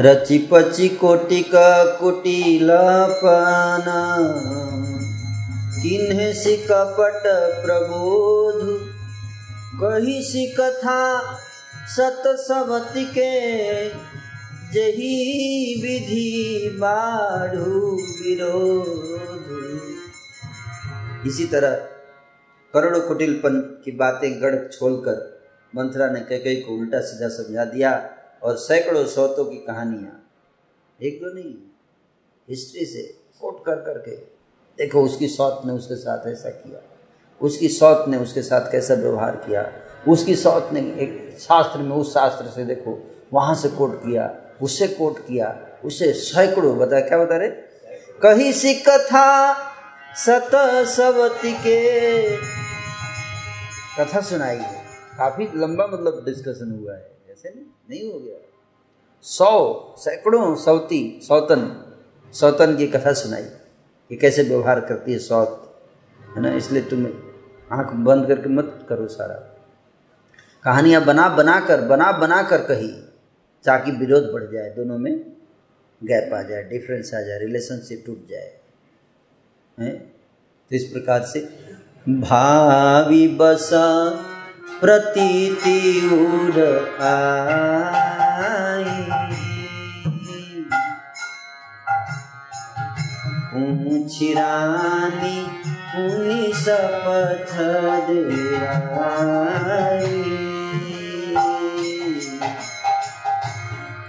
रचि पचि कोटिका कुटिलापना, किन्ह सि कपट प्रबोध, कही सि कथा सत सबति के, जही विधि बाढ़ू विरोध। इसी तरह करोड़ों कुटिलपन की बातें गढ़ छोड़कर मंथरा ने कैकेयी को उल्टा सीधा समझा दिया, और सैकड़ों सौतों की कहानियाँ, एक दो नहीं, हिस्ट्री से कोट कर करके देखो, उसकी सौत ने उसके साथ ऐसा किया, उसकी सौत ने उसके साथ कैसा व्यवहार किया, उसकी सौत ने एक शास्त्र में उस शास्त्र से देखो, वहाँ से कोट किया, उससे कोट किया, उससे सैकड़ों बता, क्या बता रहे, कही सी कथा सत सबति के, कथा सुनाई है। काफी लंबा मतलब डिस्कशन हुआ है, नहीं हो गया, सौ सैकड़ों सौती सौतन सौतन की कथा सुनाई कि कैसे व्यवहार करती है सौत, है ना। इसलिए तुम आंख बंद करके मत करो, सारा कहानियां बना बना कर बना बना कर कही, ताकि विरोध बढ़ जाए, दोनों में गैप आ जाए, डिफरेंस आ जाए, रिलेशनशिप टूट जाए, हैं? तो इस प्रकार से भावी बसा प्रतीति उड़ आई, पूछी रानी उन्हीं शपथ दिलाई,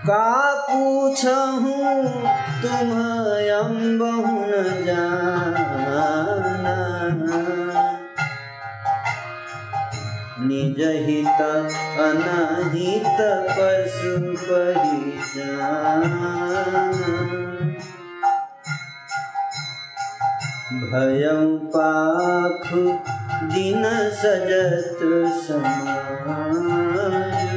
का पूछहूँ तुम्हें अम्बहु न जाना, निज हित अनहित पशु परिजाना, भयं पाखु दिन सजत समाज,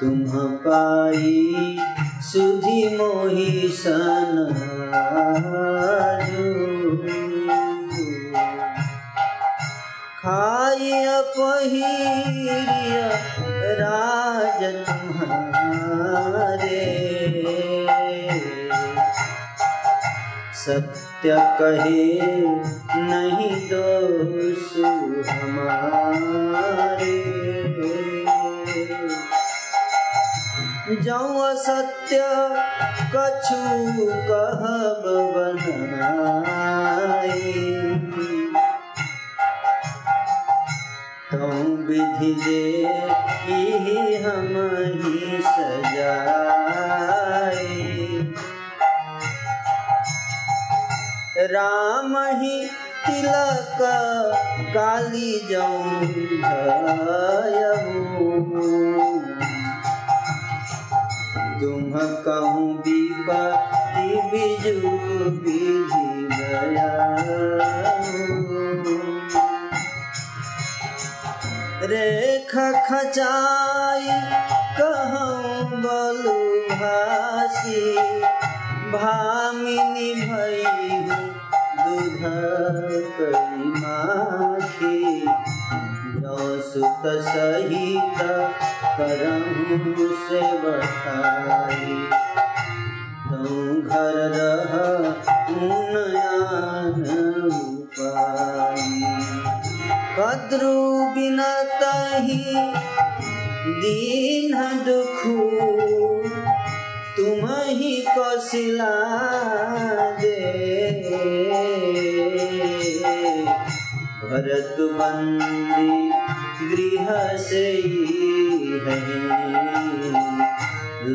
तुम्ह पाई सुधि मोहि सनाजु, खाई अपहिरिया राज तुम्हारे, सत्य कहे नहीं दोष हमारे। जौ सत्य कछु कहब बनाए तौ विधि जे ही हम ही सजाए। राम ही तिलक काली जऊ तुम कहूँ विपत्ति बिजू बिजी गया। रेख खचाई कहूँ बलु भासी भामिनी भई दूध करी माखी। जो सुत सहित करम से बताई तू घर रह उनयान उपाई। कद्रू बिनत ही दीन दुखू तुम ही कौशिला दे। भरत बंदी गृह से है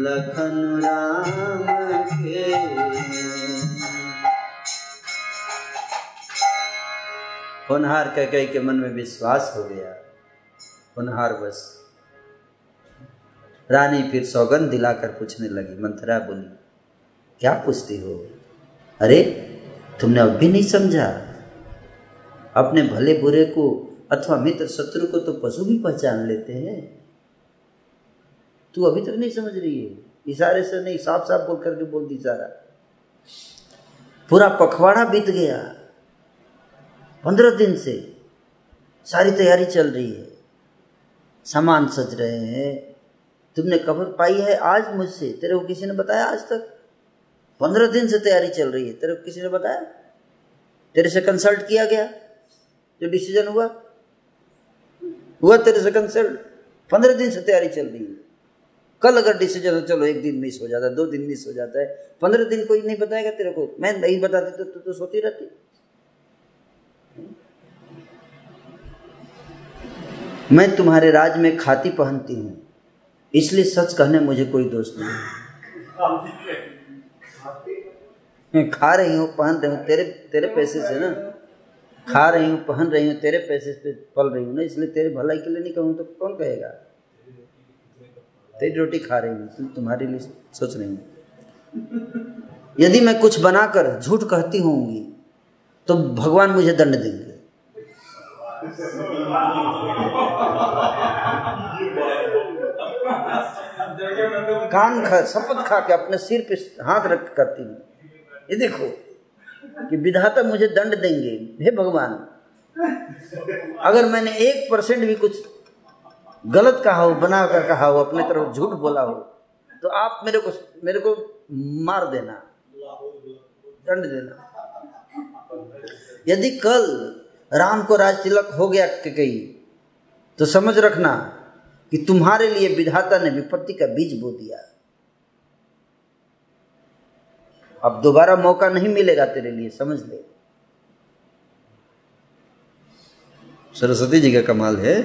लखन राम के। होनहार कह कह के मन में विश्वास हो गया। होनहार बस रानी फिर सौगंध दिलाकर पूछने लगी। मंथरा बोली, क्या पूछती हो? अरे तुमने अब भी नहीं समझा? अपने भले बुरे को अथवा मित्र शत्रु को तो पशु भी पहचान लेते हैं, तू अभी तक नहीं समझ रही है? इशारे से नहीं, साफ साफ बोल करके बोल दी। सारा पूरा पखवाड़ा बीत गया, पंद्रह दिन से सारी तैयारी चल रही है, सामान सज रहे हैं। तुमने खबर पाई है आज मुझसे? तेरे को किसी ने बताया? आज तक पंद्रह दिन से तैयारी चल रही है, तेरे को किसी ने बताया? तेरे से कंसल्ट किया गया? जो डिसीजन हुआ हुआ तेरे से कंसल्ट? पंद्रह दिन से तैयारी चल रही है। कल अगर डिसीजन हो, चलो एक दिन मिस हो जाता है, दो दिन मिस हो जाता है, पंद्रह दिन कोई नहीं बताएगा तेरे को? मैं नहीं बताती तो तू तो सोती रहती। मैं तुम्हारे राज में खाती पहनती हूँ, इसलिए सच कहने मुझे कोई दोष नहीं। खा रही हूँ, पहन रही हूँ, तेरे तेरे पैसे से ना। खा रही हूँ, पहन रही हूँ, तेरे पैसे से पल रही हूँ ना, इसलिए तेरे भलाई के लिए नहीं कहूँ तो कौन कहेगा? तेरी रोटी खा रही हूँ, तुम्हारे लिए सोच रही हूँ। यदि मैं कुछ बनाकर झूठ कहती होंगी तो भगवान मुझे दंड देंगे। कान खा, शपथ खा के अपने सिर पे हाथ रख करती हूँ, ये देखो कि विधाता मुझे दंड देंगे। हे भगवान, अगर मैंने एक परसेंट भी कुछ गलत कहा हो, बना कर कहा हो, अपने तरफ झूठ बोला हो, तो आप मेरे को मेरे को मार देना, दंड देना। यदि कल राम को राज तिलक हो गया कहीं, तो समझ रखना कि तुम्हारे लिए विधाता ने विपत्ति का बीज बो दिया। अब दोबारा मौका नहीं मिलेगा तेरे लिए, समझ ले। सरस्वती जी का कमाल है।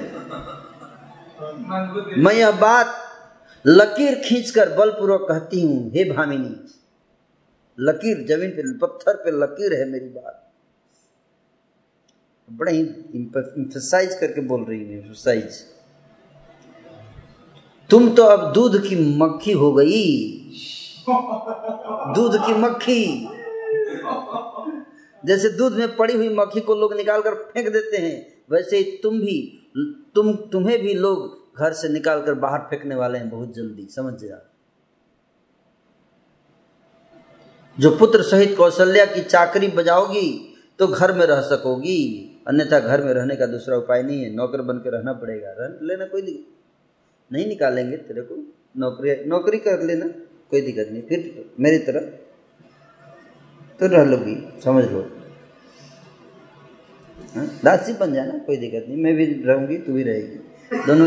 मैं यह बात लकीर खींचकर बलपूर्वक कहती हूँ, हे भामिनी। लकीर जमीन पे, पत्थर पे लकीर है मेरी बात। बड़े ही इंफेसाइज करके बोल रही है, इंफेसाइज। तुम तो अब दूध की मक्खी हो गई, दूध की मक्खी। जैसे दूध में पड़ी हुई मक्खी को लोग निकाल कर फेंक देते हैं, वैसे ही तुम भी तुम तुम्हें भी लोग घर से निकाल कर बाहर फेंकने वाले हैं बहुत जल्दी, समझ जा। जो पुत्र सहित कौशल्या की चाकरी बजाओगी तो घर में रह सकोगी, अन्यथा घर में रहने का दूसरा उपाय नहीं है, नौकर बन के रहना पड़ेगा। रह लेना, कोई दिक्कत नहीं, निकालेंगे तेरे को, नौकरी नौकरी कर लेना, कोई दिक्कत नहीं। फिर मेरी तरह तो डलोगी, समझ लो, दासी बन जाना, कोई दिक्कत नहीं, मैं भी रहूँगी तू भी रहेगी, दोनों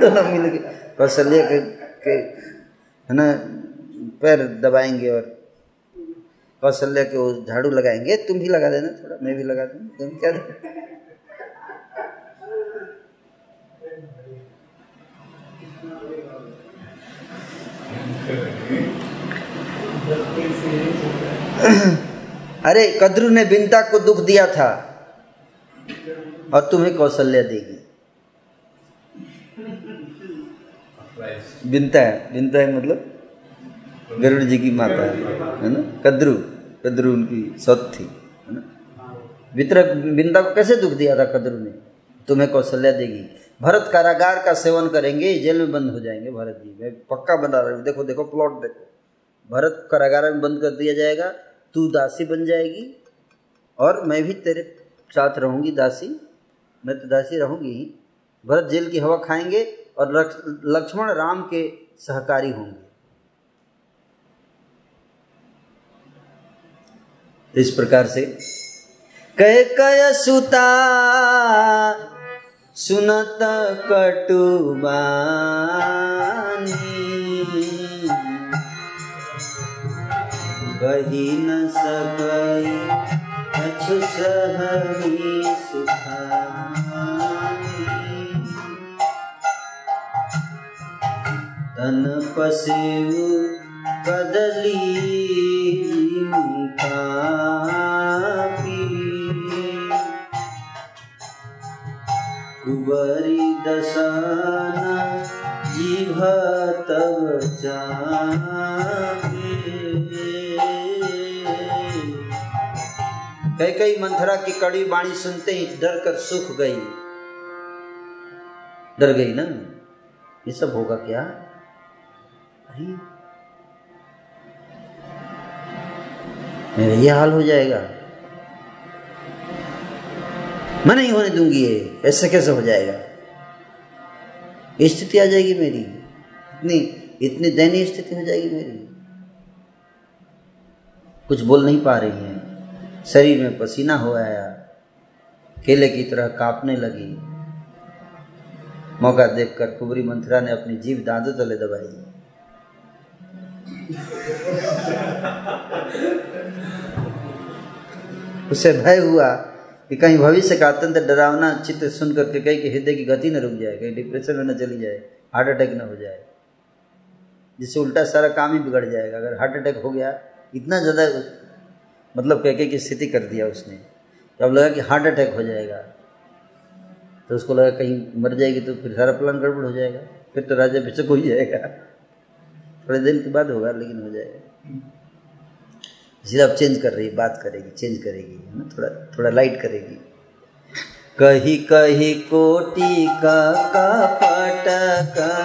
दोनों मिल के कौशल्या के, के है ना पैर दबाएंगे और कौशल्या के वो झाड़ू लगाएंगे, तुम भी लगा देना थोड़ा, मैं भी लगा दूँ, तुम क्या दे? अरे कद्रू ने बिन्ता को दुख दिया था और तुम्हें कौशल्या देगी। बिन्ता है, बिन्ता है मतलब गरुड़ जी की माता है, है ना, कद्रू, कद्रू उनकी सौत थी, है ना। वितरक बिन्ता को कैसे दुख दिया था कद्रू ने, तुम्हें कौशल्या देगी। भरत कारागार का सेवन करेंगे, जेल में बंद हो जाएंगे भरत जी, मैं पक्का बता रहा हूँ, देखो देखो प्लॉट देखो, भरत कारागार में बंद कर दिया जाएगा, तू दासी बन जाएगी और मैं भी तेरे साथ रहूँगी दासी, मैं तो दासी रहूँगी ही। भरत जेल की हवा खाएंगे और लक्ष्मण राम के सहकारी होंगे। इस प्रकार से कह कह सुता सुनत कटुबानी बही न सकई कछु सहनी सुखानी तन पसेउ कदली कापी कुबरी दसन जीभ तब जापी। कई कई मंथरा की कड़ी वाणी सुनते ही डर कर सूख गई, डर गई ना, ये सब होगा क्या। मेरा ये हाल हो जाएगा, मैं नहीं होने दूंगी, ये ऐसे कैसे हो जाएगा, स्थिति आ जाएगी मेरी, इतनी इतनी दयनीय स्थिति हो जाएगी मेरी। कुछ बोल नहीं पा रही है, शरीर में पसीना हो आया, केले की तरह कांपने लगी। मौका देखकर कुबरी मंथरा ने अपनी जीभ दांतों तले दबाई। उसे भय हुआ कि कहीं भविष्य का अत्यंत डरावना चित्र सुनकर के कहीं के हृदय की गति न रुक जाए, कहीं डिप्रेशन में न चली जाए, हार्ट अटैक न हो जाए, जिससे उल्टा सारा काम ही बिगड़ जाएगा। अगर हार्ट अटैक हो गया, इतना ज़्यादा मतलब कैके की स्थिति कर दिया उसने, तो अब लगा कि हार्ट अटैक हो जाएगा, तो उसको लगा कहीं मर जाएगी तो फिर सारा प्लान गड़बड़ हो जाएगा, फिर तो राजा बेचक हो ही जाएगा, थोड़े दिन के बाद होगा लेकिन हो जाएगा। इसलिए अब चेंज कर रही बात करेगी, चेंज करेगी, है ना, थोड़ा थोड़ा लाइट करेगी। कहीं कहीं कोटि का कपट कहा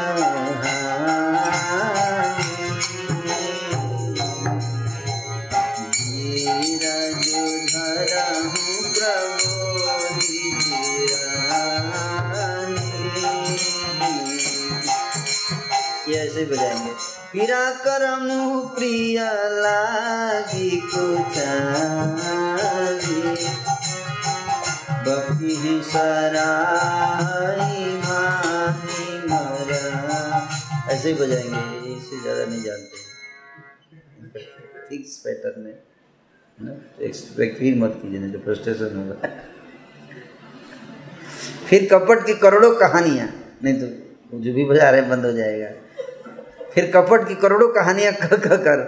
बजाएंगे। फिरा करम प्रिया लागी कुचागी बखी सराई मानी मरा, ऐसे ही बजाएंगे, इससे ज़्यादा नहीं जानते, ठीक पैटर्न में ना, एक्सपेक्ट ही मत कीजिए, तो फ्रस्ट्रेशन होगा। फिर कपट की करोड़ों कहानियाँ, नहीं तो जो भी बजा रहे बंद हो जाएगा। फिर कपट की करोड़ों कहानियां कह कर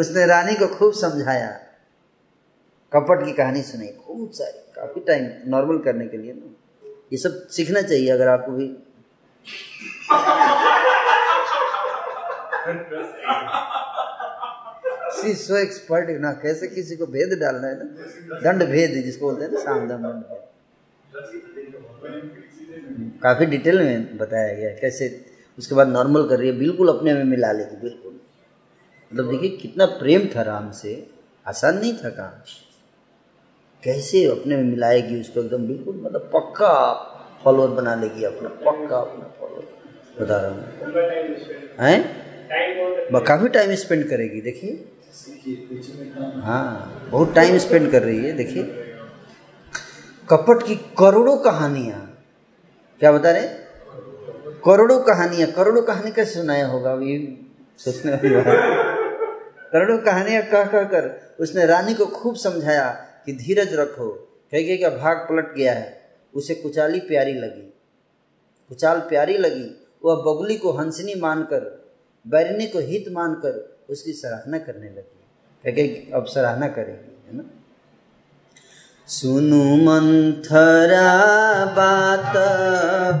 उसने रानी को खूब समझाया, कपट की कहानी सुनाई खूब सारी, काफ़ी टाइम नॉर्मल करने के लिए ना, ये सब सीखना चाहिए अगर आपको भी। शी सो एक्सपर्ट ना, कैसे किसी को भेद डालना है ना, दंड भेद जिसको बोलते हैं ना, साम दंड भेद, काफ़ी डिटेल में बताया गया कैसे। उसके बाद नॉर्मल कर रही है, बिल्कुल अपने में मिला लेगी, बिल्कुल, मतलब देखिए कितना प्रेम था राम से, आसान नहीं था काम, कैसे अपने में मिलाएगी उसको एकदम, बिल्कुल मतलब पक्का फॉलोअर बना लेगी अपना, पक्का अपना फॉलोअर, बता रहा हूँ, हैं काफ़ी टाइम स्पेंड करेगी। देखिए हाँ, बहुत टाइम स्पेंड कर रही है। देखिए कपट की करोड़ों कहानियाँ, क्या बता रहे, करोड़ों कहानियाँ। करोड़ों कहानी कैसे सुनाया होगा अभी सोचने वाली बात। करोड़ों कहानियाँ कह कह कर उसने रानी को खूब समझाया कि धीरज रखो, कह क्या भाग पलट गया है। उसे कुचाली प्यारी लगी, कुचाल प्यारी लगी। वह बगुली को हंसनी मानकर, बैरनी को हित मानकर उसकी सराहना करने लगी। कह अब सराहना करेगी, है ना। सुनु मंथरा बात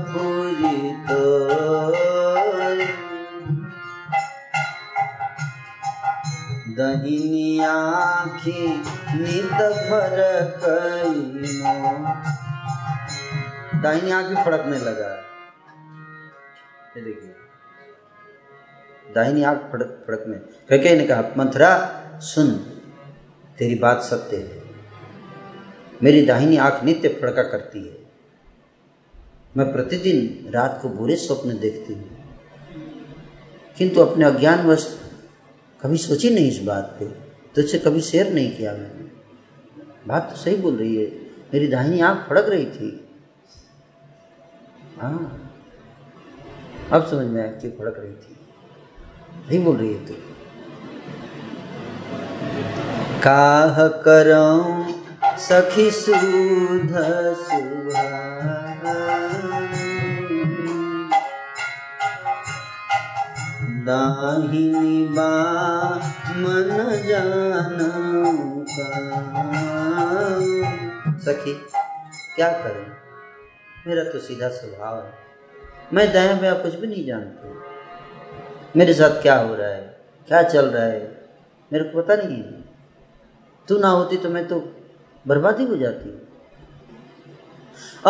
पूरी तो दहिनी आँखी नित भर कइनो, दाहिनी आँखी फड़कने लगा। ये देखिए दाहिनी आँख फड़क फड़क में कैकेयी ने कहा, मंथरा सुन, तेरी बात सत्य है, मेरी दाहिनी आँख नित्य फड़का करती है। मैं प्रतिदिन रात को बुरे स्वप्न देखती हूँ, किंतु अपने अज्ञानवश कभी सोची नहीं इस बात पे, तुझसे कभी शेयर नहीं किया मैंने। बात तो सही बोल रही है, मेरी दाहिनी आँख फड़क रही थी। हाँ, अब समझ में आया क्यों फड़क रही थी, नहीं बोल रही है तू। काह करूं सखी सुध दाहिनी बा मन जानू सखी, क्या करूं, मेरा तो सीधा स्वभाव है, मैं दाया बाया कुछ भी नहीं जानती। मेरे साथ क्या हो रहा है, क्या चल रहा है, मेरे को पता नहीं है। तू ना होती तो मैं तो बर्बादी हो जाती।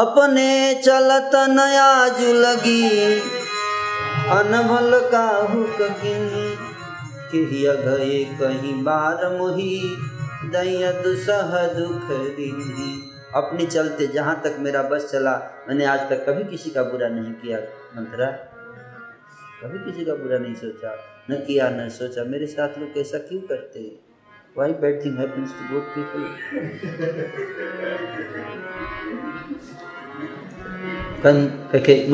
अपने चलत नया जुलगी अनभल काहू कहीं कि गए कहीं बार मोही दया दुसह दुख दिनी। अपने चलते जहाँ तक मेरा बस चला मैंने आज तक कभी किसी का बुरा नहीं किया मंथरा, कभी किसी का बुरा नहीं सोचा, न किया न सोचा। मेरे साथ लोग कैसा क्यों करते हैं? Why bad thing happens to good people?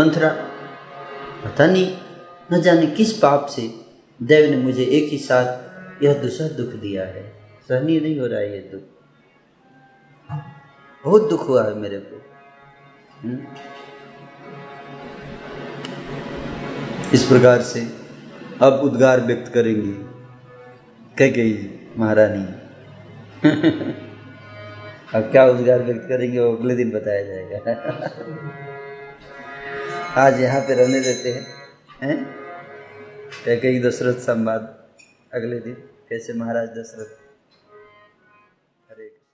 Manthara, पता नहीं न जाने किस पाप से देव ने मुझे एक ही साथ यह दूसरा दुख दिया है, सहनीय नहीं हो रहा है ये दुख, बहुत दुख हुआ है मेरे को। हुँ? इस प्रकार से अब उद्गार व्यक्त करेंगे कैकेयी महारानी। अब क्या उद्गार व्यक्त करेंगे वो अगले दिन बताया जाएगा। आज यहाँ पे रहने देते हैं, हैं? कैकेयी दशरथ संवाद, अगले दिन कैसे महाराज दशरथ। हरे